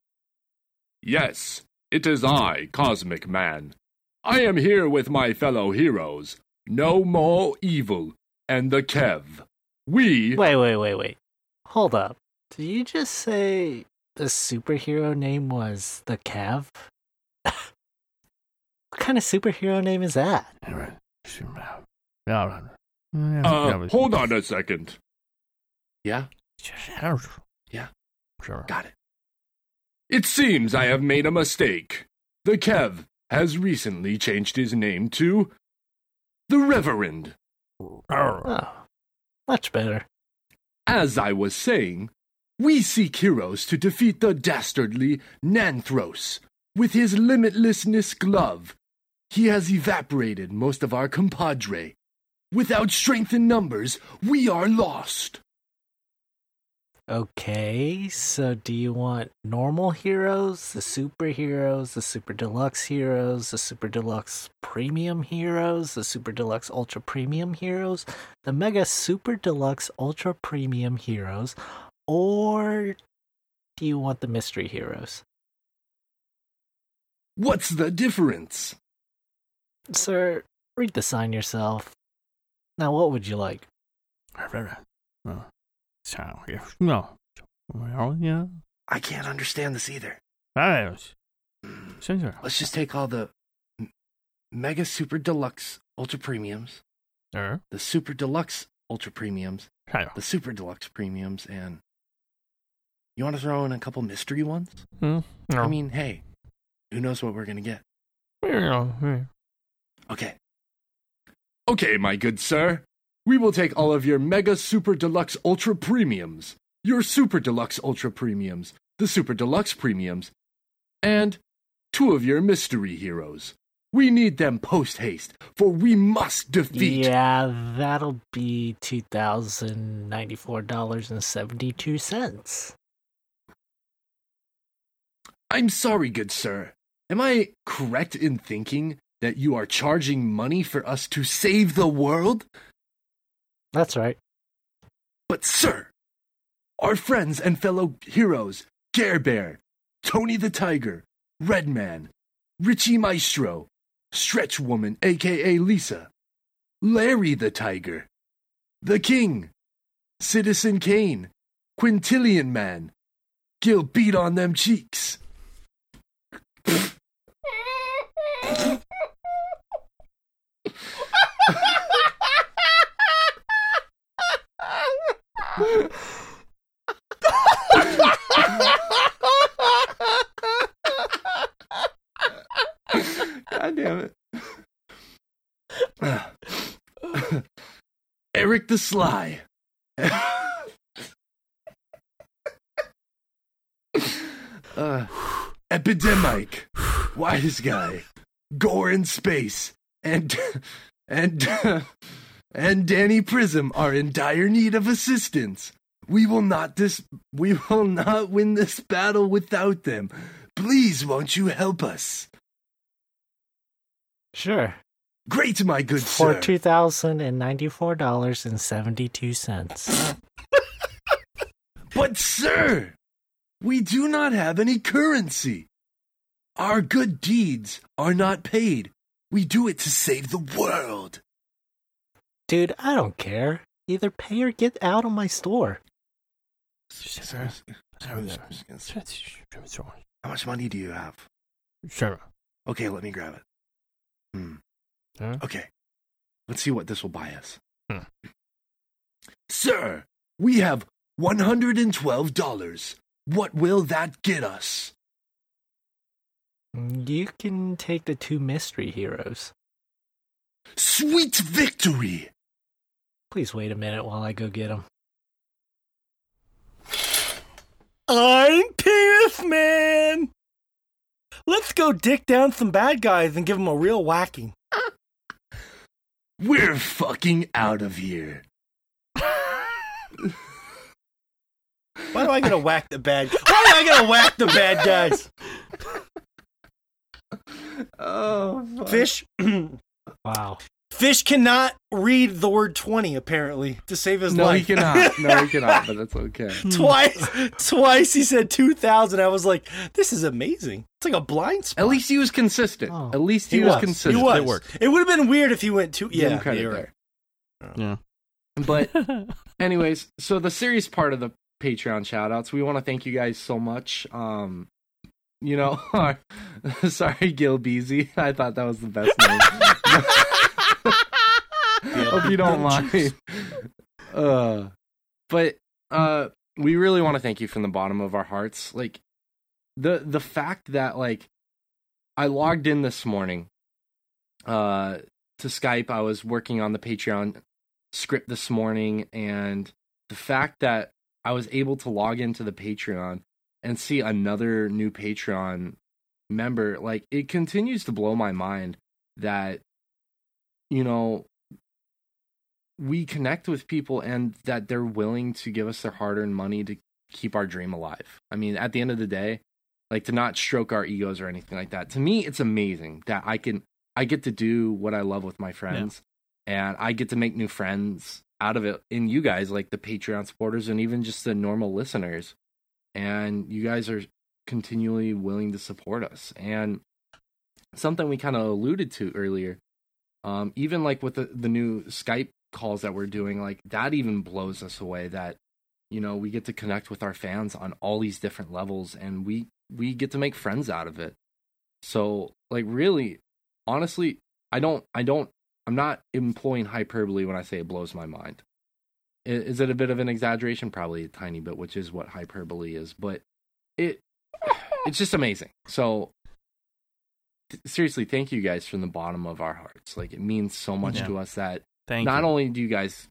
Yes, it is I, Cosmic Man. I am here with my fellow heroes, No More Evil, and the Kev. We... Wait, wait, wait, wait. Hold up. Did you just say the superhero name was the Kev? What kind of superhero name is that? Uh, hold on a second. Yeah? Yeah. Sure. Got it. It seems I have made a mistake. The Kev has recently changed his name to the Reverend. Oh, much better. As I was saying, we seek heroes to defeat the dastardly Nanthros. With his limitlessness glove, he has evaporated most of our compadre. Without strength in numbers, we are lost. Okay, so do you want normal heroes, the superheroes, the super deluxe heroes, the super deluxe premium heroes, the super deluxe ultra premium heroes, the mega super deluxe ultra premium heroes, or do you want the mystery heroes? What's the difference? Sir, read the sign yourself. Now, what would you like? Oh. No. I can't understand this either. Let's just take all the Mega Super Deluxe Ultra Premiums, uh-huh. the Super Deluxe Ultra Premiums, the Super Deluxe Premiums, and you want to throw in a couple mystery ones? Mm, no. I mean, hey, who knows what we're going to get? Okay. Okay, my good sir. We will take all of your Mega Super Deluxe Ultra Premiums, your Super Deluxe Ultra Premiums, the Super Deluxe Premiums, and two of your mystery heroes. We need them post-haste, for we must defeat... Yeah, that'll be two thousand ninety-four dollars and seventy-two cents. I'm sorry, good sir. Am I correct in thinking that you are charging money for us to save the world? That's right. But, sir, our friends and fellow heroes, Gare Bear, Tony the Tiger, Redman, Richie Maestro, Stretch Woman, a k a. Lisa, Larry the Tiger, The King, Citizen Kane, Quintillion Man, Gil beat on them cheeks. God damn it. Eric the Sly. uh, Epidemic. Wise Guy. Gore in Space, and and and Danny Prism are in dire need of assistance. We will not dis- we will not win this battle without them. Please, won't you help us? Sure. Great, my good sir. For two thousand and ninety-four dollars and seventy-two cents. But sir, we do not have any currency. Our good deeds are not paid. We do it to save the world. Dude, I don't care. Either pay or get out of my store. Sir, how much money do you have? Sure. Okay, let me grab it. Hmm. Huh? Okay, let's see what this will buy us. Hmm. Sir, we have one hundred twelve dollars. What will that get us? You can take the two mystery heroes. Sweet victory! Please wait a minute while I go get them. I'm Penis Man! Let's go dick down some bad guys and give them a real whacking. We're fucking out of here. Why do I gotta whack the bad guys? Why do I gotta whack the bad guys? Oh, fuck. Fish. Wow. Fish cannot read the word twenty, apparently, to save his no, life. No, he cannot. No, he cannot, but that's okay. Twice, twice he said two thousand. I was like, this is amazing. It's like a blind spot. At least he was consistent. Oh. At least he, he was. was consistent. He was. It worked. It would have been weird if he went to... Yeah, yeah, you're right. Yeah. But anyways, so the serious part of the Patreon shoutouts, we want to thank you guys so much. Um... You know, our, sorry, Gil Beezy. I thought that was the best name. Hope you don't mind. Uh, but uh, we really want to thank you from the bottom of our hearts. Like the the fact that like I logged in this morning uh, to Skype. I was working on the Patreon script this morning, and the fact that I was able to log into the Patreon and see another new Patreon member, like, it continues to blow my mind that, you know, we connect with people and that they're willing to give us their hard-earned money to keep our dream alive. I mean, at the end of the day, like, to not stroke our egos or anything like that. To me, it's amazing that I can, I get to do what I love with my friends, yeah, and I get to make new friends out of it in you guys, like the Patreon supporters and even just the normal listeners. And you guys are continually willing to support us. And something we kind of alluded to earlier, um, even like with the, the new Skype calls that we're doing, like that even blows us away that, you know, we get to connect with our fans on all these different levels and we, we get to make friends out of it. So like really, honestly, I don't, I don't, I'm not employing hyperbole when I say it blows my mind. Is it a bit of an exaggeration? Probably a tiny bit, which is what hyperbole is. But it it's just amazing. So th- seriously, thank you guys from the bottom of our hearts. Like, it means so much yeah. to us that thank not you. only do you guys,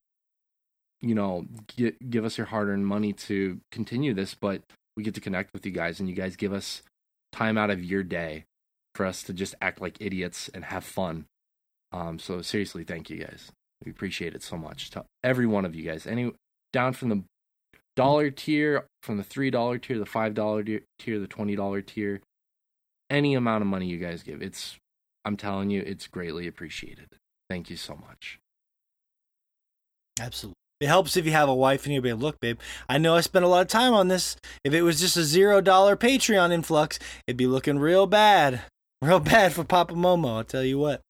you know, get, give us your hard-earned money to continue this, but we get to connect with you guys, and you guys give us time out of your day for us to just act like idiots and have fun. Um, so seriously, thank you guys. We appreciate it so much to every one of you guys. Any down from the dollar tier, from the three dollar tier, the five dollar tier, the twenty dollar tier, any amount of money you guys give, it's I'm telling you, it's greatly appreciated. Thank you so much. Absolutely, it helps if you have a wife and you'll be like, look, babe, I know I spent a lot of time on this. If it was just a zero dollar Patreon influx, it'd be looking real bad, real bad for Papa Momo. I'll tell you what,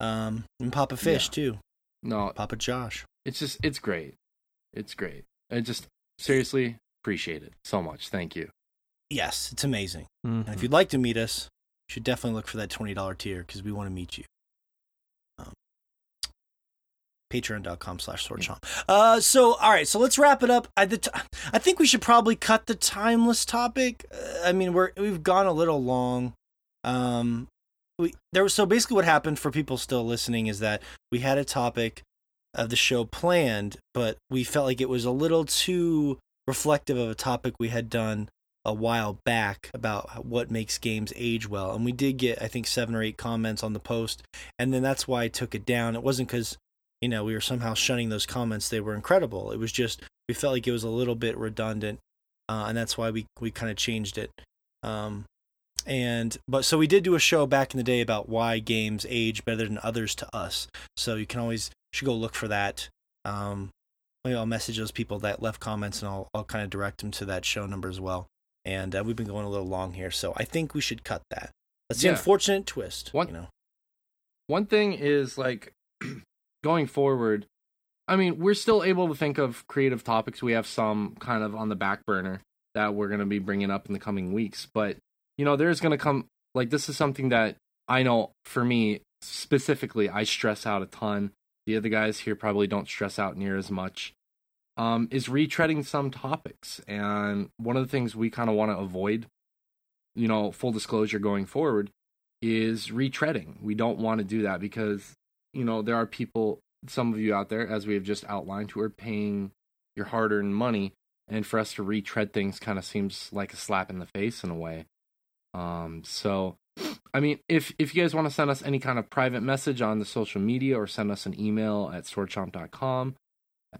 um, and Papa Fish yeah. too. No, Papa Josh. It's just, it's great. It's great. I just seriously appreciate it so much. Thank you. Yes, it's amazing. Mm-hmm. And if you'd like to meet us, you should definitely look for that twenty dollars tier because we want to meet you. Um, Patreon.com slash SwordChomp. Uh, so, all right. So let's wrap it up. I, the t- I think we should probably cut the timeless topic. Uh, I mean, we're, we've gone a little long. Um, We, there was, so basically what happened for people still listening is that we had a topic of the show planned, but we felt like it was a little too reflective of a topic we had done a while back about what makes games age well. And we did get, I think, seven or eight comments on the post. And then that's why I took it down. It wasn't because, you know, we were somehow shunning those comments. They were incredible. It was just, we felt like it was a little bit redundant. Uh, and that's why we, we kind of changed it. Um, and, but so we did do a show back in the day about why games age better than others to us. So you can always, you should go look for that. Um, maybe I'll message those people that left comments and I'll, I'll kind of direct them to that show number as well. And uh, we've been going a little long here, so I think we should cut that. That's yeah. the unfortunate twist, one, you know. One thing is, like, going forward, I mean, we're still able to think of creative topics. We have some kind of on the back burner that we're going to be bringing up in the coming weeks. But, you know, there's going to come, like, this is something that I know, for me, specifically, I stress out a ton. The other guys here probably don't stress out near as much. Um, is retreading some topics, and one of the things we kind of want to avoid, you know, full disclosure going forward, is retreading. We don't want to do that because, you know, there are people, some of you out there, as we have just outlined, who are paying your hard-earned money, and for us to retread things kind of seems like a slap in the face in a way. Um, so, I mean, if if you guys want to send us any kind of private message on the social media or send us an email at sword chomp dot com,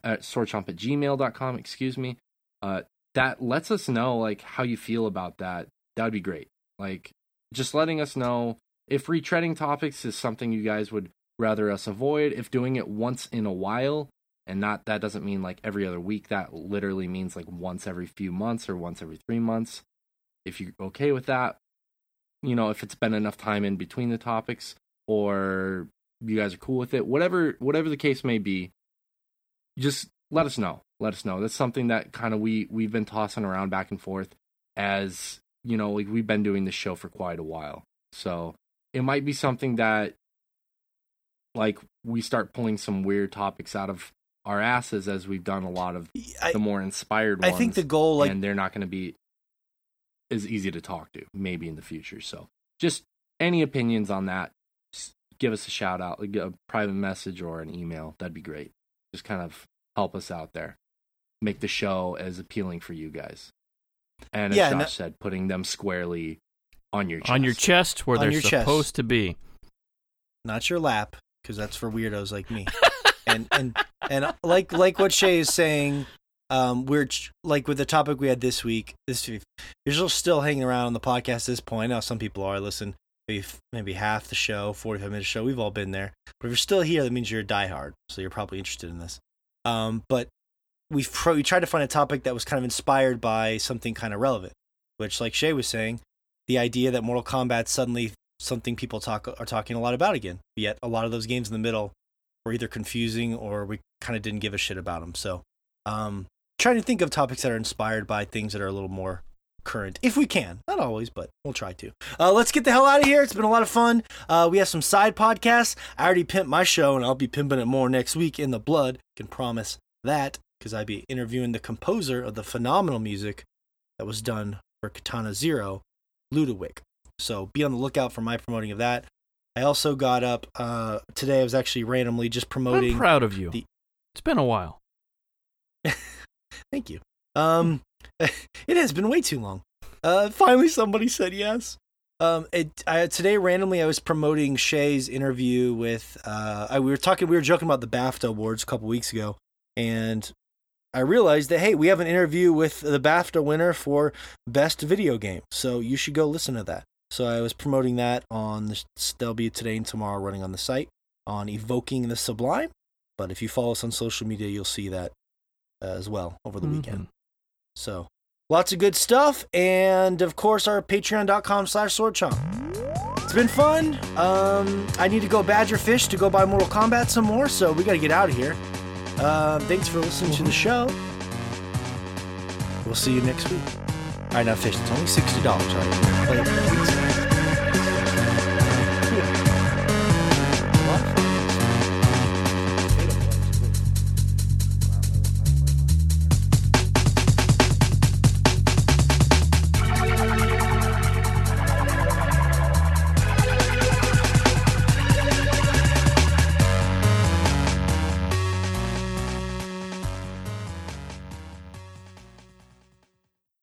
at sword chomp at gmail dot com, excuse me, uh, that lets us know, like, how you feel about that. That would be great. Like, just letting us know if retreading topics is something you guys would rather us avoid, if doing it once in a while, and not, that doesn't mean, like, every other week. That literally means, like, once every few months or once every three months. If you're okay with that, you know, if it's been enough time in between the topics, or you guys are cool with it, whatever whatever the case may be, just let us know. Let us know. That's something that kind of we, we've been tossing around back and forth as, you know, like, we've been doing this show for quite a while. So it might be something that, like, we start pulling some weird topics out of our asses, as we've done a lot of the more inspired I, ones. I think the goal, like, and they're not going to be as easy to talk to maybe in the future. So just any opinions on that, just give us a shout out, like a private message or an email. That'd be great. Just kind of help us out there. Make the show as appealing for you guys. And as yeah, Josh and that, said, putting them squarely on your chest. On your chest where on they're supposed chest. to be. Not your lap, because that's for weirdos like me. and and and like like what Shay is saying, um, we're like with the topic we had this week, this week, you're still hanging around on the podcast at this point. Now some people are, listen, maybe half the show, forty-five minutes show, we've all been there. But if you're still here, that means you're a diehard, so you're probably interested in this. Um, but we've pro- we tried to find a topic that was kind of inspired by something kind of relevant, which, like Shay was saying, the idea that Mortal Kombat's suddenly something people talk are talking a lot about again, yet a lot of those games in the middle were either confusing or we kind of didn't give a shit about them. So um, trying to think of topics that are inspired by things that are a little more current, if we can. Not always, but we'll try to. Uh, let's get the hell out of here. It's been a lot of fun. Uh, we have some side podcasts. I already pimped my show, and I'll be pimping it more next week in the Blood. Can promise that, because I'll be interviewing the composer of the phenomenal music that was done for Katana Zero, Ludowick. So be on the lookout for my promoting of that. I also got up uh, today. I was actually randomly just promoting. I'm proud of you. The... It's been a while. Thank you. Um... It has been way too long. Uh, finally, somebody said yes. Um, it, I, today, randomly, I was promoting Shay's interview with. Uh, I, we were talking. We were joking about the BAFTA Awards a couple weeks ago, and I realized that hey, we have an interview with the BAFTA winner for Best Video Game, so you should go listen to that. So I was promoting that on. The, they'll be today and tomorrow running on the site on Evoking the Sublime. But if you follow us on social media, you'll see that uh, as well over the mm-hmm. weekend. So, lots of good stuff, and of course, our patreon.com slash SwordChomp. It's been fun. Um, I need to go badger fish to go buy Mortal Kombat some more, so we got to get out of here. Uh, thanks for listening to the show. We'll see you next week. All right, now, fish, it's only sixty dollars. All right, play it.